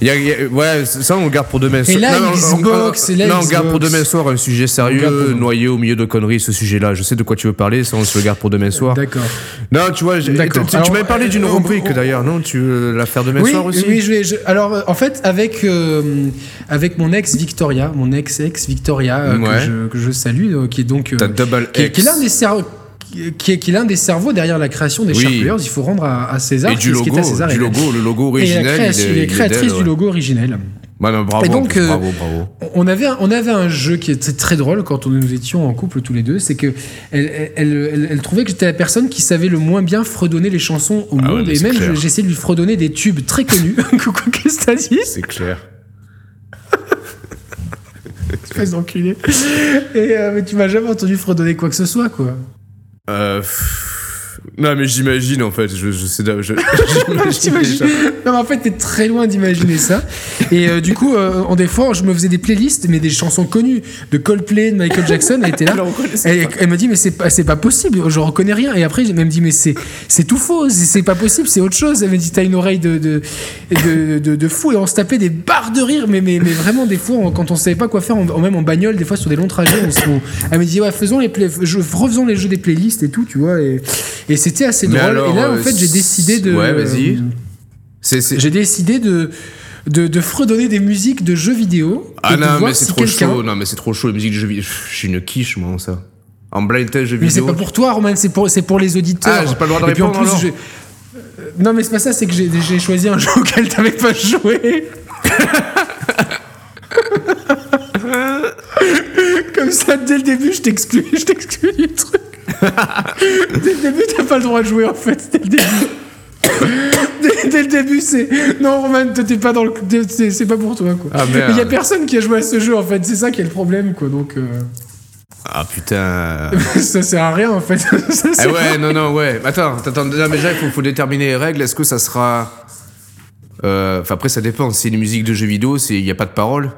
Il y a, il y a, ouais, ça on le garde pour demain soir. Et là, non, Xbox, on, on, et là, non, Xbox. On garde pour demain soir un sujet sérieux, noyé au milieu de conneries, ce sujet-là. Je sais de quoi tu veux parler, ça on se le garde pour demain soir. D'accord. Non, tu vois, D'accord. tu, tu alors, m'avais parlé d'une euh, rubrique on, on, d'ailleurs, non? Tu veux la faire demain oui, soir aussi? Oui, je vais. Je, alors, en fait, avec, euh, avec mon ex Victoria, mon ex-ex Victoria, euh, ouais. que, je, que je salue, euh, qui est donc. Euh, Ta double qui, ex. Qui est l'un des sérieux. Qui est, qui est l'un des cerveaux derrière la création des oui. Share Players, il faut rendre à, à César ce qui est à César. Et du logo, le logo originel. Et la création, il est, il est créatrice il est dead, du logo ouais. originel. Bah non, bravo, et donc, plus, bravo, bravo. On avait, un, on avait un jeu qui était très drôle quand nous étions en couple tous les deux. C'est que elle, elle, elle, elle trouvait que j'étais la personne qui savait le moins bien fredonner les chansons au ah monde. Ouais, et même, je, j'essayais de lui fredonner des tubes très connus. Coucou, qu'est-ce que t'as dit ? C'est clair. Espèce d'enculé. Et euh, mais tu m'as jamais entendu fredonner quoi que ce soit, quoi. Euh, pff... Non mais j'imagine en fait, je, je sais je, j'imagine ça. Non mais en fait t'es très loin d'imaginer ça. Et euh, du coup euh, en défaut je me faisais des playlists mais des chansons connues de Coldplay, de Michael Jackson. Elle était là, elle, elle m'a dit mais c'est pas, c'est pas possible, je reconnais rien. Et après elle m'a dit mais c'est, c'est tout faux, c'est, c'est pas possible, c'est autre chose. Elle m'a dit t'as une oreille de, de, de, de, de fou. Et on se tapait des barres de rire mais, mais, mais vraiment des fois on, quand on savait pas quoi faire on, même en bagnole des fois sur des longs trajets on se, on, elle m'a dit ouais faisons les play, refaisons les jeux des playlists et tout, tu vois, et, et c'était assez mais drôle. Alors, et là, en fait, j'ai décidé de. Ouais, vas-y. C'est, c'est... J'ai décidé de, de, de fredonner des musiques de jeux vidéo. Ah non, mais c'est si trop quelqu'un... chaud. Non, mais c'est trop chaud, les musiques de jeux vidéo. Je suis une quiche, moi, ça. En blind test, jeux mais vidéo. Mais c'est pas pour toi, Roman, c'est pour, c'est pour les auditeurs. Ah, j'ai pas le droit de répondre. Et puis en plus, je... Non, mais c'est pas ça, c'est que j'ai, j'ai choisi un jeu auquel t'avais pas joué. Comme ça, dès le début, je t'exclus, je t'exclus du truc. Dès le début, t'as pas le droit de jouer en fait. Dès le début, dès, dès le début c'est non, Roman, t'es pas dans le, c'est, c'est pas pour toi quoi. Ah, mais il y a personne qui a joué à ce jeu en fait, c'est ça qui est le problème quoi. Donc euh... ah putain, ça sert à rien en fait. Ça eh ouais, rien. non non ouais. Attends, attends, déjà il faut, faut déterminer les règles. Est-ce que ça sera euh, après ça dépend. C'est une musique de jeu vidéo, c'est il y a pas de paroles.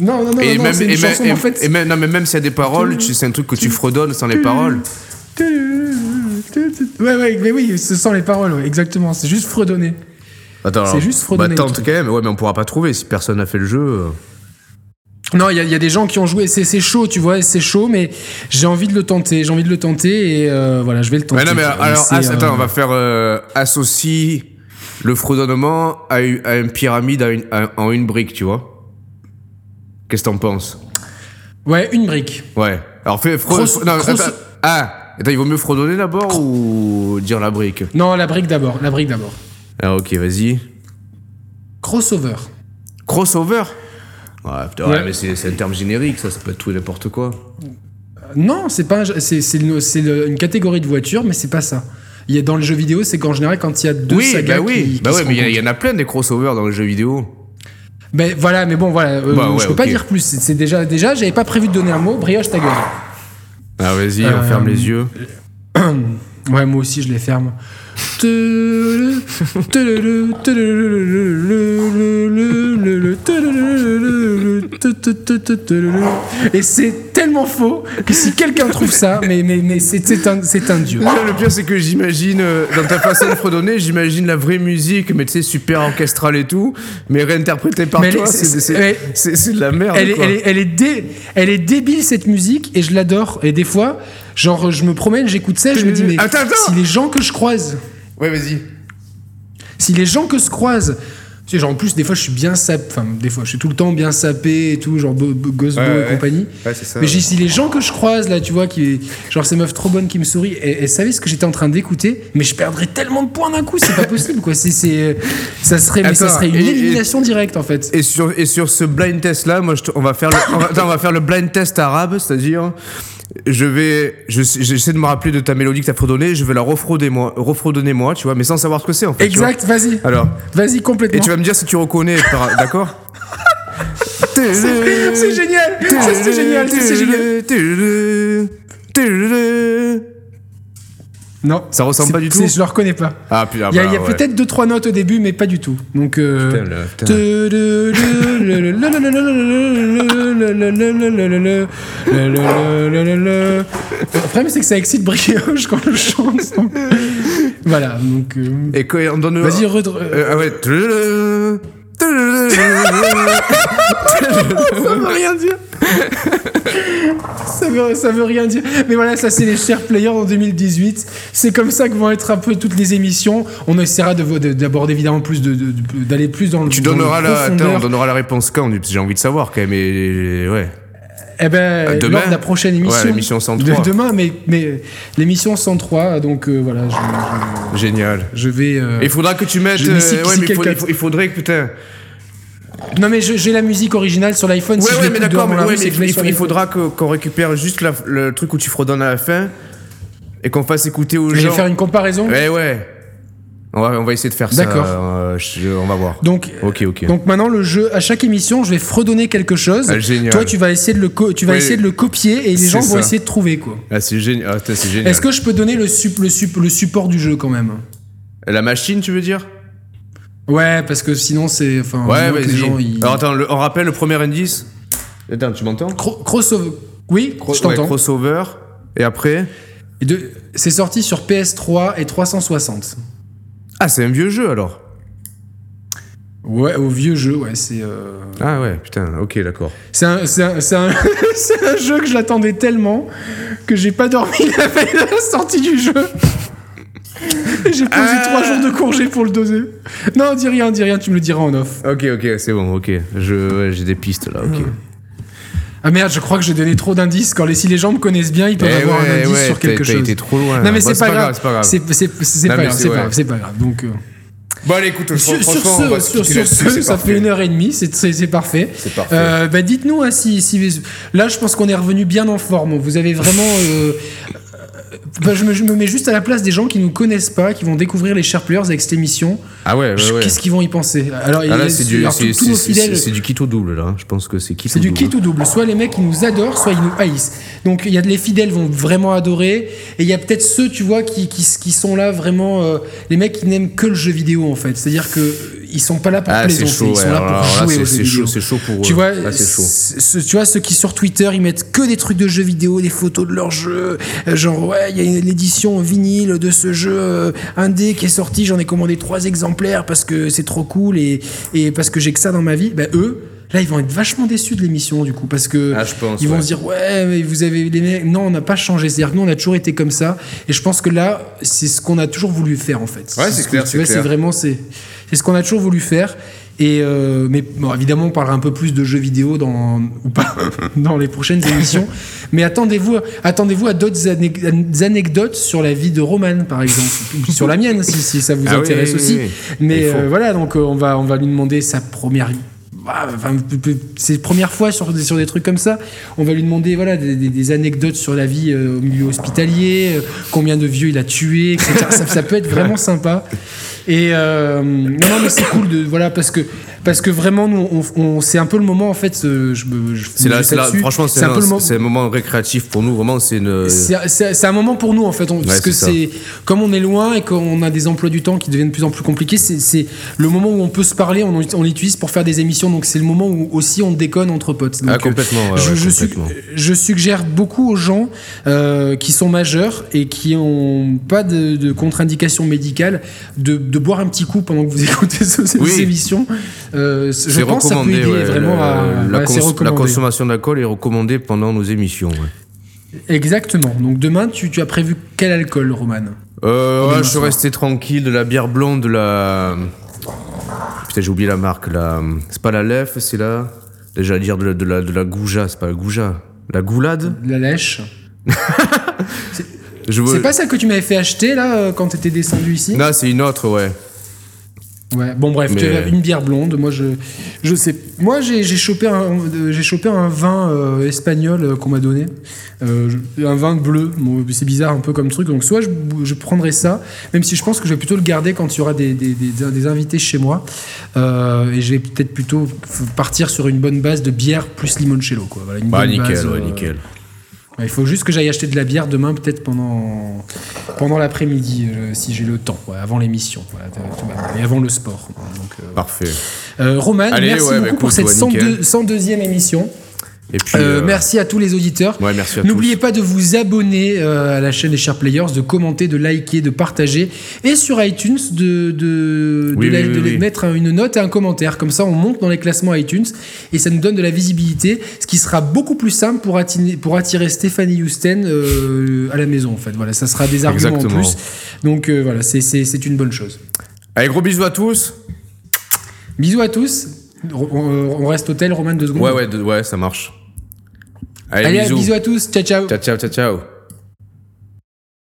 Non, non, non, et non, même, c'est une et chanson, même, en fait. Et même, non, mais même s'il y a des paroles, tu, c'est un truc que tu fredonnes sans les paroles. Ouais, ouais, mais oui, c'est sans les paroles, ouais, exactement. C'est juste fredonner. Attends, c'est alors, juste fredonner. Bah, tente quand même, ouais, mais on pourra pas trouver si personne n'a fait le jeu. Non, il y, y a des gens qui ont joué, c'est, c'est chaud, tu vois, c'est chaud, mais j'ai envie de le tenter, j'ai envie de le tenter, et euh, voilà, je vais le tenter. Mais non, mais alors, ass- euh... attends, on va faire euh, associer le fredonnement à, à une pyramide à une, à, en une brique, tu vois. Qu'est-ce que t'en penses? Ouais, une brique. Ouais. Alors fais fredonner. Cross... Non, cross... Attends, ah, attends, il vaut mieux fredonner d'abord Cro... ou dire la brique? Non, la brique d'abord. La brique d'abord. Ah ok, vas-y. Crossover. Crossover? Ouais, putain, ouais. Ouais, mais c'est, c'est un terme générique, ça, ça peut être tout et n'importe quoi. Non, c'est pas, un... c'est, c'est, une, c'est une catégorie de voiture, mais c'est pas ça. Il y a dans le jeu vidéo, c'est qu'en général quand il y a deux oui, sagas bah oui. qui. Bah qui ouais, mais il y, y en a plein des crossovers dans le jeu vidéo. Ben voilà, mais bon, voilà, euh, bah, ouais, je peux okay. pas dire plus. C'est, c'est déjà, déjà, j'avais pas prévu de donner un mot. Brioche ta gueule. Ah, vas-y, euh, on ferme les yeux. Ouais, moi aussi, je les ferme. Et c'est tellement faux que si quelqu'un trouve ça, mais, mais, mais c'est, c'est, un, c'est un dieu. Le pire, c'est que j'imagine, euh, dans ta façon de fredonner, j'imagine la vraie musique, mais tu sais, super orchestrale et tout, mais réinterprétée par mais toi, est, c'est, c'est, c'est, elle, c'est, c'est de la merde. Elle, quoi. Elle, est, elle, est dé, elle est débile, cette musique, et je l'adore. Et des fois, genre, je me promène, j'écoute ça, je me dis, mais attends, attends. Si les gens que je croise... Ouais, vas-y. Si les gens que se croisent... Tu sais, genre, en plus, des fois, je suis bien sapé... Enfin, des fois, je suis tout le temps bien sapé et tout, genre be- be- gosse beau ouais, et ouais. compagnie. Ouais, c'est ça. Mais ouais. Si les gens que je croise, là, tu vois, qui... genre ces meufs trop bonnes qui me sourient, elles, elles savaient ce que j'étais en train d'écouter, mais je perdrais tellement de points d'un coup, c'est pas possible, quoi. C'est, c'est... Ça, serait... Attends, mais ça serait une et, élimination et, directe, en fait. Et sur, et sur ce blind test-là, moi, je t... on, va faire le... on, va... Attends, on va faire le blind test arabe, c'est-à-dire... Je vais, je, j'essaie de me rappeler de ta mélodie que t'as fredonnée, je vais la refredonner moi, refredonner moi, tu vois, mais sans savoir ce que c'est en fait. Exact, vas-y. Alors, vas-y complètement. Et tu vas me dire si tu reconnais, d'accord? c'est, c'est génial, c'est, c'est génial, c'est, c'est génial. Non, ça ressemble pas du tout. Je le reconnais pas. Ah putain. Il y a, bah, y a ouais. peut-être deux trois notes au début, mais pas du tout. Donc. Euh... Putain, le, putain. Le problème, c'est que ça excite Brioche quand je chante. Donc... Voilà. Donc. Euh... Et quoi, on donne. Vas-y, redre. Euh, ah ouais. Ça veut rien dire. ça, veut, ça veut rien dire. Mais voilà, ça c'est les Share Players en deux mille dix-huit. C'est comme ça que vont être un peu toutes les émissions. On essaiera de, de, d'aborder évidemment plus, de, de, de, d'aller plus dans le. Tu dans donneras la. Attends, on donnera la réponse quand. J'ai envie de savoir quand même. Et, ouais. Eh ben, demain, lors de la prochaine émission. Ouais, l'émission cent trois. De, demain, mais, mais l'émission cent trois, donc euh, voilà. Je, je, Génial. Je vais. Euh, il faudra que tu mettes. Euh, ouais, mais il, faut, il, faut, il faudrait que putain. Non mais je, j'ai la musique originale sur l'iPhone. Ouais si ouais je mais d'accord mais, ouais, mais il, il faudra que, qu'on récupère juste la, le truc où tu fredonnes à la fin et qu'on fasse écouter aux gens. Je vais faire une comparaison. Ouais ouais. On va on va essayer de faire d'accord. ça. D'accord. Euh, on va voir. Donc ok ok. Donc maintenant le jeu à chaque émission je vais fredonner quelque chose. Ah, génial. Toi tu vas essayer de le co- tu vas ouais, essayer de le copier et les gens ça. vont essayer de trouver quoi. Ah c'est génial. Ah, c'est génial. Est-ce que je peux donner le sup, le sup, le support du jeu quand même? La machine tu veux dire? Ouais, parce que sinon c'est. Enfin, ouais, mais les gens. Ils... Alors attends, le, on rappelle le premier indice. Attends, tu m'entends? Cro- crossover. Oui, Cro- je t'entends. Ouais, crossover. Et après et de... C'est sorti sur P S trois et trois cent soixante. Ah, c'est un vieux jeu alors? Ouais, au vieux jeu, ouais, c'est. Euh... Ah ouais, putain, ok, d'accord. C'est un, c'est un, c'est un, c'est un jeu que je l'attendais tellement que j'ai pas dormi la veille de la sortie du jeu. J'ai posé ah. trois jours de congé pour le doser. Non, dis rien, dis rien, tu me le diras en off. Ok, ok, c'est bon, ok. Je, ouais, j'ai des pistes là, ok. Ah merde, je crois que j'ai donné trop d'indices. Quand les, si les gens me connaissent bien, ils peuvent eh avoir ouais, un indice ouais, sur quelque chose. T'as été trop loin. Non mais c'est pas grave, c'est pas grave. C'est pas grave, c'est pas grave. Donc. Euh... Bon allez écoute, sur, franchement, sur ce, on va sur, sur ce ça parfait. Fait une heure et demie, c'est, c'est, c'est parfait. C'est parfait. Euh, bah dites-nous hein, si, si là je pense qu'on est revenu bien en forme. Vous avez vraiment. Euh, Bah, je, me, je me mets juste à la place des gens qui nous connaissent pas, qui vont découvrir les Share Players avec cette émission. Ah ouais, ouais, je, ouais. Qu'est-ce qu'ils vont y penser? Alors, ah là, c'est du, c'est, c'est, fidèles... c'est, c'est du kit ou double là. Je pense que c'est kit. C'est ou du double. Kit ou double. Soit les mecs ils nous adorent, soit ils nous haïssent. Donc il y a les fidèles vont vraiment adorer, et il y a peut-être ceux tu vois qui qui, qui sont là vraiment euh, les mecs qui n'aiment que le jeu vidéo en fait. C'est-à-dire que ils sont pas là pour ah, plaisanter, chaud, ils sont ouais, là alors, pour jouer là, aux jeux vidéo. C'est chaud pour. Tu vois, là, c'est chaud. Ce, tu vois ceux qui sur Twitter ils mettent que des trucs de jeux vidéo, des photos de leurs jeux, genre ouais. Il y a l'édition vinyle de ce jeu indé qui est sorti, j'en ai commandé trois exemplaires parce que c'est trop cool et, et parce que j'ai que ça dans ma vie. Bah, eux, là, ils vont être vachement déçus de l'émission du coup parce que ah, je pense, ils vont ouais. se dire ouais, mais vous avez les mecs. Non, on n'a pas changé. C'est-à-dire que nous, on a toujours été comme ça. Et je pense que là, c'est ce qu'on a toujours voulu faire en fait. Ouais, c'est, c'est ce clair. Que, c'est, vois, clair. C'est vraiment c'est, c'est ce qu'on a toujours voulu faire. Et euh, mais bon, évidemment on parlera un peu plus de jeux vidéo dans ou pas dans les prochaines émissions. Mais attendez-vous, attendez-vous à d'autres ane- anecdotes sur la vie de Roman par exemple, sur la mienne si, si ça vous ah intéresse oui, aussi. Oui, oui. Mais euh, voilà donc euh, on va on va lui demander sa première, enfin, ses premières fois sur sur des trucs comme ça. On va lui demander voilà des, des, des anecdotes sur la vie euh, au milieu hospitalier, euh, combien de vieux il a tué, et cetera ça, ça peut être vraiment sympa. Et euh, non, non, mais c'est cool de, voilà, parce que parce que vraiment nous on, on c'est un peu le moment en fait. Je, je, c'est là, c'est là, franchement c'est, c'est un, un peu le moment. C'est un moment récréatif pour nous vraiment. C'est une. C'est, c'est, c'est un moment pour nous en fait, on, ouais, parce c'est que ça. C'est comme on est loin et qu'on a des emplois du temps qui deviennent de plus en plus compliqués. C'est, c'est le moment où on peut se parler, on, on l'utilise pour faire des émissions. Donc c'est le moment où aussi on déconne entre potes. Donc, ah complètement. Euh, ouais, je, ouais, je, complètement. Su- je suggère beaucoup aux gens euh, qui sont majeurs et qui ont pas de, de contre-indication médicale de, de boire un petit coup pendant que vous écoutez cette oui. émission. Euh, je c'est pense que ça peut aider ouais, vraiment le, à... La, ouais, cons- la consommation d'alcool est recommandée pendant nos émissions. Ouais. Exactement. Donc demain, tu, tu as prévu quel alcool, Roman ? euh, ouais, Je suis resté tranquille, de la bière blonde, de la... Putain, j'ai oublié la marque. La... C'est pas la Lef, c'est la... Déjà à dire de la, de, la, de la Gouja, c'est pas la Gouja. La Goulade ? La Lèche. c'est... Je veux... c'est pas ça que tu m'avais fait acheter, là, quand t'étais descendu ici ? Non, c'est une autre, ouais. Ouais, bon bref, mais... tu as une bière blonde. Moi je je sais. Moi j'ai j'ai chopé un j'ai chopé un vin euh, espagnol euh, qu'on m'a donné, euh, un vin bleu. Bon, c'est bizarre un peu comme truc. Donc soit je je prendrai ça, même si je pense que je vais plutôt le garder quand il y aura des des des, des invités chez moi. Euh, et je vais peut-être plutôt partir sur une bonne base de bière plus limoncello quoi. Voilà, une bah, bonne nickel, base, ouais, euh... nickel. Il faut juste que j'aille acheter de la bière demain, peut-être pendant, pendant l'après-midi, euh, si j'ai le temps, ouais, avant l'émission, voilà, et avant le sport. Donc, euh, Parfait. Euh, Roman, Allez, merci ouais, beaucoup bah, écoute, pour cette cent deuxième émission. Et puis, euh, euh... merci à tous les auditeurs. Ouais, merci à N'oubliez tous. Pas de vous abonner euh, à la chaîne des Share Players, de commenter, de liker, de partager, et sur iTunes de de, oui, de, oui, la, oui, de oui. mettre une note et un commentaire. Comme ça, on monte dans les classements iTunes et ça nous donne de la visibilité, ce qui sera beaucoup plus simple pour attirer, pour attirer Stéphanie Houston euh, à la maison. En fait, voilà, ça sera des arguments Exactement. En plus. Donc euh, voilà, c'est c'est c'est une bonne chose. Allez, gros bisous à tous. Bisous à tous. On reste au tel, Roman, deux secondes. Ouais, ouais, ouais, ça marche. Allez, Allez bisous. bisous à tous. Ciao, ciao. Ciao, ciao, ciao, ciao.